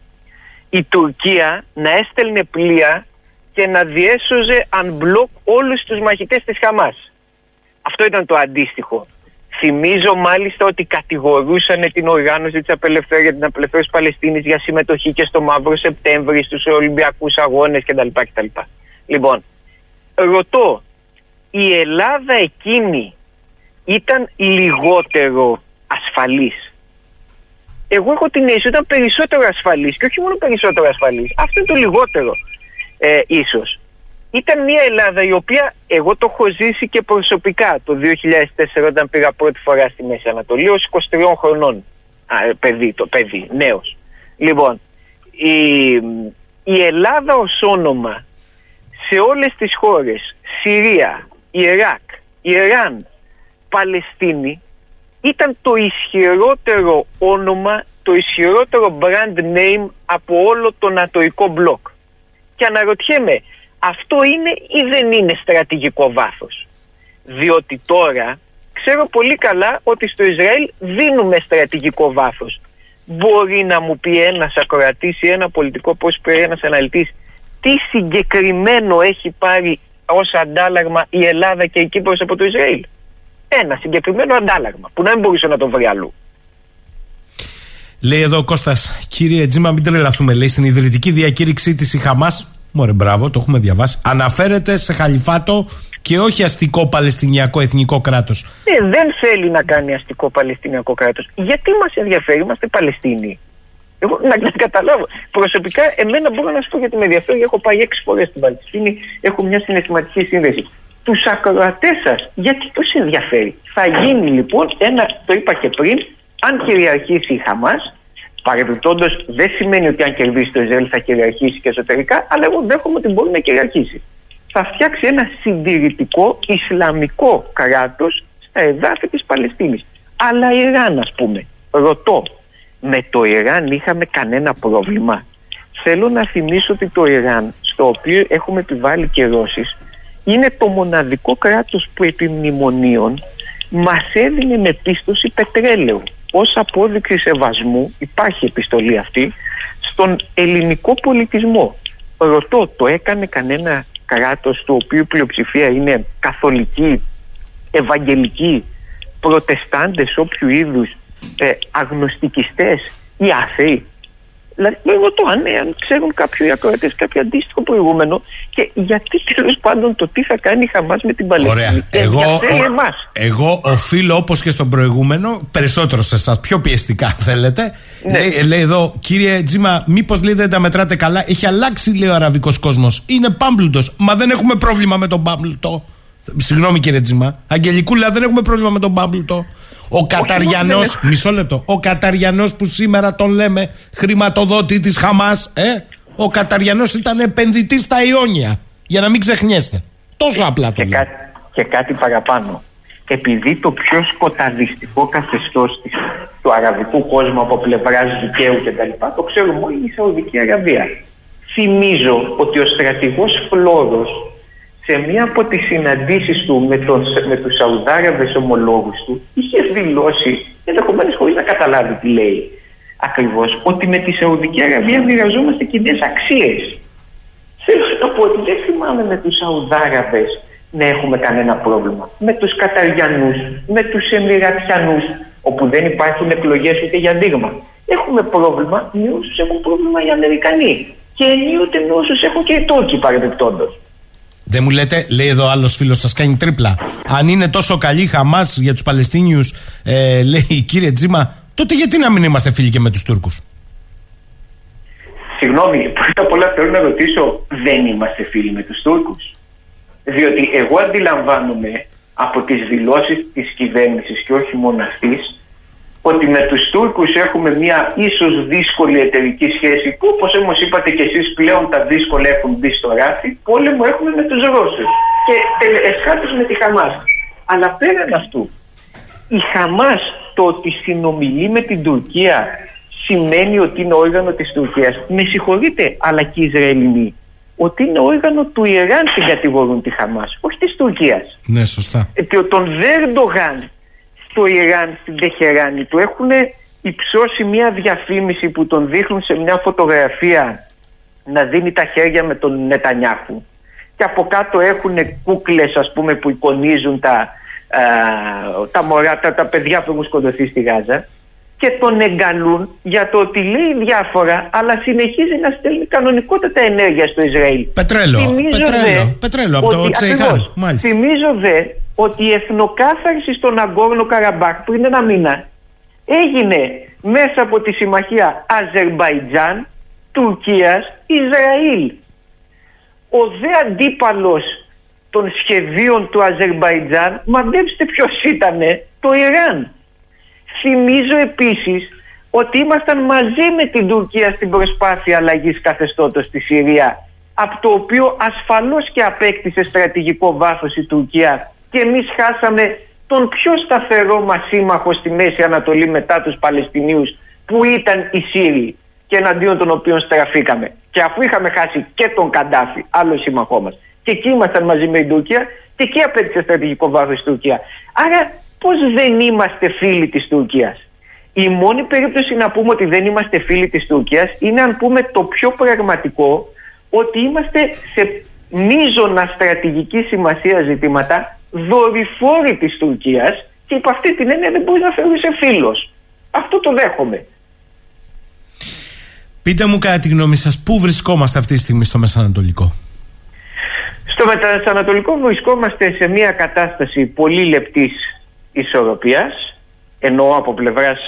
Η Τουρκία να έστελνε πλοία και να διέσωζε αν μπλοκ όλους τους μαχητές της Χαμάς. Αυτό ήταν το αντίστοιχο. Θυμίζω μάλιστα ότι κατηγορούσαν την Οργάνωση της Απελευθέρωσης για την Απελευθέρωση της Παλαιστίνης για συμμετοχή και στο Μαύρο Σεπτέμβρη, στους Ολυμπιακούς Αγώνες κτλ. Λοιπόν, ρωτώ, η Ελλάδα εκείνη ήταν λιγότερο ασφαλής? Εγώ έχω την αίσθηση ότι ήταν περισσότερο ασφαλής, και όχι μόνο περισσότερο ασφαλής, αυτό είναι το λιγότερο ίσως. Ήταν μια Ελλάδα η οποία, εγώ το έχω ζήσει και προσωπικά το 2004 όταν πήγα πρώτη φορά στη Μέση Ανατολή ως 23 χρονών, παιδί, νέος. Λοιπόν, η Ελλάδα ως όνομα σε όλες τις χώρες, Συρία, Ιράκ, Ιράν, Παλαιστίνη, ήταν το ισχυρότερο όνομα, το ισχυρότερο brand name από όλο το νατοϊκό μπλοκ. Και αναρωτιέμαι, αυτό είναι ή δεν είναι στρατηγικό βάθος? Διότι τώρα ξέρω πολύ καλά ότι στο Ισραήλ δίνουμε στρατηγικό βάθος. Μπορεί να μου πει ένας ακροατής ή ένα πολιτικό πρόσωπο ή ένας αναλυτής τι συγκεκριμένο έχει πάρει ως αντάλλαγμα η Ελλάδα και η Κύπρος από το Ισραήλ? Ένα συγκεκριμένο αντάλλαγμα που να μην μπορούσε να το βρει αλλού. Λέει εδώ ο Κώστας, κύριε Τζίμα, μην τρελαθούμε. Λέει στην ιδρυτική διακήρυξή της η Χαμάς, μωρέ μπράβο, το έχουμε διαβάσει, αναφέρεται σε χαλιφάτο και όχι αστικό Παλαιστινιακό εθνικό κράτος. Ναι, δεν θέλει να κάνει αστικό Παλαιστινιακό κράτος. Γιατί μας ενδιαφέρει, είμαστε Παλαιστίνοι? Εγώ να καταλάβω. Προσωπικά, εμένα μπορώ να σου πω γιατί με ενδιαφέρει. Έχω πάει 6 φορές στην Παλαιστίνη, έχω μια συναισθηματική σύνδεση. Τους ακροατές σας, γιατί τους ενδιαφέρει? Θα γίνει λοιπόν ένα, το είπα και πριν, αν κυριαρχήσει η Χαμάς, παρεμπιπτόντως δεν σημαίνει ότι αν κερδίσει το Ισραήλ θα κυριαρχήσει και εσωτερικά, αλλά εγώ δέχομαι ότι μπορεί να κυριαρχήσει. Θα φτιάξει ένα συντηρητικό Ισλαμικό κράτος στα εδάφη της Παλαιστίνης. Αλλά Ιράν, ας πούμε, ρωτώ, με το Ιράν είχαμε κανένα πρόβλημα? Θέλω να θυμίσω ότι το Ιράν, στο οποίο έχουμε επιβάλει και Ρώσεις, είναι το μοναδικό κράτος που επί μνημονίων μας έδινε με πίστοση πετρέλαιο. Ως απόδειξη σεβασμού, υπάρχει επιστολή αυτή, στον ελληνικό πολιτισμό. Ρωτώ, το έκανε κανένα κράτος το οποίο η πλειοψηφία είναι καθολική, ευαγγελική, προτεστάντες όποιου είδους, αγνωστικιστές ή άθεοι? Δηλαδή, ρωτώ αν ξέρουν κάποιοι ακροατές κάποιο αντίστοιχο προηγούμενο και γιατί τέλος πάντων το τι θα κάνει η Χαμάς με την Παλαιστίνη. Εγώ οφείλω, όπως και στον προηγούμενο, περισσότερο σε εσάς, πιο πιεστικά θέλετε. Ναι. Λέει εδώ, κύριε Τζίμα, μήπως λέει δεν τα μετράτε καλά? Έχει αλλάξει, λέει, ο αραβικός κόσμος. Είναι πάμπλουτος. Μα δεν έχουμε πρόβλημα με τον πάμπλουτο. Συγγνώμη, κύριε Τζίμα. Αγγελικούλα, δεν έχουμε πρόβλημα με τον πάμπλουτο. Ο Καταριανός, μισό λεπτό, ο Καταριανός που σήμερα τον λέμε χρηματοδότη της Χαμάς, ο Καταριανός ήταν επενδυτής στα Ιόνια, για να μην ξεχνιέστε. Τόσο απλά το λέω. Και κάτι παραπάνω. Επειδή το πιο σκοταδιστικό καθεστώς του αραβικού κόσμου από πλευράς δικαίου κτλ. Το ξέρουμε όλοι, η Σαουδική Αραβία. Θυμίζω ότι ο στρατηγός Φλόρος σε μία από τις συναντήσεις του με τους Σαουδάραβες ομολόγους του είχε δηλώσει, ενδεχομένως χωρίς να καταλάβει τι λέει ακριβώς, ότι με τη Σαουδική Αραβία μοιραζόμαστε κοινές αξίες. Θέλω να πω ότι δεν θυμάμαι με τους Σαουδάραβες να έχουμε κανένα πρόβλημα. Με τους Καταριανούς, με τους Εμιρατιανούς, όπου δεν υπάρχουν εκλογές ούτε για δείγμα, έχουμε πρόβλημα με όσους έχουν πρόβλημα οι Αμερικανοί και ενίοτε με όσους έχουν και οι Τούρκοι παρεμπιπτόντως. Δεν μου λέτε, λέει εδώ άλλος φίλος, σας κάνει τρίπλα. Αν είναι τόσο καλή η Χαμάς για τους Παλαιστίνιους, λέει, κύριε Τζίμα, τότε γιατί να μην είμαστε φίλοι και με τους Τούρκους? Συγγνώμη, πρώτα απ' όλα θέλω να ρωτήσω, δεν είμαστε φίλοι με τους Τούρκους? Διότι εγώ αντιλαμβάνομαι από τις δηλώσεις της κυβέρνησης και όχι μόνο αυτής, ότι με τους Τούρκους έχουμε μια ίσως δύσκολη εταιρική σχέση που, όπως όμως είπατε και εσείς, πλέον τα δύσκολα έχουν μπει στο ράφι. Πόλεμο έχουμε με τους Ρώσους και εσχάτως με τη Χαμάς. Αλλά πέραν αυτού, η Χαμάς, το ότι συνομιλεί με την Τουρκία, σημαίνει ότι είναι όργανο της Τουρκίας? Με συγχωρείτε, αλλά και οι Ισραηλινοί, ότι είναι όργανο του Ιράν την κατηγορούν τη Χαμάς, όχι της Τουρκίας. Ναι, σωστά. Τον Ερντογάν στο Ιράν, στην Τεχεράνη, του έχουν υψώσει μια διαφήμιση που τον δείχνουν σε μια φωτογραφία να δίνει τα χέρια με τον Νετανιάχου. Και από κάτω έχουν κούκλες, ας πούμε, που εικονίζουν τα μωρά, τα παιδιά που έχουν σκοτωθεί στη Γάζα. Και τον εγκαλούν για το ότι λέει διάφορα, αλλά συνεχίζει να στέλνει κανονικότατα ενέργεια στο Ισραήλ. Πετρέλαιο από το Τσεϊχάν. Θυμίζω δε ότι η εθνοκάθαρση στον Αγκόρνο Καραμπάχ πριν ένα μήνα έγινε μέσα από τη συμμαχία Αζερμπαϊτζάν, Τουρκίας, Ισραήλ. Ο δε αντίπαλος των σχεδίων του Αζερμπαϊτζάν, μαντέψτε ποιος ήτανε, το Ιράν. Θυμίζω επίσης ότι ήμασταν μαζί με την Τουρκία στην προσπάθεια αλλαγής καθεστώτος στη Συρία, από το οποίο ασφαλώς και απέκτησε στρατηγικό βάθος η Τουρκία, και εμείς χάσαμε τον πιο σταθερό μας σύμμαχο στη Μέση Ανατολή μετά τους Παλαιστινίους, που ήταν οι Σύριοι και εναντίον των οποίων στραφήκαμε. Και αφού είχαμε χάσει και τον Καντάφη, άλλο σύμμαχό μας, και εκεί ήμασταν μαζί με την Τουρκία και εκεί απέκτησε στρατηγικό βάθος η Τουρκία. Άρα, πώς δεν είμαστε φίλοι της Τουρκίας? Η μόνη περίπτωση να πούμε ότι δεν είμαστε φίλοι της Τουρκίας είναι αν πούμε το πιο πραγματικό, ότι είμαστε σε μείζωνα στρατηγική σημασία ζητήματα δορυφόροι της Τουρκίας, και υπ' αυτή την έννοια δεν μπορείς να θεωρείς φίλος. Αυτό το δέχομαι. Πείτε μου κάτι γνώμη σας, πού βρισκόμαστε αυτή τη στιγμή στο Μεσανατολικό? Στο Μεσανατολικό βρισκόμαστε σε μια κατάσταση πολύ λεπτής ισορροπίας, εννοώ από πλευράς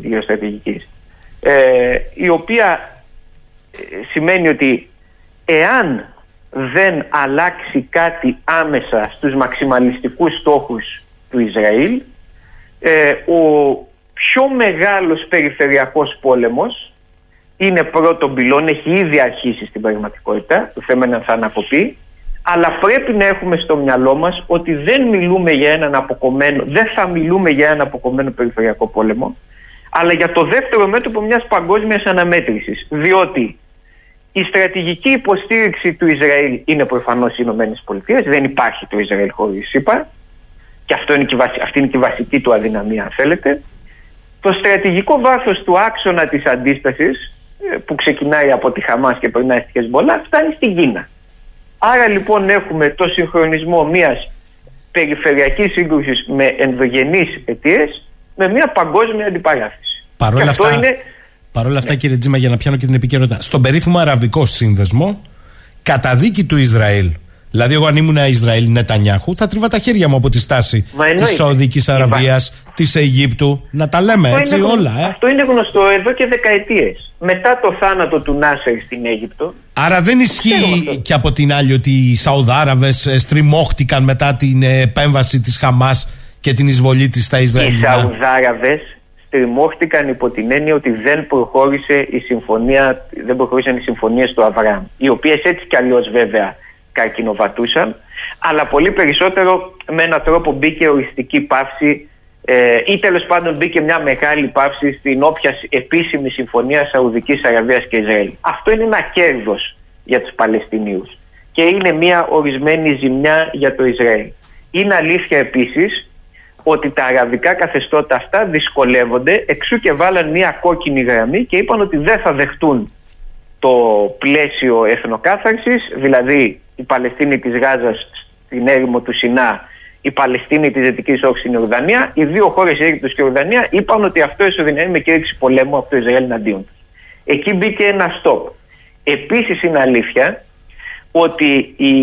γεωστρατηγικής, η οποία σημαίνει ότι εάν δεν αλλάξει κάτι άμεσα στους μαξιμαλιστικούς στόχους του Ισραήλ, ο πιο μεγάλος περιφερειακός πόλεμος είναι πρώτον πυλόν, έχει ήδη αρχίσει στην πραγματικότητα, το θέμα είναι αν θα ανακοπεί. Αλλά πρέπει να έχουμε στο μυαλό μας ότι δεν θα μιλούμε για έναν αποκομμένο περιφερειακό πόλεμο, αλλά για το δεύτερο μέτωπο μιας παγκόσμιας αναμέτρησης. Διότι η στρατηγική υποστήριξη του Ισραήλ είναι προφανώς οι ΗΠΑ. Δεν υπάρχει το Ισραήλ χωρίς ΗΠΑ. Και αυτή είναι και η βασική του αδυναμία, αν θέλετε. Το στρατηγικό βάθος του άξονα της αντίστασης, που ξεκινάει από τη Χαμάς και περνάει στη Χεσμπολά, φτάνει στην Κίνα. Άρα λοιπόν έχουμε το συγχρονισμό μιας περιφερειακής σύγκρουσης με ενδογενείς αιτίες με μια παγκόσμια αντιπαράθεση. Παρόλα αυτά, κύριε Τζίμα, για να πιάνω και την επικαιρότητα, στον περίφημο αραβικό σύνδεσμο, κατά δίκη του Ισραήλ, δηλαδή εγώ αν ήμουν Ισραήλ Νετανιάχου, θα τρίβα τα χέρια μου από τη στάση της Σαουδικής Αραβίας, της Αιγύπτου, να τα λέμε αυτό, έτσι όλα. Αυτό είναι γνωστό εδώ και δεκαετίες. Μετά το θάνατο του Νάσερ στην Αίγυπτο. Άρα δεν ισχύει και από την άλλη ότι οι Σαουδάραβες στριμώχτηκαν μετά την επέμβαση της Χαμάς και την εισβολή της στα Ισραηλινά? Οι Σαουδάραβες στριμώχτηκαν υπό την έννοια ότι δεν προχώρησαν οι συμφωνίες του Αβραάμ, οι οποίες έτσι κι αλλιώς βέβαια καρκινοβατούσαν, αλλά πολύ περισσότερο με έναν τρόπο μπήκε οριστική παύση, ή τέλος πάντων μπήκε μια μεγάλη παύση στην όποια επίσημη συμφωνία Σαουδικής Αραβίας και Ισραήλ. Αυτό είναι ένα κέρδος για τους Παλαιστινίους και είναι μια ορισμένη ζημιά για το Ισραήλ. Είναι αλήθεια επίσης ότι τα αραβικά καθεστώτα αυτά δυσκολεύονται, εξού και βάλαν μια κόκκινη γραμμή και είπαν ότι δεν θα δεχτούν το πλαίσιο εθνοκάθαρσης, δηλαδή η Παλαιστίνη της Γάζας στην έρημο του Σινά, η Παλαιστίνη της Δυτικής Όχθης στην Ιορδανία. Οι δύο χώρες, Αίγυπτος και Ιορδανία, είπαν ότι αυτό ισοδυναμεί με κήρυξη πολέμου από το Ισραήλ εναντίον τους. Εκεί μπήκε ένα στόπ. Επίσης είναι αλήθεια ότι η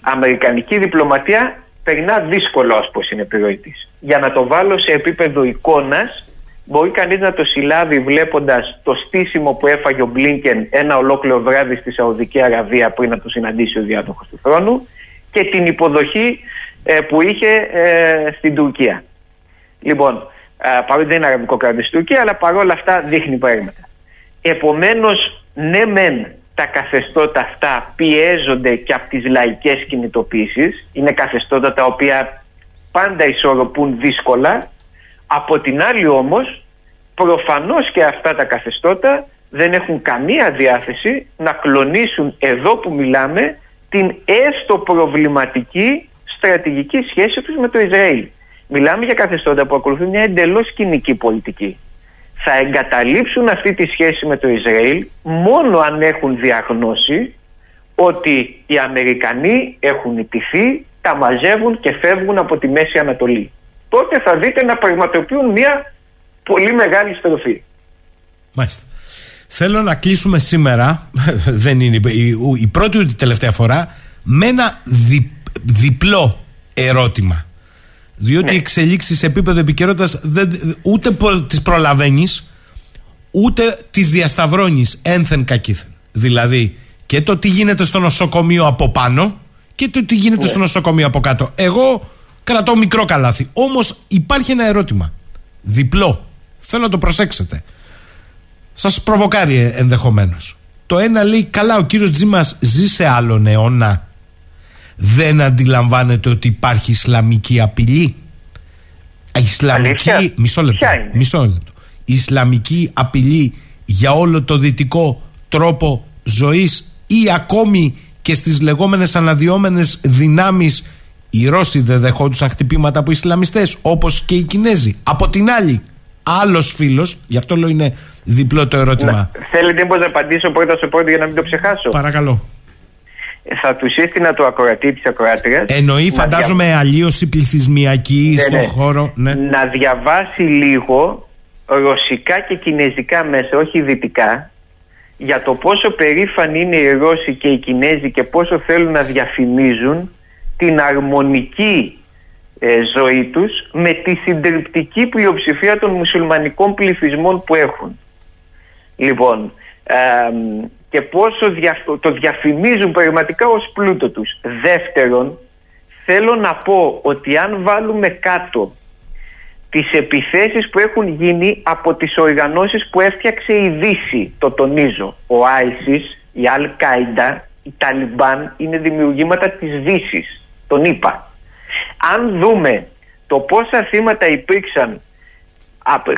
αμερικανική διπλωματία περνά δύσκολο άσπος στην επιρροή της. Για να το βάλω σε επίπεδο εικόνας, μπορεί κανείς να το συλλάβει βλέποντας το στήσιμο που έφαγε ο Μπλίνκεν ένα ολόκληρο βράδυ στη Σαουδική Αραβία πριν να το συναντήσει ο διάδοχος του θρόνου και την υποδοχή που είχε στην Τουρκία. Λοιπόν, παρότι δεν είναι αραβικό κράτος στην Τουρκία, αλλά παρόλα αυτά δείχνει πράγματα. Επομένως, ναι μεν τα καθεστώτα αυτά πιέζονται και από τις λαϊκές κινητοποίησεις, είναι καθεστώτα τα οποία πάντα ισορροπούν δύσκολα. Από την άλλη όμως, προφανώς και αυτά τα καθεστώτα δεν έχουν καμία διάθεση να κλονίσουν εδώ που μιλάμε την έστω προβληματική στρατηγική σχέση τους με το Ισραήλ. Μιλάμε για καθεστώτα που ακολουθούν μια εντελώς κοινική πολιτική. Θα εγκαταλείψουν αυτή τη σχέση με το Ισραήλ μόνο αν έχουν διαγνώσει ότι οι Αμερικανοί έχουν ιτηθεί, τα μαζεύουν και φεύγουν από τη Μέση Ανατολή. Τότε θα δείτε να πραγματοποιούν μια πολύ μεγάλη στροφή. Μάλιστα. Θέλω να κλείσουμε σήμερα, δεν είναι η πρώτη ούτε η τελευταία φορά, με ένα διπλό ερώτημα. Διότι οι εξελίξεις σε επίπεδο επικαιρότητας ούτε τις προλαβαίνεις, ούτε τις διασταυρώνεις ένθεν κακήθεν. Δηλαδή και το τι γίνεται στο νοσοκομείο από πάνω και το τι γίνεται στο νοσοκομείο από κάτω. Εγώ κρατώ μικρό καλάθι. Όμως υπάρχει ένα ερώτημα. Διπλό. Θέλω να το προσέξετε. Σας προβοκάρει ενδεχομένως. Το ένα λέει, καλά, ο κύριος Τζίμας ζει σε άλλον αιώνα. Δεν αντιλαμβάνεται ότι υπάρχει Ισλαμική απειλή. Ισλαμική. Μισό λεπτό. Ισλαμική απειλή για όλο το δυτικό τρόπο ζωής ή ακόμη και στις λεγόμενες αναδυόμενες δυνάμεις. Οι Ρώσοι δεν δεχόντουσαν χτυπήματα από Ισλαμιστές, όπως και οι Κινέζοι. Από την άλλη, άλλος φίλος, γι' αυτό λέω είναι διπλό το ερώτημα. Θέλετε μήπως να απαντήσω πρώτα στο πρώτο για να μην το ξεχάσω? Παρακαλώ. Θα του σύστηνα το ακροατή της ακροάτριας. Εννοεί, φαντάζομαι, αλλίωση πληθυσμιακή στον χώρο. Ναι. Να διαβάσει λίγο ρωσικά και κινέζικα μέσα, όχι δυτικά, για το πόσο περήφανοι είναι οι Ρώσοι και οι Κινέζοι και πόσο θέλουν να διαφημίζουν την αρμονική ζωή τους με τη συντριπτική πλειοψηφία των μουσουλμανικών πληθυσμών που έχουν. Λοιπόν, και πόσο το διαφημίζουν πραγματικά ως πλούτο τους. Δεύτερον, θέλω να πω ότι αν βάλουμε κάτω τις επιθέσεις που έχουν γίνει από τις οργανώσεις που έφτιαξε η Δύση, το τονίζω, ο Άισις, η Αλ-Κάιντα, οι Ταλιμπάν είναι δημιουργήματα της Δύσης, τον είπα. Αν δούμε το πόσα θύματα υπήρξαν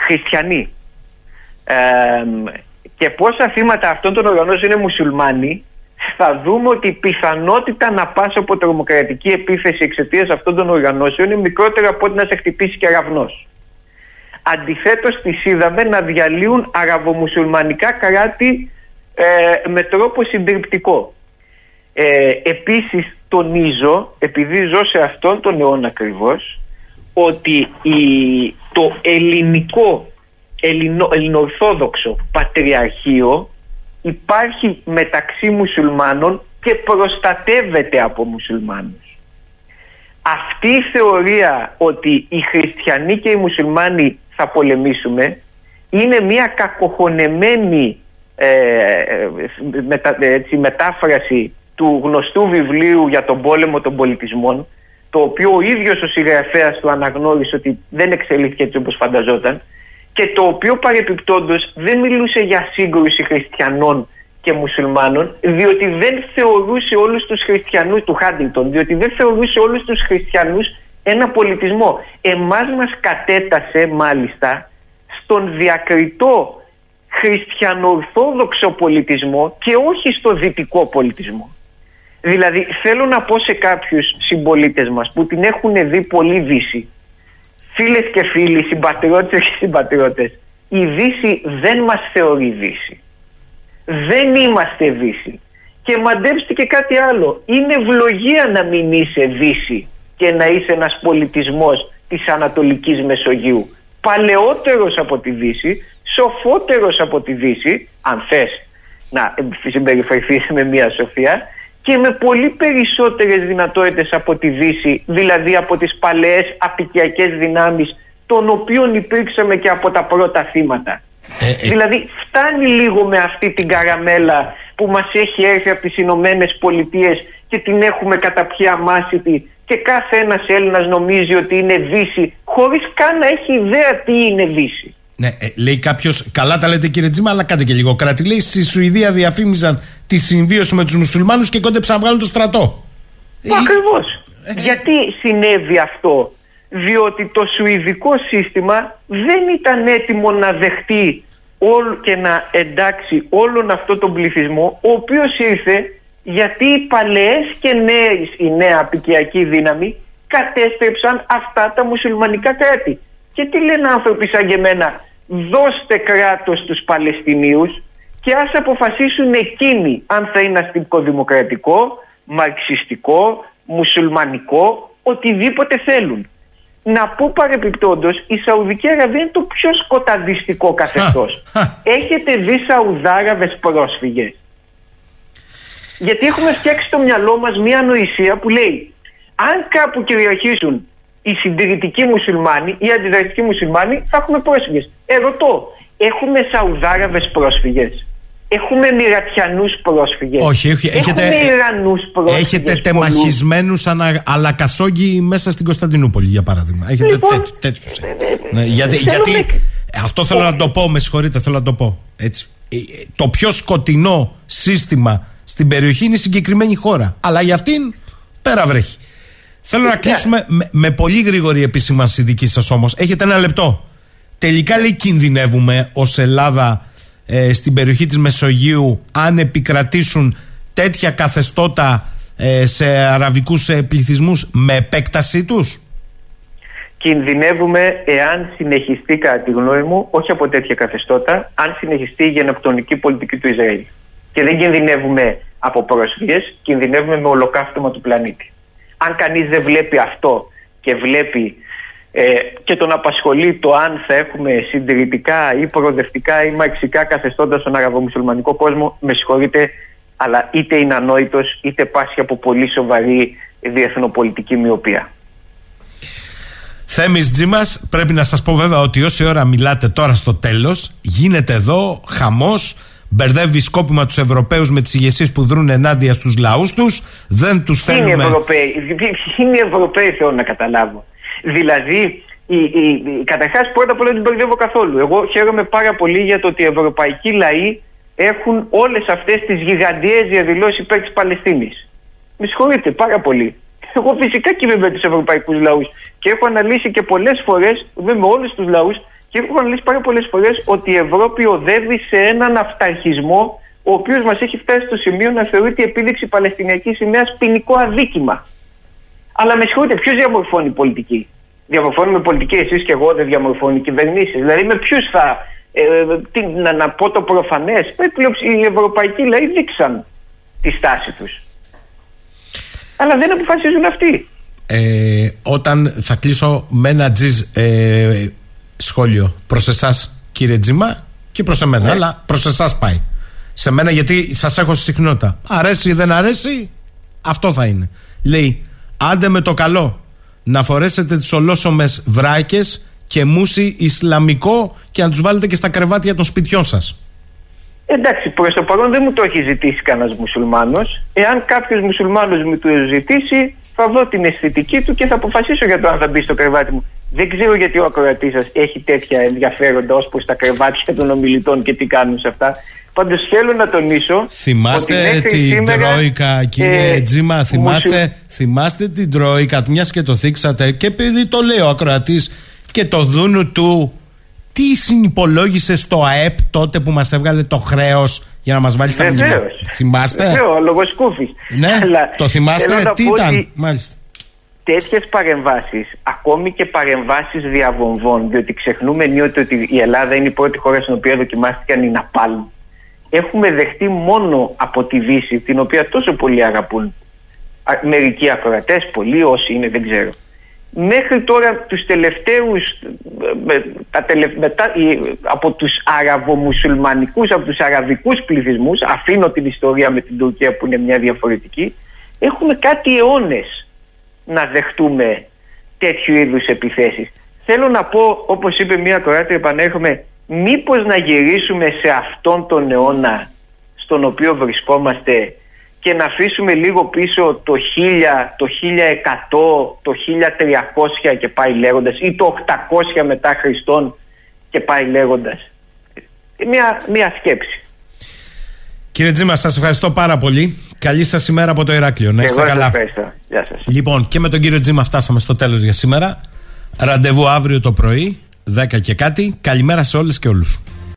χριστιανοί και πόσα θύματα αυτών των οργανώσεων είναι μουσουλμάνοι, θα δούμε ότι η πιθανότητα να πας από τρομοκρατική επίθεση εξαιτίας αυτών των οργανώσεων είναι μικρότερα από ό,τι να σε χτυπήσει κεραυνός. Αντιθέτως, τις είδαμε να διαλύουν αραβομουσουλμανικά κράτη με τρόπο συντριπτικό. Επίσης, τονίζω, επειδή ζω σε αυτόν τον αιώνα ακριβώς, ότι το ελληνοορθόδοξο πατριαρχείο υπάρχει μεταξύ μουσουλμάνων και προστατεύεται από μουσουλμάνους. Αυτή η θεωρία ότι οι χριστιανοί και οι μουσουλμάνοι θα πολεμήσουμε είναι μια κακοχωνεμένη μετάφραση του γνωστού βιβλίου για τον πόλεμο των πολιτισμών, το οποίο ο ίδιος ο συγγραφέας του αναγνώρισε ότι δεν εξελίχθηκε έτσι όπως φανταζόταν και το οποίο παρεπιπτόντως δεν μιλούσε για σύγκρουση χριστιανών και μουσουλμάνων, διότι δεν θεωρούσε όλους τους χριστιανούς του Χάντινγκτον, διότι δεν θεωρούσε όλους τους χριστιανούς ένα πολιτισμό. Εμάς μας κατέτασε μάλιστα στον διακριτό χριστιανορθόδοξο πολιτισμό και όχι στο δυτικό πολιτισμό. Δηλαδή, θέλω να πω σε κάποιους συμπολίτες μας που την έχουν δει πολύ Δύση, φίλες και φίλοι, συμπατριώτες και συμπατριώτες, η Δύση δεν μας θεωρεί Δύση. Δεν είμαστε Δύση. Και μαντέψτε και κάτι άλλο. Είναι ευλογία να μην είσαι Δύση και να είσαι ένας πολιτισμός της Ανατολικής Μεσογείου. Παλαιότερος από τη Δύση, σοφότερος από τη Δύση, αν θες να συμπεριφερθείς με μια σοφία, και με πολύ περισσότερες δυνατότητες από τη Δύση, δηλαδή από τις παλαιές απικιακές δυνάμεις των οποίων υπήρξαμε και από τα πρώτα θύματα. Δηλαδή φτάνει λίγο με αυτή την καραμέλα που μας έχει έρθει από τις Ηνωμένες Πολιτείες και την έχουμε καταπιεί αμάσιτη και κάθε ένας Έλληνας νομίζει ότι είναι Δύση χωρίς καν να έχει ιδέα τι είναι Δύση. Ναι, λέει κάποιος, καλά τα λέτε κύριε Τζίμα, αλλά κάντε και λίγο κράτη. Λέει, στη Σουηδία διαφήμιζαν τη συμβίωση με τους μουσουλμάνους και κόντεψαν να βγάλουν το στρατό. Ακριβώς. Γιατί συνέβη αυτό? Διότι το σουηδικό σύστημα δεν ήταν έτοιμο να δεχτεί και να εντάξει όλον αυτόν τον πληθυσμό, ο οποίος ήρθε γιατί οι παλαιές και νέες, η νέα απικιακή δύναμη κατέστρεψαν αυτά τα μουσουλμανικά κράτη. Και τι λένε άνθρωποι σαν και εμένα? Δώστε κράτος στους Παλαιστινίους και ας αποφασίσουν εκείνοι αν θα είναι αστικοδημοκρατικό, μαρξιστικό, μουσουλμανικό, οτιδήποτε θέλουν. Να πω παρεπιπτόντως, η Σαουδική Αραβία είναι το πιο σκοταδιστικό καθεστώς. Έχετε δει Σαουδάραβες πρόσφυγες? Γιατί έχουμε φτιάξει στο μυαλό μας μια ανοησία που λέει, αν κάπου κυριαρχήσουν οι συντηρητικοί μουσουλμάνοι ή οι αντιδραστικοί μουσουλμάνοι, θα έχουμε πρόσφυγες. Ερωτώ, έχουμε Σαουδάραβες πρόσφυγες? Έχουμε Μυρατιανούς πρόσφυγες? Όχι, έχουμε Ιρανούς πρόσφυγες. Έχετε τεμαχισμένους αλακασόγγι μέσα στην Κωνσταντινούπολη, για παράδειγμα. Έχετε λοιπόν, τέτοιους. Γιατί αυτό θέλω να το πω, με συγχωρείτε, θέλω να το πω. Έτσι. Το πιο σκοτεινό σύστημα στην περιοχή είναι η συγκεκριμένη χώρα. Αλλά για αυτήν πέρα βρέχει. Θέλω να κλείσουμε με πολύ γρήγορη επισήμανση δική σας όμως. Έχετε ένα λεπτό. Τελικά λέει κινδυνεύουμε ως Ελλάδα στην περιοχή της Μεσογείου αν επικρατήσουν τέτοια καθεστώτα σε αραβικούς πληθυσμούς με επέκτασή τους? Κινδυνεύουμε εάν συνεχιστεί, κατά τη γνώμη μου, όχι από τέτοια καθεστώτα, αν συνεχιστεί η γενοκτονική πολιτική του Ισραήλ. Και δεν κινδυνεύουμε από πρόσφυγες, κινδυνεύουμε με ολοκαύτωμα του πλανήτη. Αν κανείς δεν βλέπει αυτό και βλέπει και τον απασχολεί το αν θα έχουμε συντηρητικά ή προοδευτικά ή μαρξικά καθεστώτα στον αραβομουσουλμανικό κόσμο, με συγχωρείτε, αλλά είτε είναι ανόητος είτε πάσχει από πολύ σοβαρή διεθνοπολιτική μοιοπία. Θέμης Τζίμας, πρέπει να σας πω βέβαια ότι όση ώρα μιλάτε τώρα στο τέλος γίνεται εδώ χαμός. Μπερδεύει σκόπιμα τους Ευρωπαίους με τις ηγεσίες που δρούν ενάντια στους λαούς τους. Δεν τους θέλουμε. Είναι Ευρωπαίοι. Είναι Ευρωπαίοι, θέλω να καταλάβω. Δηλαδή, καταρχάς πρώτα απ' όλα δεν μπερδεύω καθόλου. Εγώ χαίρομαι πάρα πολύ για το ότι οι ευρωπαϊκοί λαοί έχουν όλες αυτές τις γιγαντιαίες διαδηλώσεις υπέρ της Παλαιστίνης. Με συγχωρείτε πάρα πολύ. Εγώ φυσικά είμαι με τους ευρωπαϊκούς λαούς και έχω αναλύσει και πολλές φορές, με όλους τους λαούς. Και έχω αναλύσει πάρα πολλές φορές ότι η Ευρώπη οδεύει σε έναν αυταρχισμό ο οποίος μας έχει φτάσει στο σημείο να θεωρείται η επίδειξη Παλαιστινιακής σημαίας ποινικό αδίκημα. Αλλά με συγχωρείτε, ποιος διαμορφώνει πολιτική? Διαμορφώνουμε πολιτική εσείς και εγώ, δεν διαμορφώνει κυβερνήσεις. Δηλαδή, με ποιους θα. Να πω το προφανές. Οι ευρωπαϊκοί λαοί δείξαν τη στάση τους. Αλλά δεν αποφασίζουν αυτοί. Όταν θα κλείσω με ένα σχόλιο προς εσάς κύριε Τζίμα και προς εμένα, αλλά προς εσάς πάει. Σε μένα, γιατί σας έχω συχνότητα. Αρέσει ή δεν αρέσει, αυτό θα είναι. Λέει, άντε με το καλό να φορέσετε τις ολόσωμες βράκες και μουσι ισλαμικό και να τους βάλετε και στα κρεβάτια των σπιτιών σας. Εντάξει, προς το παρόν δεν μου το έχει ζητήσει κανένας μουσουλμάνος. Εάν κάποιος μουσουλμάνος μου το ζητήσει, θα δω την αισθητική του και θα αποφασίσω για το αν θα μπει στο κρεβάτι μου. Δεν ξέρω γιατί ο ακροατής σας έχει τέτοια ενδιαφέροντα ως προς τα κρεβάτια των ομιλητών και τι κάνουν σε αυτά. Πάντως θέλω να τονίσω. Θυμάστε την Τρόικα, κύριε Τζίμα, θυμάστε την Τρόικα, μιας και το θίξατε. Και επειδή το λέει ο ακροατής και το δούνου του, τι συνυπολόγισε στο ΑΕΠ τότε που μας έβγαλε το χρέος για να μας βάλει στα μνημεία? Θυμάστε? Βεβαίως, λογοσκούφης. Ναι, αλλά το θυμάστε, τι ήταν, ότι μάλιστα. Τέτοιες παρεμβάσεις, ακόμη και παρεμβάσεις διαβομβών, διότι ξεχνούμε νιώτε ότι η Ελλάδα είναι η πρώτη χώρα στην οποία δοκιμάστηκαν οι Ναπάλμ, έχουμε δεχτεί μόνο από τη Δύση, την οποία τόσο πολλοί αγαπούν. Μερικοί ακροατές, πολλοί όσοι είναι, δεν ξέρω. Μέχρι τώρα τους τελευταίους, από τους αραβομουσουλμανικούς, από τους αραβικούς πληθυσμούς, αφήνω την ιστορία με την Τουρκία που είναι μια διαφορετική, έχουμε κάτι αιώνες να δεχτούμε τέτοιου είδους επιθέσεις. Θέλω να πω, όπως είπε μία κοράτρια, επανέρχομαι, μήπως να γυρίσουμε σε αυτόν τον αιώνα στον οποίο βρισκόμαστε και να αφήσουμε λίγο πίσω το 1000, το 1100, το 1300 και πάει λέγοντας, ή το 800 μετά Χριστόν και πάει λέγοντας. Μια σκέψη. Κύριε Τζίμα, σας ευχαριστώ πάρα πολύ. Καλή σας ημέρα από το Ηράκλειο. Να είστε καλά. Γεια σας. Λοιπόν, και με τον κύριο Τζίμα φτάσαμε στο τέλος για σήμερα. Ραντεβού αύριο το πρωί, 10 και κάτι. Καλημέρα σε όλες και όλους.